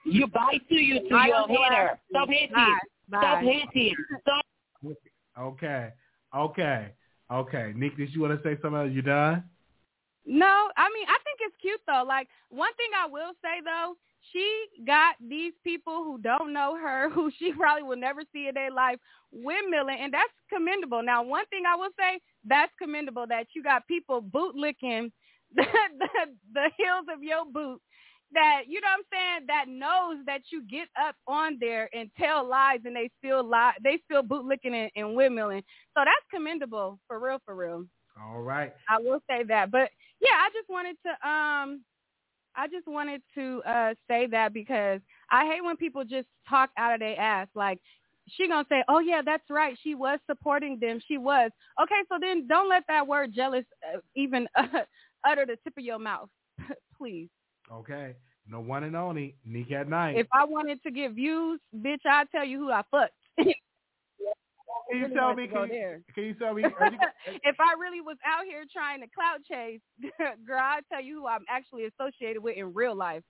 You bye to you to your hater. Stop hating. Stop hating. Stop. Okay. Okay. Okay, Nick, did you want to say something else? You done? No, I mean, I think it's cute, though. Like, one thing I will say, though, she got these people who don't know her, who she probably will never see in their life, windmilling, and that's commendable. Now, one thing I will say, that's commendable, that you got people bootlicking the, the, the heels of your boot, that, you know what I'm saying, that knows that you get up on there and tell lies, and they still lie, they still bootlicking and, and windmilling. So that's commendable, for real, for real. All right. I will say that. But, yeah, I just wanted to um, I just wanted to uh, say that, because I hate when people just talk out of their ass. Like, she going to say, oh, yeah, that's right, she was supporting them. She was. Okay, so then don't let that word jealous uh, even uh, utter the tip of your mouth, please. Okay, no one and only, Neek at Night. If I wanted to get views, bitch, I'll tell you who I fucked. can, you tell me, can, you, can you tell me? You, if I really was out here trying to clout chase, girl, I'll tell you who I'm actually associated with in real life.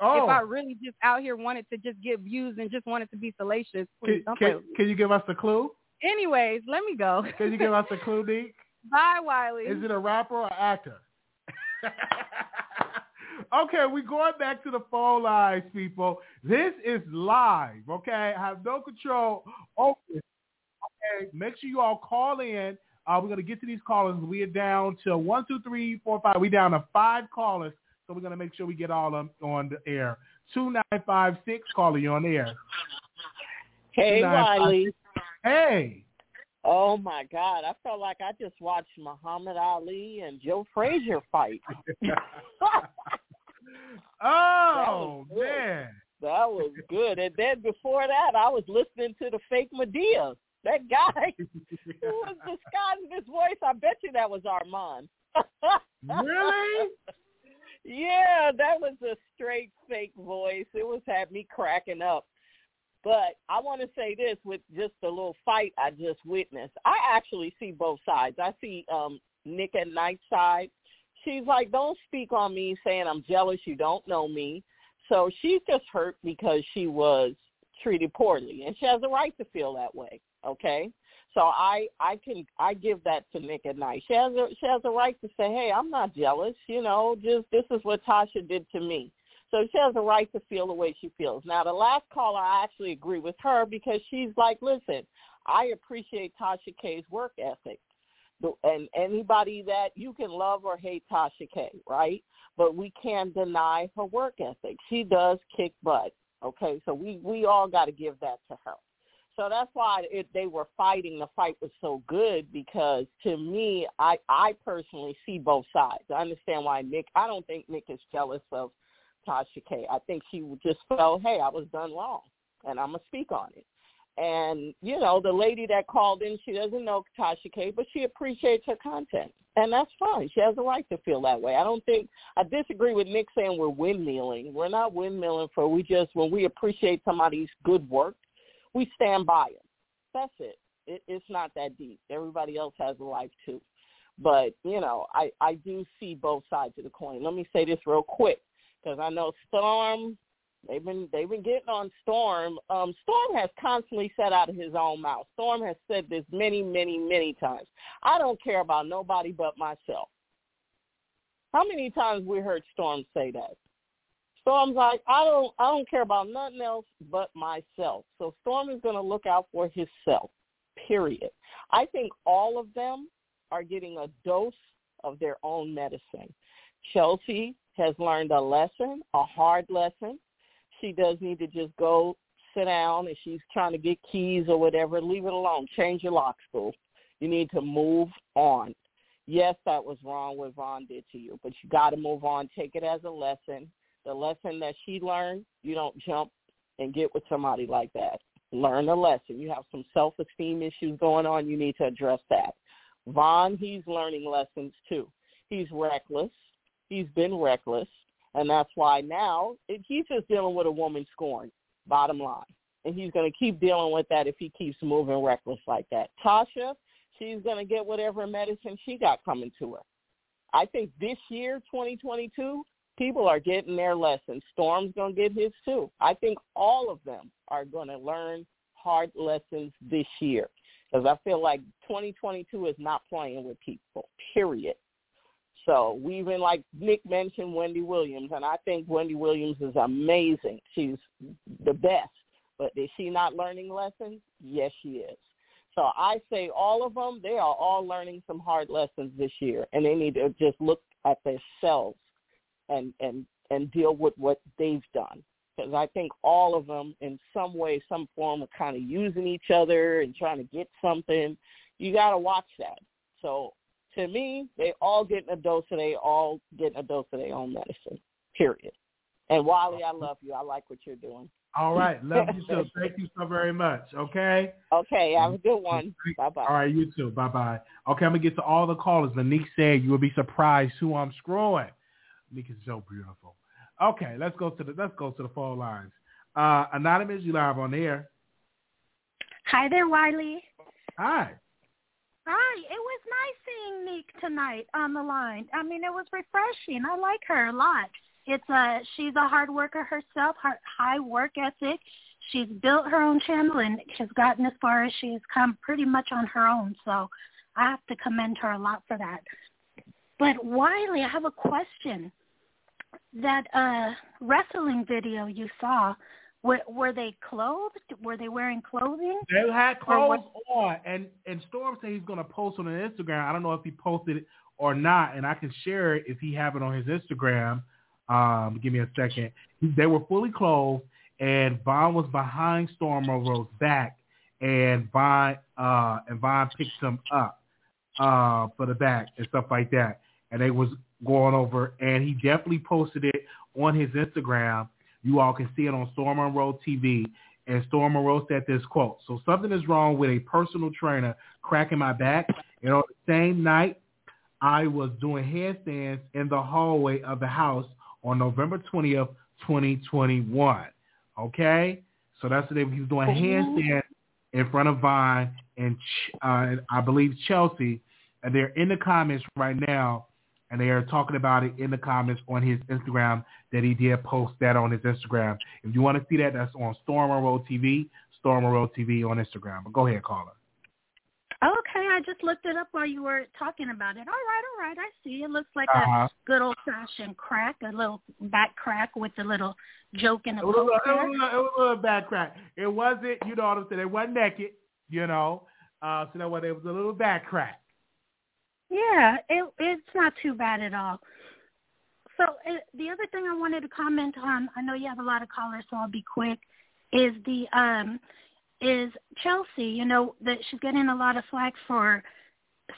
Oh. If I really just out here wanted to just get views and just wanted to be salacious. Please, can, can, can you give us the clue? Anyways, let me go. Can you give us the clue, Neek? Bye, Wiley. Is it a rapper or actor? Okay, we're going back to the phone lines, people. This is live, okay? I have no control over this. Okay, make sure you all call in. Uh, we're going to get to these callers. We are down to one, two, three, four, five. We're down to five callers, so we're going to make sure we get all of them on the air. two nine five six, caller, you're on the air. Hey, Wiley. Hey. Oh, my God. I felt like I just watched Muhammad Ali and Joe Frazier fight. Oh, that man. That was good. And then before that, I was listening to the fake Madea. That guy who was disguising his voice, I bet you that was Armand. Really? Yeah, that was a straight fake voice. It was had me cracking up. But I want to say this with just the little fight I just witnessed. I actually see both sides. I see um, Neek at Night's side. She's like, don't speak on me saying I'm jealous. You don't know me. So she's just hurt because she was treated poorly, and she has a right to feel that way. Okay, so I, I can I give that to Neek at Night. She has a she has a right to say, hey, I'm not jealous. You know, just this is what Tasha did to me. So she has a right to feel the way she feels. Now, the last caller, I actually agree with her because she's like, listen, I appreciate Tasha K's work ethic. And anybody that you can love or hate Tasha K, right? But we can't deny her work ethic. She does kick butt. Okay, so we, we all got to give that to her. So that's why it, they were fighting. The fight was so good because, to me, I, I personally see both sides. I understand why Neek – I don't think Neek is jealous of Tasha K. I think she just felt, hey, I was done wrong, and I'm going to speak on it. And, you know, the lady that called in, she doesn't know Tasha K, but she appreciates her content, and that's fine. She has a right to feel that way. I don't think – I disagree with Neek saying we're windmilling. We're not windmilling for we just – when we appreciate somebody's good work, we stand by it. That's it. it. It's not that deep. Everybody else has a life, too. But, you know, I, I do see both sides of the coin. Let me say this real quick because I know Storm, they've been they've been getting on Storm. Um, Storm has constantly said out of his own mouth. Storm has said this many, many, many times. I don't care about nobody but myself. How many times we heard Storm say that? Storm's like, I don't I don't care about nothing else but myself. So Storm is going to look out for himself, period. I think all of them are getting a dose of their own medicine. Chelsea has learned a lesson, a hard lesson. She does need to just go sit down if she's trying to get keys or whatever. Leave it alone. Change your lock, school. You need to move on. Yes, that was wrong what Vaughn did to you, but you got to move on. Take it as a lesson. The lesson that she learned, you don't jump and get with somebody like that. Learn a lesson. You have some self-esteem issues going on. You need to address that. Vaughn, he's learning lessons too. He's reckless. He's been reckless. And that's why now he's just dealing with a woman scorn, bottom line. And he's going to keep dealing with that if he keeps moving reckless like that. Tasha, she's going to get whatever medicine she got coming to her. I think this year, twenty twenty-two, people are getting their lessons. Storm's going to get his too. I think all of them are going to learn hard lessons this year because I feel like twenty twenty-two is not playing with people, period. So we even, like Neek mentioned, Wendy Williams, and I think Wendy Williams is amazing. She's the best. But is she not learning lessons? Yes, she is. So I say all of them, they are all learning some hard lessons this year, and they need to just look at themselves. And, and, and deal with what they've done. Because I think all of them in some way, some form, are kind of using each other and trying to get something. You got to watch that. So to me, they all getting a dose of they all getting a dose of their own medicine, period. And Wiley, I love you. I like what you're doing. All right. Love you so. Thank you so very much. Okay? Okay. Have a good one. Bye-bye. All right. You too. Bye-bye. Okay. I'm going to get to all the callers. Neek said you will be surprised who I'm screwing. Neek is so beautiful. Okay, let's go to the let's go to the phone lines. Uh, Anonymous, you live on the air. Hi there, Wiley. Hi. Hi. It was nice seeing Neek tonight on the line. I mean, it was refreshing. I like her a lot. It's a she's a hard worker herself, high work ethic. She's built her own channel and has gotten as far as she's come, pretty much on her own. So I have to commend her a lot for that. But Wiley, I have a question. That uh, wrestling video you saw, were, were they clothed? Were they wearing clothing? They had clothes on, and, and Storm said he's going to post on his Instagram. I don't know if he posted it or not, and I can share it if he have it on his Instagram. Um, give me a second. They were fully clothed, and Vaughn was behind Storm Monroe's back, and Vaughn uh, and Vaughn picked him up uh, for the back and stuff like that. And they was going over, and he definitely posted it on his Instagram. You all can see it on Storm Monroe T V, And Storm Monroe said this quote, "So something is wrong with a personal trainer cracking my back. And on the same night, I was doing handstands in the hallway of the house on November twentieth, twenty twenty-one. Okay? So that's the day he was doing handstands in front of Vaughn and uh, I believe Chelsea. And they're in the comments right now. And they are talking about it in the comments on his Instagram that he did post that on his Instagram. If you want to see that, that's on Storm Monroe T V, Storm Monroe T V on Instagram. But go ahead, caller. Okay, I just looked it up while you were talking about it. All right, all right, I see. It looks like uh-huh. a good old-fashioned crack, a little back crack with a little joke in the middle. It was a little back crack. It wasn't, you know what I'm saying, it wasn't naked, you know. Uh, so that was, it was a little back crack. Yeah, it, it's not too bad at all. So uh, the other thing I wanted to comment on, I know you have a lot of callers, so I'll be quick, is the um, is Chelsea, you know, that she's getting a lot of flack for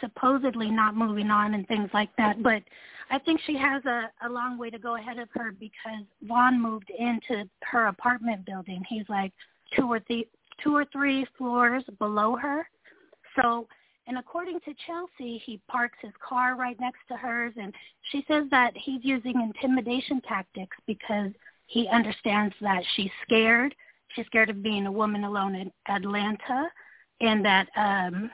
supposedly not moving on and things like that. But I think she has a, a long way to go ahead of her because Vaughn moved into her apartment building. He's like two or th- two or three floors below her. So... And according to Chelsea, he parks his car right next to hers, and she says that he's using intimidation tactics because he understands that she's scared. She's scared of being a woman alone in Atlanta, and that um,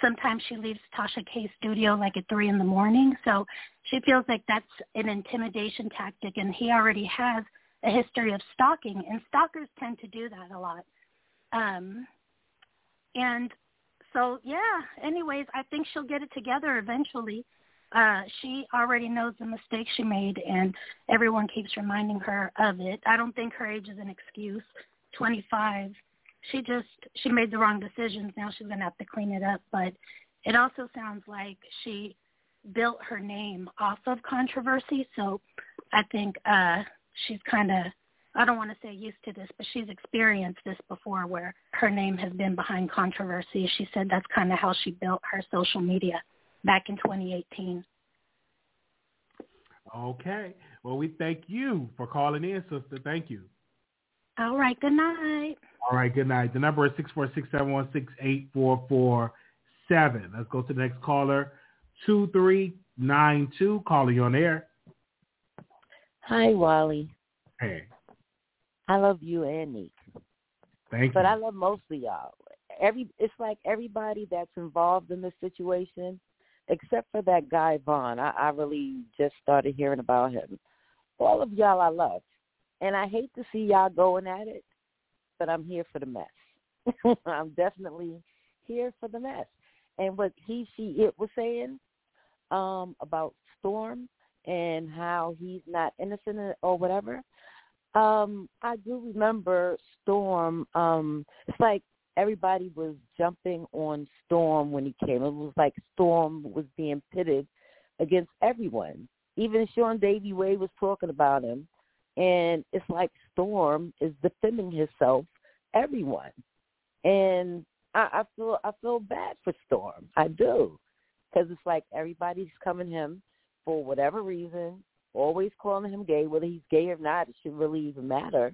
sometimes she leaves Tasha K's studio like at three in the morning. So she feels like that's an intimidation tactic, and he already has a history of stalking, and stalkers tend to do that a lot. Um, and... So, yeah, anyways, I think she'll get it together eventually. Uh, she already knows the mistake she made, and everyone keeps reminding her of it. I don't think her age is an excuse, twenty-five. She just she made the wrong decisions. Now she's going to have to clean it up. But it also sounds like she built her name off of controversy. So I think uh, she's kind of, I don't want to say used to this, but she's experienced this before where her name has been behind controversy. She said that's kind of how she built her social media back in twenty eighteen. Okay. Well, we thank you for calling in, sister. Thank you. All right. Good night. All right. Good night. The number is six four six, seven one six, eight four four seven. Let's go to the next caller, two three nine two. Caller, you on air. Hi, Wally. Hey. I love you and Neek. Thank you. But I love mostly y'all. Every It's like everybody that's involved in this situation, except for that guy, Vaughn. I, I really just started hearing about him. All of y'all I love. And I hate to see y'all going at it, but I'm here for the mess. I'm definitely here for the mess. And what he, she, it was saying um, about Storm and how he's not innocent or whatever, Um, I do remember Storm. Um, it's like everybody was jumping on Storm when he came. It was like Storm was being pitted against everyone. Even Sean Davies was talking about him. And it's like Storm is defending herself, everyone. And I, I feel I feel bad for Storm. I do. Because it's like everybody's coming him for whatever reason. Always calling him gay, whether he's gay or not, it should really even matter.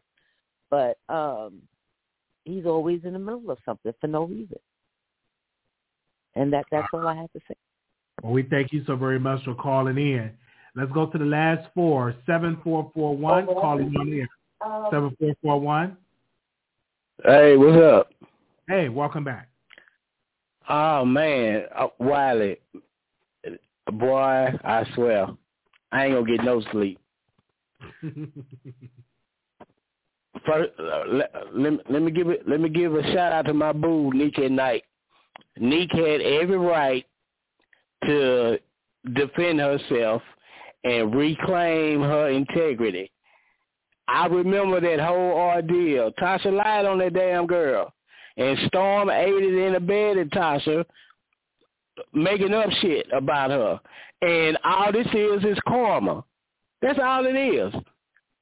But um, he's always in the middle of something for no reason. And that that's all I have to say. Well, we thank you so very much for calling in. Let's go to the last four, seven four four one, oh, calling in here. Um, seven four four one. Hey, what's up? Hey, welcome back. Oh, man, uh, Wiley, boy, I swear. I ain't going to get no sleep. First, uh, let, let, let me give it, let me give a shout out to my boo, Neek at Night. Neek had every right to defend herself and reclaim her integrity. I remember that whole ordeal. Tasha lied on that damn girl. And Storm aided in the bed at Tasha, making up shit about her. And all this is is karma. That's all it is.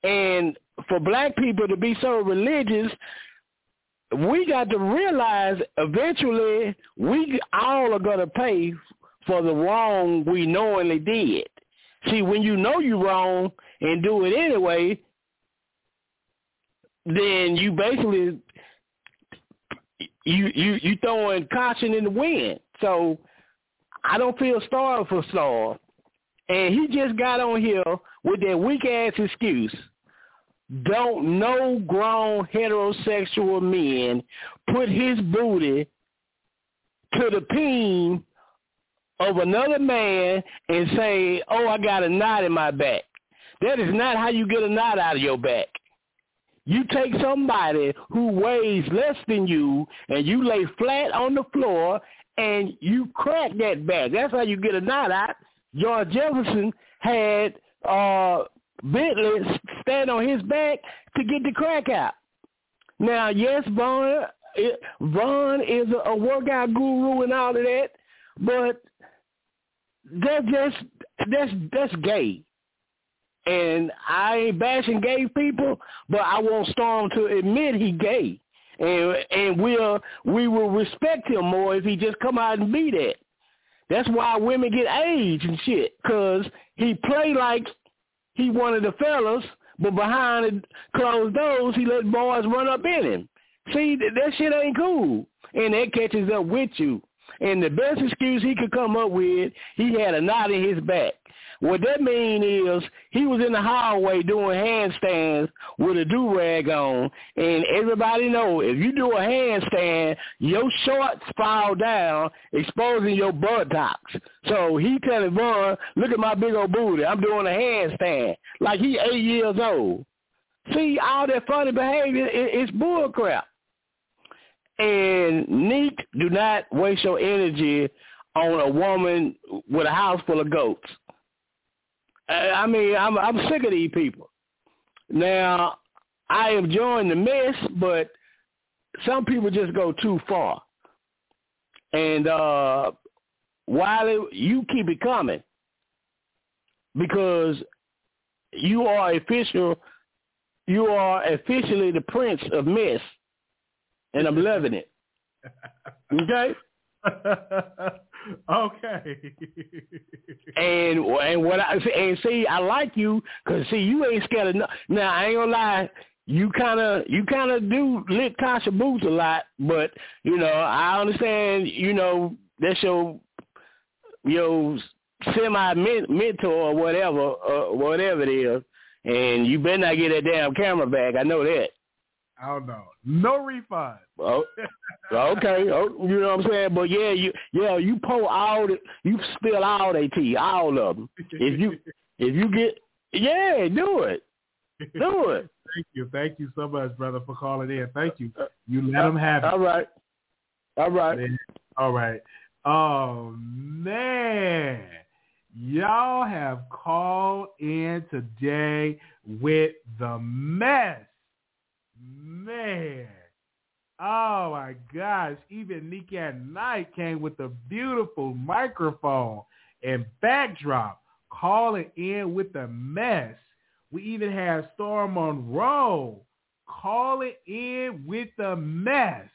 And for black people to be so religious, we got to realize eventually we all are going to pay for the wrong we knowingly did. See, when you know you're wrong and do it anyway, then you basically you you you throwing caution in the wind. So I don't feel sorry for Storm. And he just got on here with that weak-ass excuse. Don't no grown heterosexual men put his booty to the peen of another man and say, oh, I got a knot in my back. That is not how you get a knot out of your back. You take somebody who weighs less than you and you lay flat on the floor and you crack that back. That's how you get a knot out. George Jefferson had uh, Bentley stand on his back to get the crack out. Now, yes, Vaughn, Vaughn is a workout guru and all of that, but that's just that's that's gay. And I ain't bashing gay people, but I want Storm to admit he gay, and and we'll we will respect him more if he just come out and be that. That's why women get AIDS and shit, because he play like he one of the fellas, but behind the closed doors, he let boys run up in him. See, that, that shit ain't cool, and that catches up with you. And the best excuse he could come up with, he had a knot in his back. What that mean is he was in the hallway doing handstands with a do-rag on, and everybody know if you do a handstand, your shorts fall down, exposing your buttocks. So he telling Vaughn, look at my big old booty. I'm doing a handstand. Like he eight years old. See, all that funny behavior is bull crap. And Neek, do not waste your energy on a woman with a house full of goats. I mean, I'm I'm sick of these people. Now, I am enjoying the mess, but some people just go too far. And uh, Wiley, you keep it coming because you are official. You are officially the prince of mess, and I'm loving it. Okay. Okay. and and what I and see, I like you because see, you ain't scared of no. Now I ain't gonna lie, you kind of you kind of do lick Tasha boots a lot, but you know I understand. You know that's your your semi mentor or whatever uh, whatever it is, and you better not get that damn camera back. I know that. I don't know. No refund. Oh, okay. Oh, you know what I'm saying? But yeah, you yeah you pour all the, you spill all their tea, all of them. If you if you get yeah, do it, do it. Thank you, thank you so much, brother, for calling in. Thank you. You let them have it. All right, all right, all right. Oh man, y'all have called in today with the mess. Man, oh my gosh, even Neek at Night came with a beautiful microphone and backdrop calling in with a mess. We even have Storm Monroe calling in with a mess.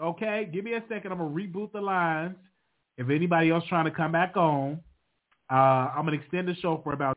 Okay, give me a second. I'm going to reboot the lines. If anybody else trying to come back on, uh, I'm going to extend the show for about